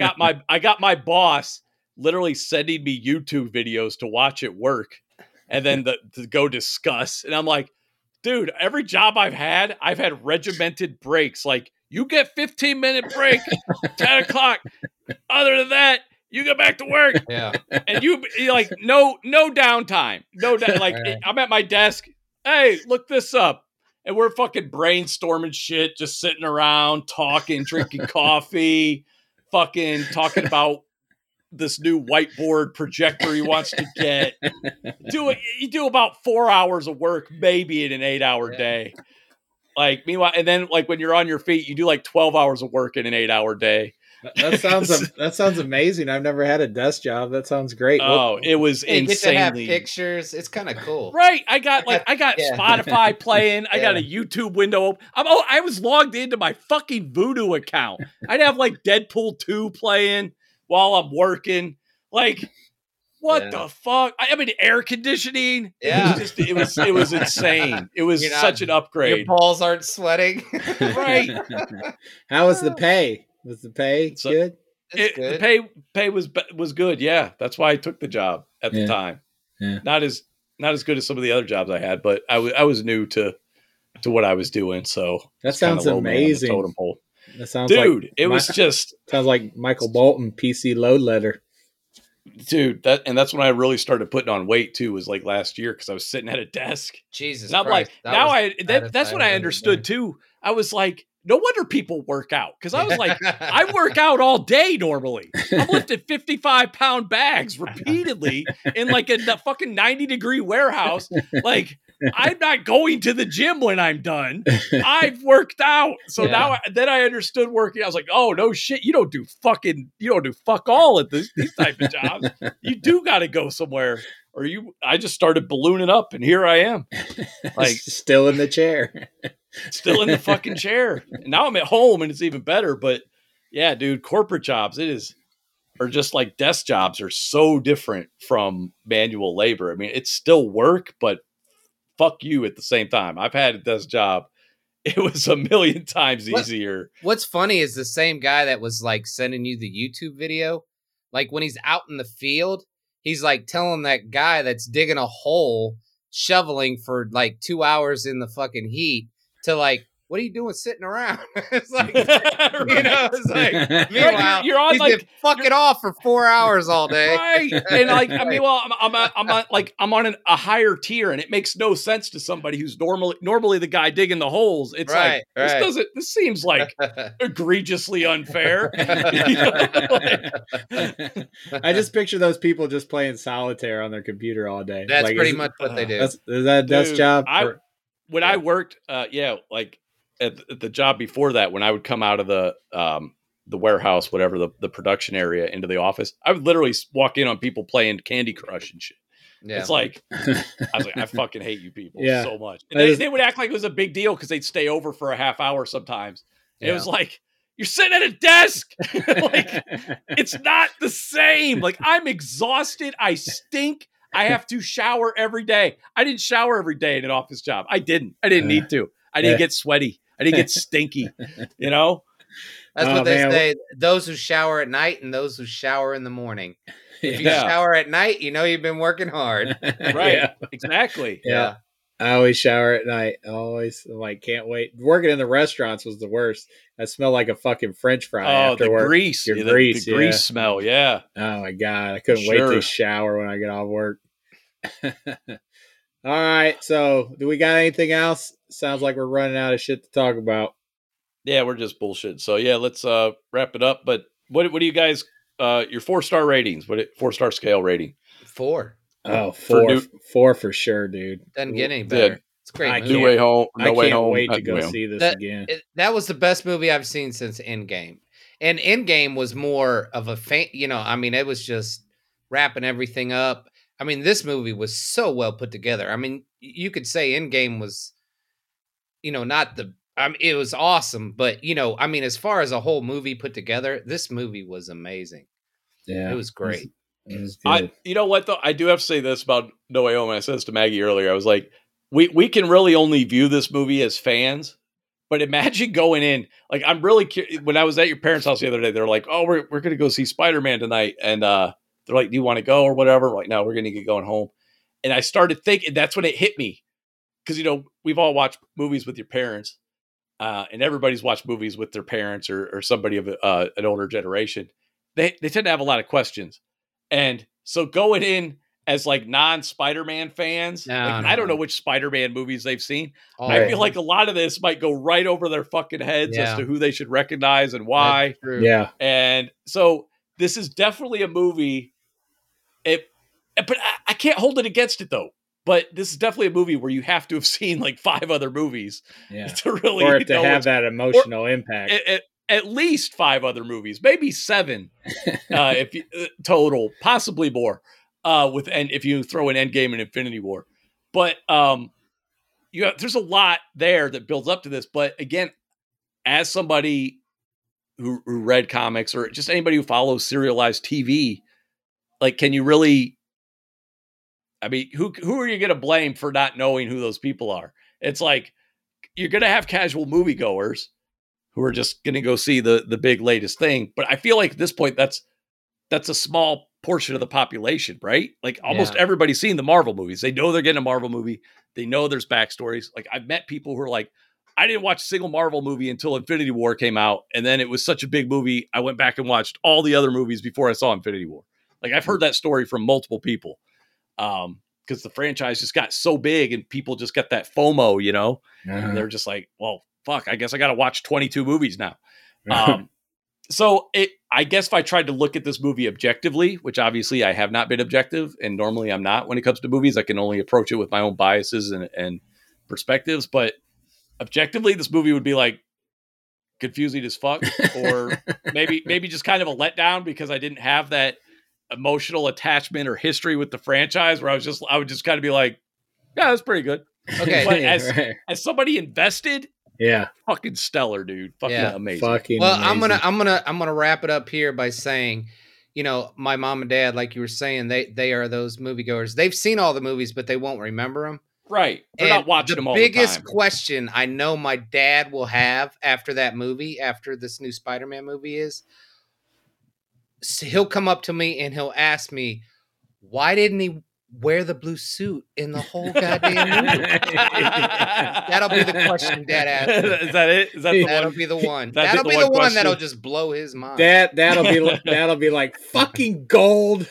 got my boss literally sending me YouTube videos to watch at work and then to go discuss. And I'm like, dude, every job I've had regimented breaks. Like, you get 15-minute break, 10 o'clock. Other than that, You get back to work. Yeah. And you're like, no downtime. No downtime. Like, right. I'm at my desk. Hey, look this up. And we're fucking brainstorming shit, just sitting around, talking, drinking coffee, fucking talking about this new whiteboard projector he wants to get. You do about 4 hours of work, maybe in an 8-hour day. Like, meanwhile, and then like when you're on your feet, you do like 12 hours of work in an 8-hour day. That sounds amazing. I've never had a desk job. That sounds great. Oh, it was insanely. You get to have pictures. It's kind of cool, right? I got Spotify playing. I got a YouTube window open. I was logged into my fucking Voodoo account. I'd have like Deadpool 2 playing while I'm working. Like, what the fuck? I mean, air conditioning. Yeah, it was insane. It was such an upgrade. Your balls aren't sweating, right? How was the pay? Was the pay good? The pay was good. Yeah, that's why I took the job at the time. Yeah. Not as good as some of the other jobs I had, but I was new to what I was doing. So that sounds amazing. Totem pole. That sounds, dude. Like it was just sounds like Michael Bolton PC load letter, dude. That's when I really started putting on weight too. Was like last year because I was sitting at a desk. Jesus, and I'm Christ. Like, now that's when I understood too. I was like, no wonder people work out. Cause I was like, I work out all day. Normally I've lifted 55-pound bags repeatedly in like a fucking 90-degree warehouse. Like, I'm not going to the gym when I'm done. I've worked out. So then I understood working. I was like, oh no shit. You don't do fuck all at these type of jobs. You do got to go somewhere. I just started ballooning up and here I am. Like still in the chair. Still in the fucking chair. And now I'm at home and it's even better. But yeah, dude, corporate jobs, or just like desk jobs are so different from manual labor. I mean, it's still work, but fuck you at the same time. I've had a desk job. It was a million times easier. What's funny is the same guy that was like sending you the YouTube video, like when he's out in the field, he's like telling that guy that's digging a hole, shoveling for like 2 hours in the fucking heat, to like, what are you doing sitting around? It's like, right. You know, it's like, meanwhile, you're on, he's like, been fucking off for 4 hours all day. Right. And like, I mean, well, I'm on a higher tier, and it makes no sense to somebody who's normally the guy digging the holes. It's right, like, right. This seems like egregiously unfair. You know, like, I just picture those people just playing solitaire on their computer all day. That's like, pretty much what they do. Is that a desk job? When I worked, like at the job before that, when I would come out of the warehouse, whatever the production area, into the office, I would literally walk in on people playing Candy Crush and shit. Yeah. It's like, I was like, I fucking hate you people so much. And they would act like it was a big deal because they'd stay over for a half hour sometimes. Yeah. It was like, you're sitting at a desk. Like, it's not the same. Like, I'm exhausted. I stink. I have to shower every day. I didn't shower every day in an office job. I didn't need to. I didn't get sweaty. I didn't get stinky. You know? That's what they say. Those who shower at night and those who shower in the morning. If you shower at night, you know you've been working hard. Right. Yeah. Exactly. Yeah. I always shower at night. I always can't wait. Working in the restaurants was the worst. I smell like a fucking French fry after work. Grease. Grease. The grease smell. Yeah. Oh my God. I couldn't wait to shower when I get off work. All right. So do we got anything else? Sounds like we're running out of shit to talk about. Yeah. We're just bullshit. So yeah, let's wrap it up. But what do you guys, your 4-star ratings, 4-star scale rating? 4. Oh, 4 for sure, dude. Doesn't get any better. Yeah. It's a great movie. I can't wait to go see this again. That was the best movie I've seen since Endgame. And Endgame was more of a it was just wrapping everything up. I mean, this movie was so well put together. I mean, you could say Endgame was, it was awesome, but as far as a whole movie put together, this movie was amazing. Yeah. It was great. You know what though? I do have to say this about No Way Home. I said this to Maggie earlier. I was like, we can really only view this movie as fans, but imagine going in. Like, I'm really curious. When I was at your parents' house the other day, they're like, oh, we're going to go see Spider-Man tonight. And, they're like, do you want to go or whatever? Like, no, we're going to get going home. And I started thinking, that's when it hit me. Cause we've all watched movies with your parents, and everybody's watched movies with their parents or somebody of an older generation. they tend to have a lot of questions. And so going in as like non-Spider-Man fans, I don't know which Spider-Man movies they've seen. I feel like a lot of this might go right over their fucking heads as to who they should recognize and why. Yeah. And so this is definitely a movie. But I can't hold it against it though. But this is definitely a movie where you have to have seen like 5 other movies to really to have that emotional impact. At least 5 other movies, maybe 7 if you, total, possibly more. If you throw in Endgame and Infinity War, but there's a lot there that builds up to this. But again, as somebody who read comics or just anybody who follows serialized TV, like, can you really? I mean, who are you going to blame for not knowing who those people are? It's like you're going to have casual moviegoers who are just going to go see the big latest thing. But I feel like at this point, that's a small portion of the population, right? Like almost everybody's seen the Marvel movies. They know they're getting a Marvel movie. They know there's backstories. Like I've met people who are like, I didn't watch a single Marvel movie until Infinity War came out. And then it was such a big movie. I went back and watched all the other movies before I saw Infinity War. Like I've heard that story from multiple people. Because the franchise just got so big and people just got that FOMO, you know, and they're just like, well, fuck, I guess I got to watch 22 movies now. I guess if I tried to look at this movie objectively, which obviously I have not been objective, and normally I'm not when it comes to movies, I can only approach it with my own biases and perspectives. But objectively, this movie would be like confusing as fuck, or maybe just kind of a letdown because I didn't have that emotional attachment or history with the franchise where I would just kind of be like, yeah, that's pretty good. Okay. But as somebody invested, yeah, fucking stellar, dude. Fucking amazing. Fucking amazing. I'm gonna wrap it up here by saying, you know, my mom and dad, like you were saying, they are those moviegoers. They've seen all the movies, but they won't remember them. Right. They're not watching them all the time. The biggest question I know my dad will have after that movie, after this new Spider-Man movie is, so he'll come up to me and he'll ask me, why didn't he wear the blue suit in the whole goddamn movie? That'll be the question Dad asks me. Is that it? Is that the that'll one? Be the one. That'll be the one question. That'll just blow his mind. That'll be like fucking gold.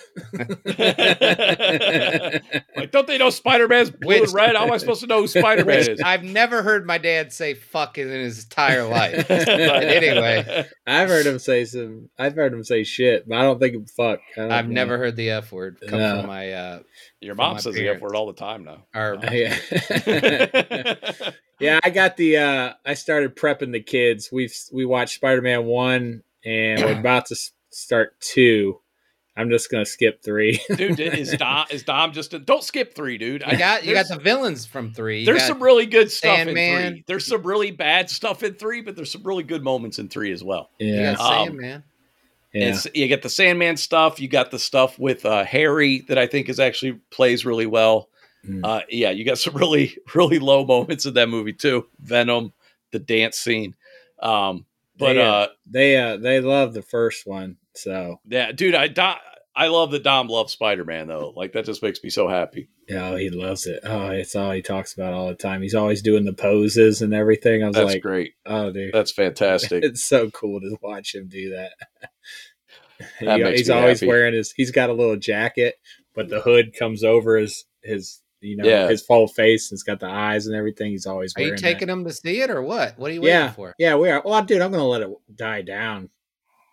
Like, don't they know Spider-Man's blue and red? How am I supposed to know who Spider-Man is? I've never heard my dad say fucking in his entire life. But anyway, I've heard him say shit, but I don't think fuck. I've never heard the F word come from my your mom says the F word all the time now. Yeah, I got the I started prepping the kids. We watched Spider-Man 1 and we're about to start 2. I'm just gonna skip 3. Dude, is Dom just don't skip 3, dude. You got the villains from 3. There's some really good stuff in 3. There's some really bad stuff in 3, but there's some really good moments in 3 as well. Yeah, Sandman. Yeah. You get the Sandman stuff. You got the stuff with Harry that I think is actually plays really well. You got some really, really low moments in that movie too. Venom, the dance scene. They love the first one. So yeah, dude, I love that Dom loves Spider-Man though. Like that just makes me so happy. Yeah, he loves it. Oh, it's all he talks about all the time. He's always doing the poses and everything. That's like, great. Oh, dude, that's fantastic. It's so cool to watch him do that. He's always happy. He's got a little jacket, but the hood comes over his his full face. It's got the eyes and everything. He's always wearing. Are you taking him to see it or what? What are you waiting for? Yeah, we are. Well, dude, I'm going to let it die down.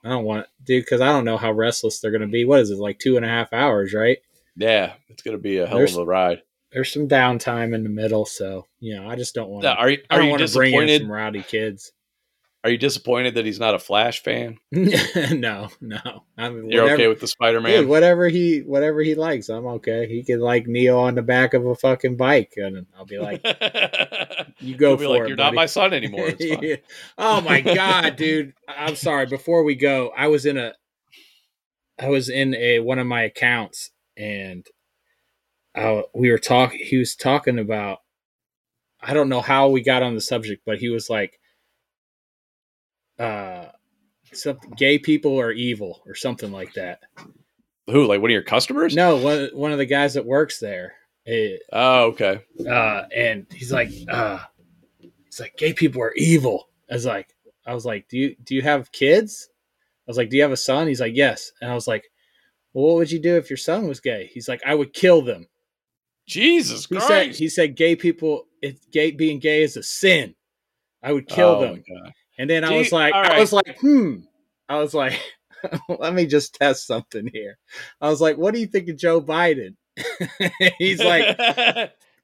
I don't want it, dude, because I don't know how restless they're going to be. What is it, like 2.5 hours, right? Yeah, it's going to be a hell of a ride. There's some downtime in the middle, so, I just don't want to bring in some rowdy kids. Are you disappointed that he's not a Flash fan? No. I mean, you're okay with the Spider-Man? Dude, whatever he likes, I'm okay. He can like Neo on the back of a fucking bike, and I'll be like, "You go for it, buddy. You're not my son anymore." It's fine. Yeah. Oh my god, dude! I'm sorry. Before we go, I was in one of my accounts, and we were talking. He was talking about, I don't know how we got on the subject, but he was like, gay people are evil or something like that. Who, like one of your customers? No, one of the guys that works there. Okay. And he's like, gay people are evil. I was like, do you have kids? was like, do you have a son? He's like, yes. And I was like, well, what would you do if your son was gay? He's like, I would kill them. Jesus Christ. He said gay people, being gay is a sin. I would kill them. And then I was like, right. I was like, let me just test something here. I was like, what do you think of Joe Biden? He's like,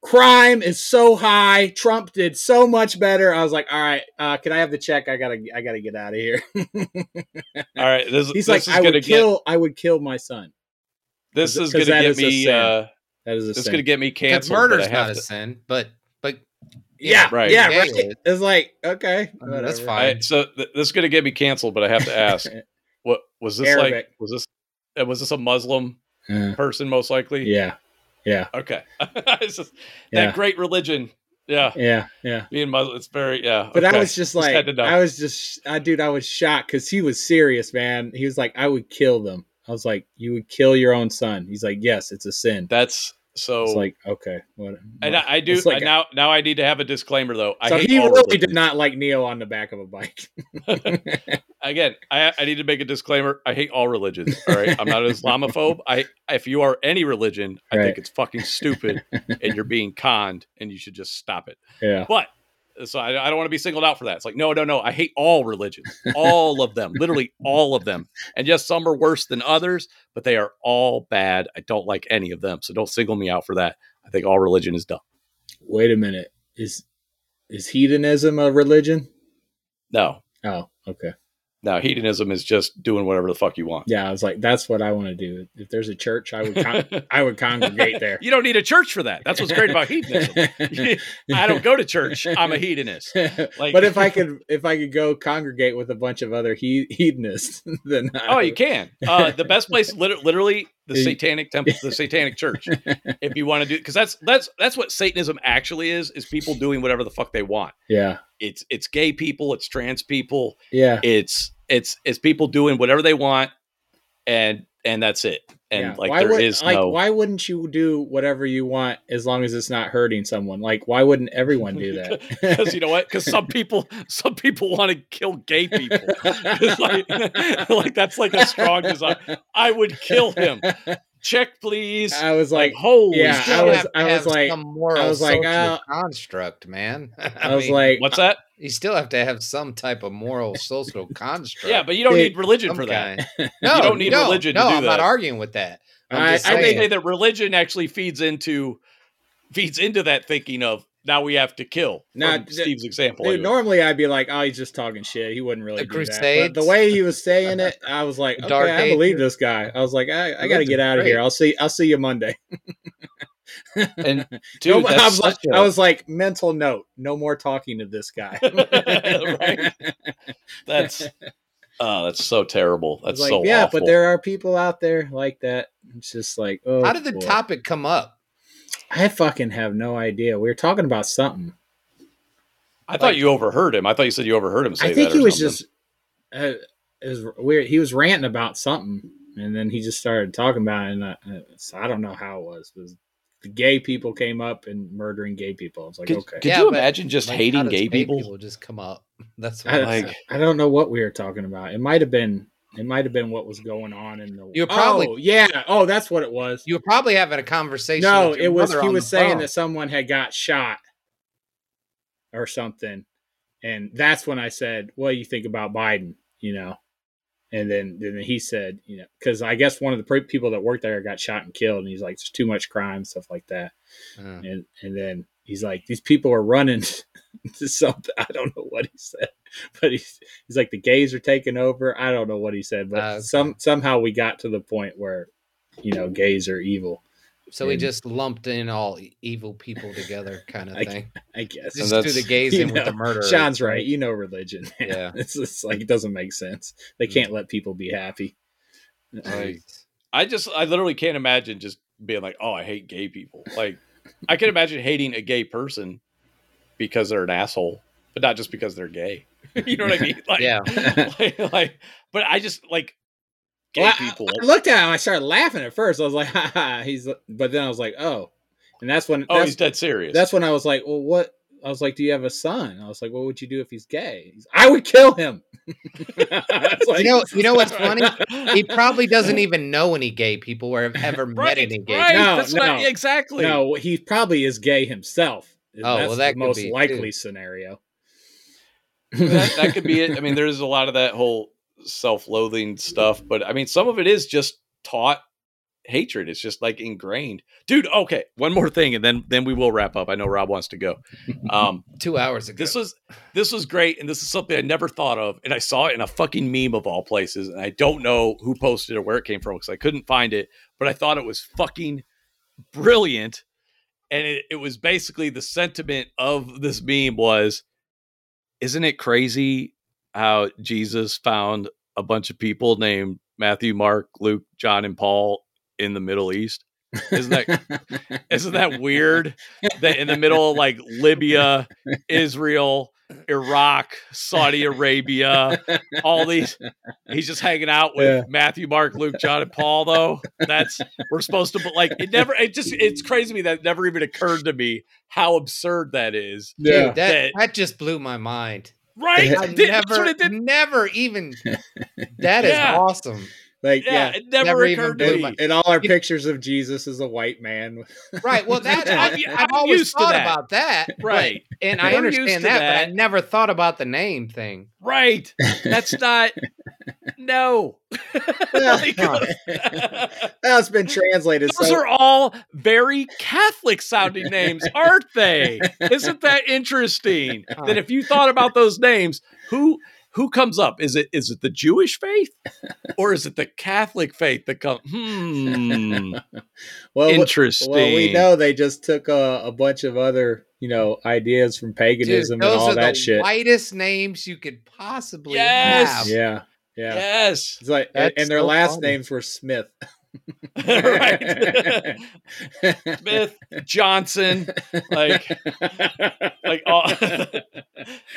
crime is so high. Trump did so much better. I was like, all right, can I have the check? I gotta get out of here. All right. I would kill my son. This is going to get me, that is a sin. It's going to get me canceled. Murder's not a sin, but yeah, right. It's like, okay, that's fine. Right, so this is going to get me canceled, but I have to ask, what was this Arabic. Like? Was this a Muslim person? Most likely. Yeah. Yeah. Okay. It's just, that great religion. Yeah. Yeah. Yeah. Being Muslim, it's very, yeah. But okay. I was just like, I was shocked because he was serious, man. He was like, I would kill them. I was like, you would kill your own son. He's like, yes, it's a sin. That's so. It's like, okay. What? And I do. Like now I need to have a disclaimer, though. So he really did not like Neo on the back of a bike. Again, I need to make a disclaimer. I hate all religions. All right. I'm not an Islamophobe. If you are any religion, I think it's fucking stupid and you're being conned and you should just stop it. Yeah. But. So I don't want to be singled out for that. It's like, no. I hate all religions, all of them, literally all of them. And yes, some are worse than others, but they are all bad. I don't like any of them. So don't single me out for that. I think all religion is dumb. Wait a minute. Is hedonism a religion? No. Oh, okay. No, hedonism is just doing whatever the fuck you want. Yeah, I was like, that's what I want to do. If there's a church, I would congregate there. You don't need a church for that. That's what's great about hedonism. I don't go to church. I'm a hedonist. Like, but if I could go congregate with a bunch of other hedonists, then you can. The best place, literally, the Satanic Temple, the Satanic Church. If you want to do, because that's what Satanism actually is people doing whatever the fuck they want. Yeah, it's gay people, it's trans people. Yeah, it's people doing whatever they want, and that's it. And yeah. Why wouldn't you do whatever you want as long as it's not hurting someone? Like, why wouldn't everyone do that? Because you know what? Because some people want to kill gay people. Like that's like a strong desire. I would kill him. Check, please. I was like holy. Yeah, I was like, construct, man. I mean, what's that? You still have to have some type of moral social construct. Yeah, but you don't need religion for that. No, you don't need religion to do that. No, I'm not arguing with that. I would say that religion actually feeds into that thinking of now we have to kill. Not Steve's example. Dude, normally I'd be like, oh, he's just talking shit. He wouldn't really do that. But the way he was saying it, I was like, okay, I believe this guy. I was like, I got to get out of here. I'll see you Monday. And dude, no, I was like, mental note, no more talking to this guy. Right? That's so terrible. That's like, so awful. But there are people out there like that. It's just like, oh, how did the topic come up? I fucking have no idea. We were talking about something. I thought you overheard him. I thought you said you overheard him say that. I think he was something. It was weird. He was ranting about something, and then he just started talking about it. And I don't know how it was. The gay people came up and murdering gay people. I was like, okay. Could you imagine just like, hating gay people? People just come up. That's what I don't know what we were talking about. It might have been what was going on in the. You probably that's what it was. You were probably having a conversation. No, with your brother on the phone. He was saying that someone had got shot or something, and that's when I said, "What do you think about Biden?" You know, and then he said, "You know," because I guess one of the people that worked there got shot and killed, and he's like, "There's too much crime, stuff like that," and then. He's like, these people are running to something. I don't know what he said, but he's like, the gays are taking over. I don't know what he said, but somehow we got to the point where, you know, gays are evil. So he just lumped in all evil people together kind of thing. I guess. Just do the gays in with the murder. Sean's right. You know, religion. Man. Yeah. It's just like, it doesn't make sense. They can't let people be happy. I literally can't imagine just being like, oh, I hate gay people. Like, I can imagine hating a gay person because they're an asshole, but not just because they're gay. You know what I mean? Like, yeah. But I just like gay people. I looked at him. I started laughing at first. I was like, ha ha. But then I was like, oh, and that's when he's dead serious. That's when I was like, well, what? I was like, do you have a son? I was like, what would you do if he's gay? He's, I would kill him. Like, you know what's funny? He probably doesn't even know any gay people or have ever met any gay people. No, that's not exactly. No, he probably is gay himself. That's the most likely scenario. That could be it. I mean, there's a lot of that whole self-loathing stuff, but I mean, some of it is just taught hatred. It's just like ingrained, dude. Okay, one more thing, and then we will wrap up. I know Rob wants to go. 2 hours ago. This was great, and this is something I never thought of, and I saw it in a fucking meme of all places, and I don't know who posted or where it came from because I couldn't find it, but I thought it was fucking brilliant, and it was basically the sentiment of this meme was, isn't it crazy how Jesus found a bunch of people named Matthew, Mark, Luke, John, and Paul in the Middle East? Isn't that weird that in the middle of like Libya, Israel, Iraq, Saudi Arabia, all these, he's just hanging out with Matthew, Mark, Luke, John, and Paul though? We're supposed to, but like it's crazy to me that it never even occurred to me how absurd that is. Yeah. Dude, that just blew my mind. Right? That is awesome. Like, it never occurred to me. And all our pictures of Jesus as a white man. Right. Well, that I've always thought about that. Right. And I understand that, but I never thought about the name thing. Right. That's not. No. That's been translated. Those are all very Catholic sounding names, aren't they? Isn't that interesting? That if you thought about those names, who comes up? Is it the Jewish faith, or is it the Catholic faith that comes? Well, interesting. Well, we know they just took a bunch of other, ideas from paganism. Dude, and all that shit. Those are the whitest names you could possibly have. Yeah, yeah. Yes. It's like, and their last names were Smith. Right. Smith, Johnson, like all.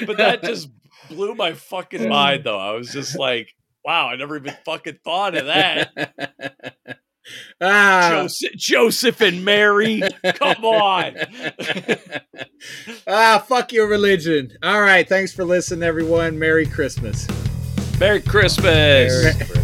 But that just blew my fucking mind though. I was just like, wow, I never even fucking thought of that. Joseph and Mary, come on. Fuck your religion. All right, thanks for listening, everyone. Merry Christmas. Merry Christmas.